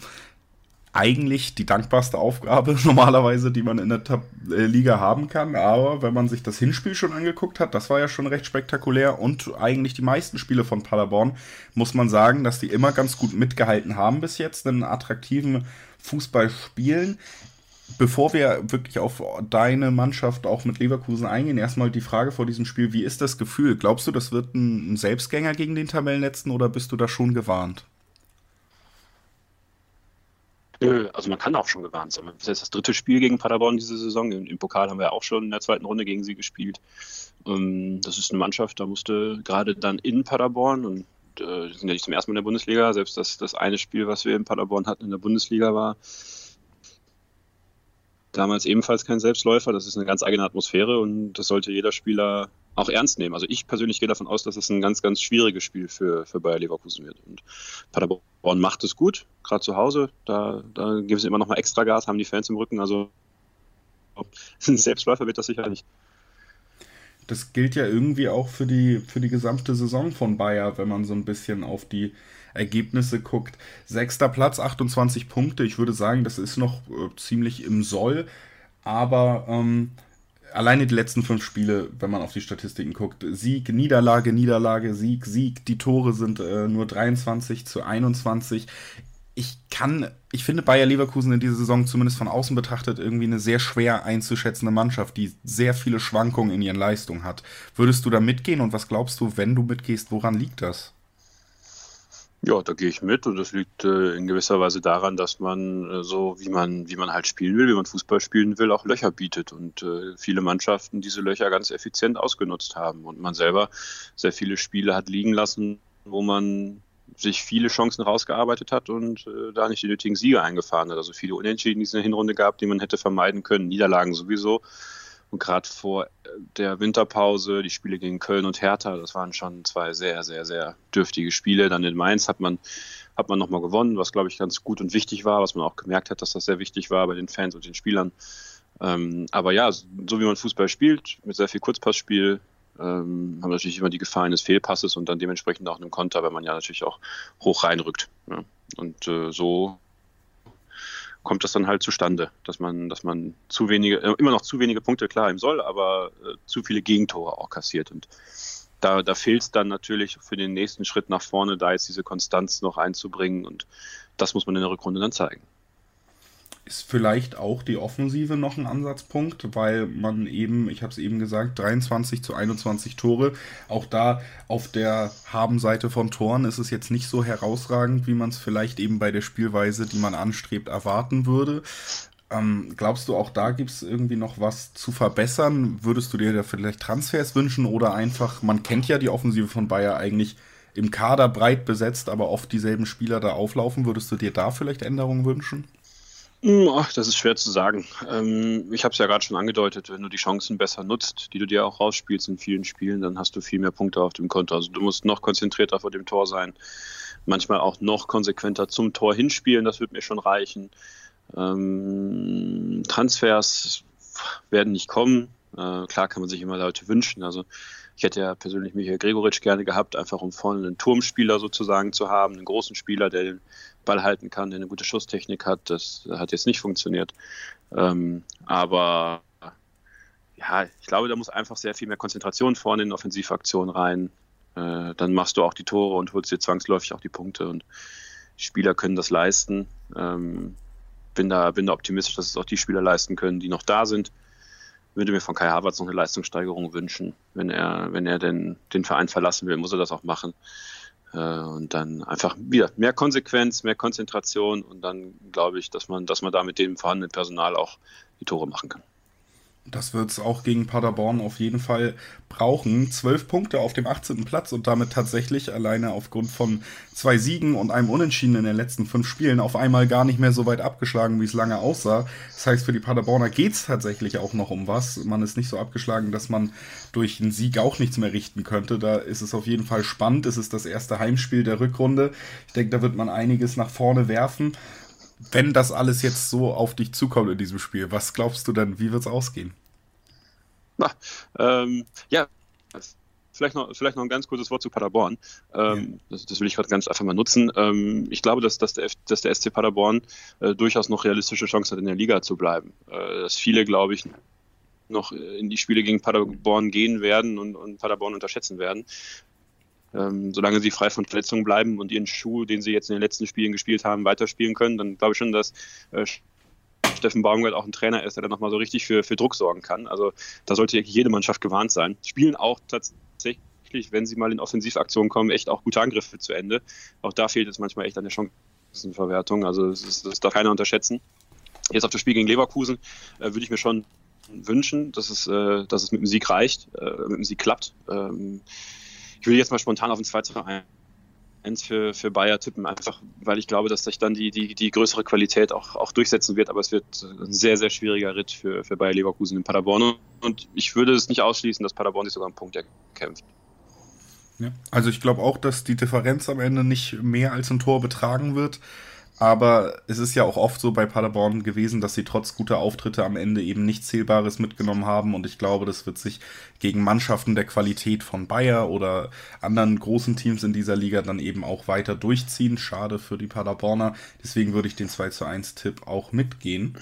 Eigentlich die dankbarste Aufgabe normalerweise, die man in der Tab- äh, Liga haben kann. Aber wenn man sich das Hinspiel schon angeguckt hat, das war ja schon recht spektakulär. Und eigentlich die meisten Spiele von Paderborn, muss man sagen, dass die immer ganz gut mitgehalten haben bis jetzt, einen attraktiven Fußball spielen. Bevor wir wirklich auf deine Mannschaft auch mit Leverkusen eingehen, erstmal die Frage vor diesem Spiel, wie ist das Gefühl? Glaubst du, das wird ein Selbstgänger gegen den Tabellenletzten oder bist du da schon gewarnt? Also man kann auch schon gewarnt sein. Das ist das dritte Spiel gegen Paderborn diese Saison. Im Pokal haben wir auch schon in der zweiten Runde gegen sie gespielt. Das ist eine Mannschaft, da musste gerade dann in Paderborn, und die sind ja nicht zum ersten Mal in der Bundesliga, selbst das, das eine Spiel, was wir in Paderborn hatten in der Bundesliga, war damals ebenfalls kein Selbstläufer. Das ist eine ganz eigene Atmosphäre und das sollte jeder Spieler auch ernst nehmen. Also ich persönlich gehe davon aus, dass es ein ganz, ganz schwieriges Spiel für, für Bayer Leverkusen wird. Und Paderborn macht es gut, gerade zu Hause. Da, da geben sie immer noch mal extra Gas, haben die Fans im Rücken. Also ein Selbstläufer wird das sicher nicht. Das gilt ja irgendwie auch für die, für die gesamte Saison von Bayer, wenn man so ein bisschen auf die Ergebnisse guckt. Sechster Platz, achtundzwanzig Punkte. Ich würde sagen, das ist noch äh, ziemlich im Soll. Aber ähm, alleine die letzten fünf Spiele, wenn man auf die Statistiken guckt, Sieg, Niederlage, Niederlage, Sieg, Sieg. Die Tore sind äh, nur dreiundzwanzig zu einundzwanzig. Ich kann, ich finde Bayer Leverkusen in dieser Saison zumindest von außen betrachtet irgendwie eine sehr schwer einzuschätzende Mannschaft, die sehr viele Schwankungen in ihren Leistungen hat. Würdest du da mitgehen und was glaubst du, wenn du mitgehst, woran liegt das? Ja, da gehe ich mit und das liegt äh, in gewisser Weise daran, dass man äh, so, wie man wie man halt spielen will, wie man Fußball spielen will, auch Löcher bietet und äh, viele Mannschaften diese Löcher ganz effizient ausgenutzt haben und man selber sehr viele Spiele hat liegen lassen, wo man sich viele Chancen rausgearbeitet hat und äh, da nicht die nötigen Siege eingefahren hat. Also viele Unentschieden, die es in der Hinrunde gab, die man hätte vermeiden können, Niederlagen sowieso. Und gerade vor der Winterpause, die Spiele gegen Köln und Hertha, das waren schon zwei sehr, sehr, sehr dürftige Spiele. Dann in Mainz hat man, hat man nochmal gewonnen, was, glaube ich, ganz gut und wichtig war, was man auch gemerkt hat, dass das sehr wichtig war bei den Fans und den Spielern. Ähm, aber ja, so wie man Fußball spielt, mit sehr viel Kurzpassspiel, ähm, haben natürlich immer die Gefahren des Fehlpasses und dann dementsprechend auch einen Konter, weil man ja natürlich auch hoch reinrückt. Ja. Und äh, so kommt das dann halt zustande, dass man, dass man zu wenige, immer noch zu wenige Punkte klar im Soll, aber äh, zu viele Gegentore auch kassiert. Und da, da fehlt es dann natürlich für den nächsten Schritt nach vorne, da jetzt diese Konstanz noch einzubringen. Und das muss man in der Rückrunde dann zeigen. Ist vielleicht auch die Offensive noch ein Ansatzpunkt, weil man eben, ich habe es eben gesagt, dreiundzwanzig zu einundzwanzig Tore. Auch da auf der Habenseite von Toren ist es jetzt nicht so herausragend, wie man es vielleicht eben bei der Spielweise, die man anstrebt, erwarten würde. Ähm, glaubst du, auch da gibt es irgendwie noch was zu verbessern? Würdest du dir da vielleicht Transfers wünschen oder einfach, man kennt ja die Offensive von Bayer eigentlich im Kader breit besetzt, aber oft dieselben Spieler da auflaufen. Würdest du dir da vielleicht Änderungen wünschen? Ach, das ist schwer zu sagen. Ähm, ich habe es ja gerade schon angedeutet, wenn du die Chancen besser nutzt, die du dir auch rausspielst in vielen Spielen, dann hast du viel mehr Punkte auf dem Konto. Also du musst noch konzentrierter vor dem Tor sein, manchmal auch noch konsequenter zum Tor hinspielen, das wird mir schon reichen. Ähm, Transfers werden nicht kommen. Äh, klar kann man sich immer Leute wünschen. Also ich hätte ja persönlich Michael Gregoritsch gerne gehabt, einfach um vorne einen Turmspieler sozusagen zu haben, einen großen Spieler, der den Ball halten kann, der eine gute Schusstechnik hat. Das hat jetzt nicht funktioniert. Ähm, aber ja, ich glaube, da muss einfach sehr viel mehr Konzentration vorne in Offensivaktionen rein. Äh, dann machst du auch die Tore und holst dir zwangsläufig auch die Punkte. Und die Spieler können das leisten. Ähm, bin da, bin da optimistisch, dass es auch die Spieler leisten können, die noch da sind. Würde mir von Kai Havertz noch eine Leistungssteigerung wünschen. Wenn er, wenn er denn den Verein verlassen will, muss er das auch machen. Und dann einfach wieder mehr Konsequenz, mehr Konzentration und dann glaube ich, dass man, dass man da mit dem vorhandenen Personal auch die Tore machen kann. Das wird es auch gegen Paderborn auf jeden Fall brauchen. Zwölf Punkte auf dem achtzehnten Platz und damit tatsächlich alleine aufgrund von zwei Siegen und einem Unentschieden in den letzten fünf Spielen auf einmal gar nicht mehr so weit abgeschlagen, wie es lange aussah. Das heißt, für die Paderborner geht es tatsächlich auch noch um was. Man ist nicht so abgeschlagen, dass man durch einen Sieg auch nichts mehr richten könnte. Da ist es auf jeden Fall spannend. Es ist das erste Heimspiel der Rückrunde. Ich denke, da wird man einiges nach vorne werfen. Wenn das alles jetzt so auf dich zukommt in diesem Spiel, was glaubst du denn, wie wird es ausgehen? Na, ähm, ja, vielleicht noch, vielleicht noch ein ganz kurzes Wort zu Paderborn. Ähm, ja. das, das will ich gerade ganz einfach mal nutzen. Ähm, ich glaube, dass, dass, der, dass der S C Paderborn äh, durchaus noch realistische Chancen hat, in der Liga zu bleiben. Äh, dass viele, glaube ich, noch in die Spiele gegen Paderborn gehen werden und, und Paderborn unterschätzen werden. Ähm, solange sie frei von Verletzungen bleiben und ihren Schuh, den sie jetzt in den letzten Spielen gespielt haben, weiterspielen können, dann glaube ich schon, dass äh, Steffen Baumgart auch ein Trainer ist, der dann nochmal so richtig für, für Druck sorgen kann. Also da sollte jede Mannschaft gewarnt sein. Spielen auch tatsächlich, wenn sie mal in Offensivaktionen kommen, echt auch gute Angriffe zu Ende. Auch da fehlt es manchmal echt an der Chancenverwertung. Also das, ist, das darf keiner unterschätzen. Jetzt auf das Spiel gegen Leverkusen äh, würde ich mir schon wünschen, dass es, äh, dass es mit dem Sieg reicht, äh, mit dem Sieg klappt. Ähm, Ich will jetzt mal spontan auf ein zwei zu eins für, für Bayer tippen, einfach weil ich glaube, dass sich dann die, die, die größere Qualität auch, auch durchsetzen wird. Aber es wird ein sehr, sehr schwieriger Ritt für, für Bayer Leverkusen in Paderborn. Und ich würde es nicht ausschließen, dass Paderborn sich sogar einen Punkt erkämpft. Ja, also ich glaube auch, dass die Differenz am Ende nicht mehr als ein Tor betragen wird. Aber es ist ja auch oft so bei Paderborn gewesen, dass sie trotz guter Auftritte am Ende eben nichts Zählbares mitgenommen haben. Und ich glaube, das wird sich gegen Mannschaften der Qualität von Bayer oder anderen großen Teams in dieser Liga dann eben auch weiter durchziehen. Schade für die Paderborner. Deswegen würde ich den zwei zu eins Tipp auch mitgehen.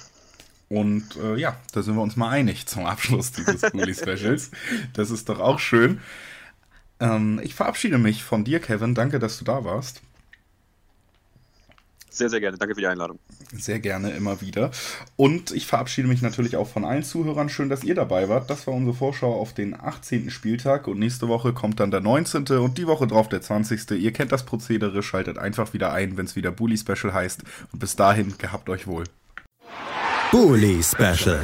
Und äh, ja, da sind wir uns mal einig zum Abschluss dieses Bully-Specials. Das ist doch auch schön. Ähm, ich verabschiede mich von dir, Kevin. Danke, dass du da warst. Sehr, sehr gerne. Danke für die Einladung. Sehr gerne, immer wieder. Und ich verabschiede mich natürlich auch von allen Zuhörern. Schön, dass ihr dabei wart. Das war unsere Vorschau auf den achtzehnten Spieltag. Und nächste Woche kommt dann der neunzehnte und die Woche drauf der zwanzigste Ihr kennt das Prozedere. Schaltet einfach wieder ein, wenn es wieder Bully Special heißt. Und bis dahin, gehabt euch wohl. Bully Special.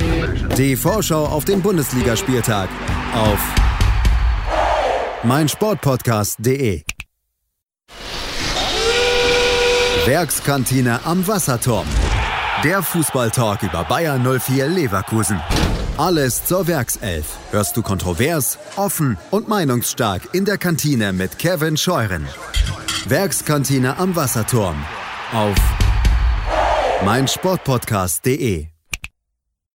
Die Vorschau auf den Bundesligaspieltag auf meinsportpodcast punkt de. Werkskantine am Wasserturm. Der Fußballtalk über Bayern null vier Leverkusen. Alles zur Werkself. Hörst du kontrovers, offen und meinungsstark in der Kantine mit Kevin Scheuren. Werkskantine am Wasserturm auf meinsportpodcast punkt de.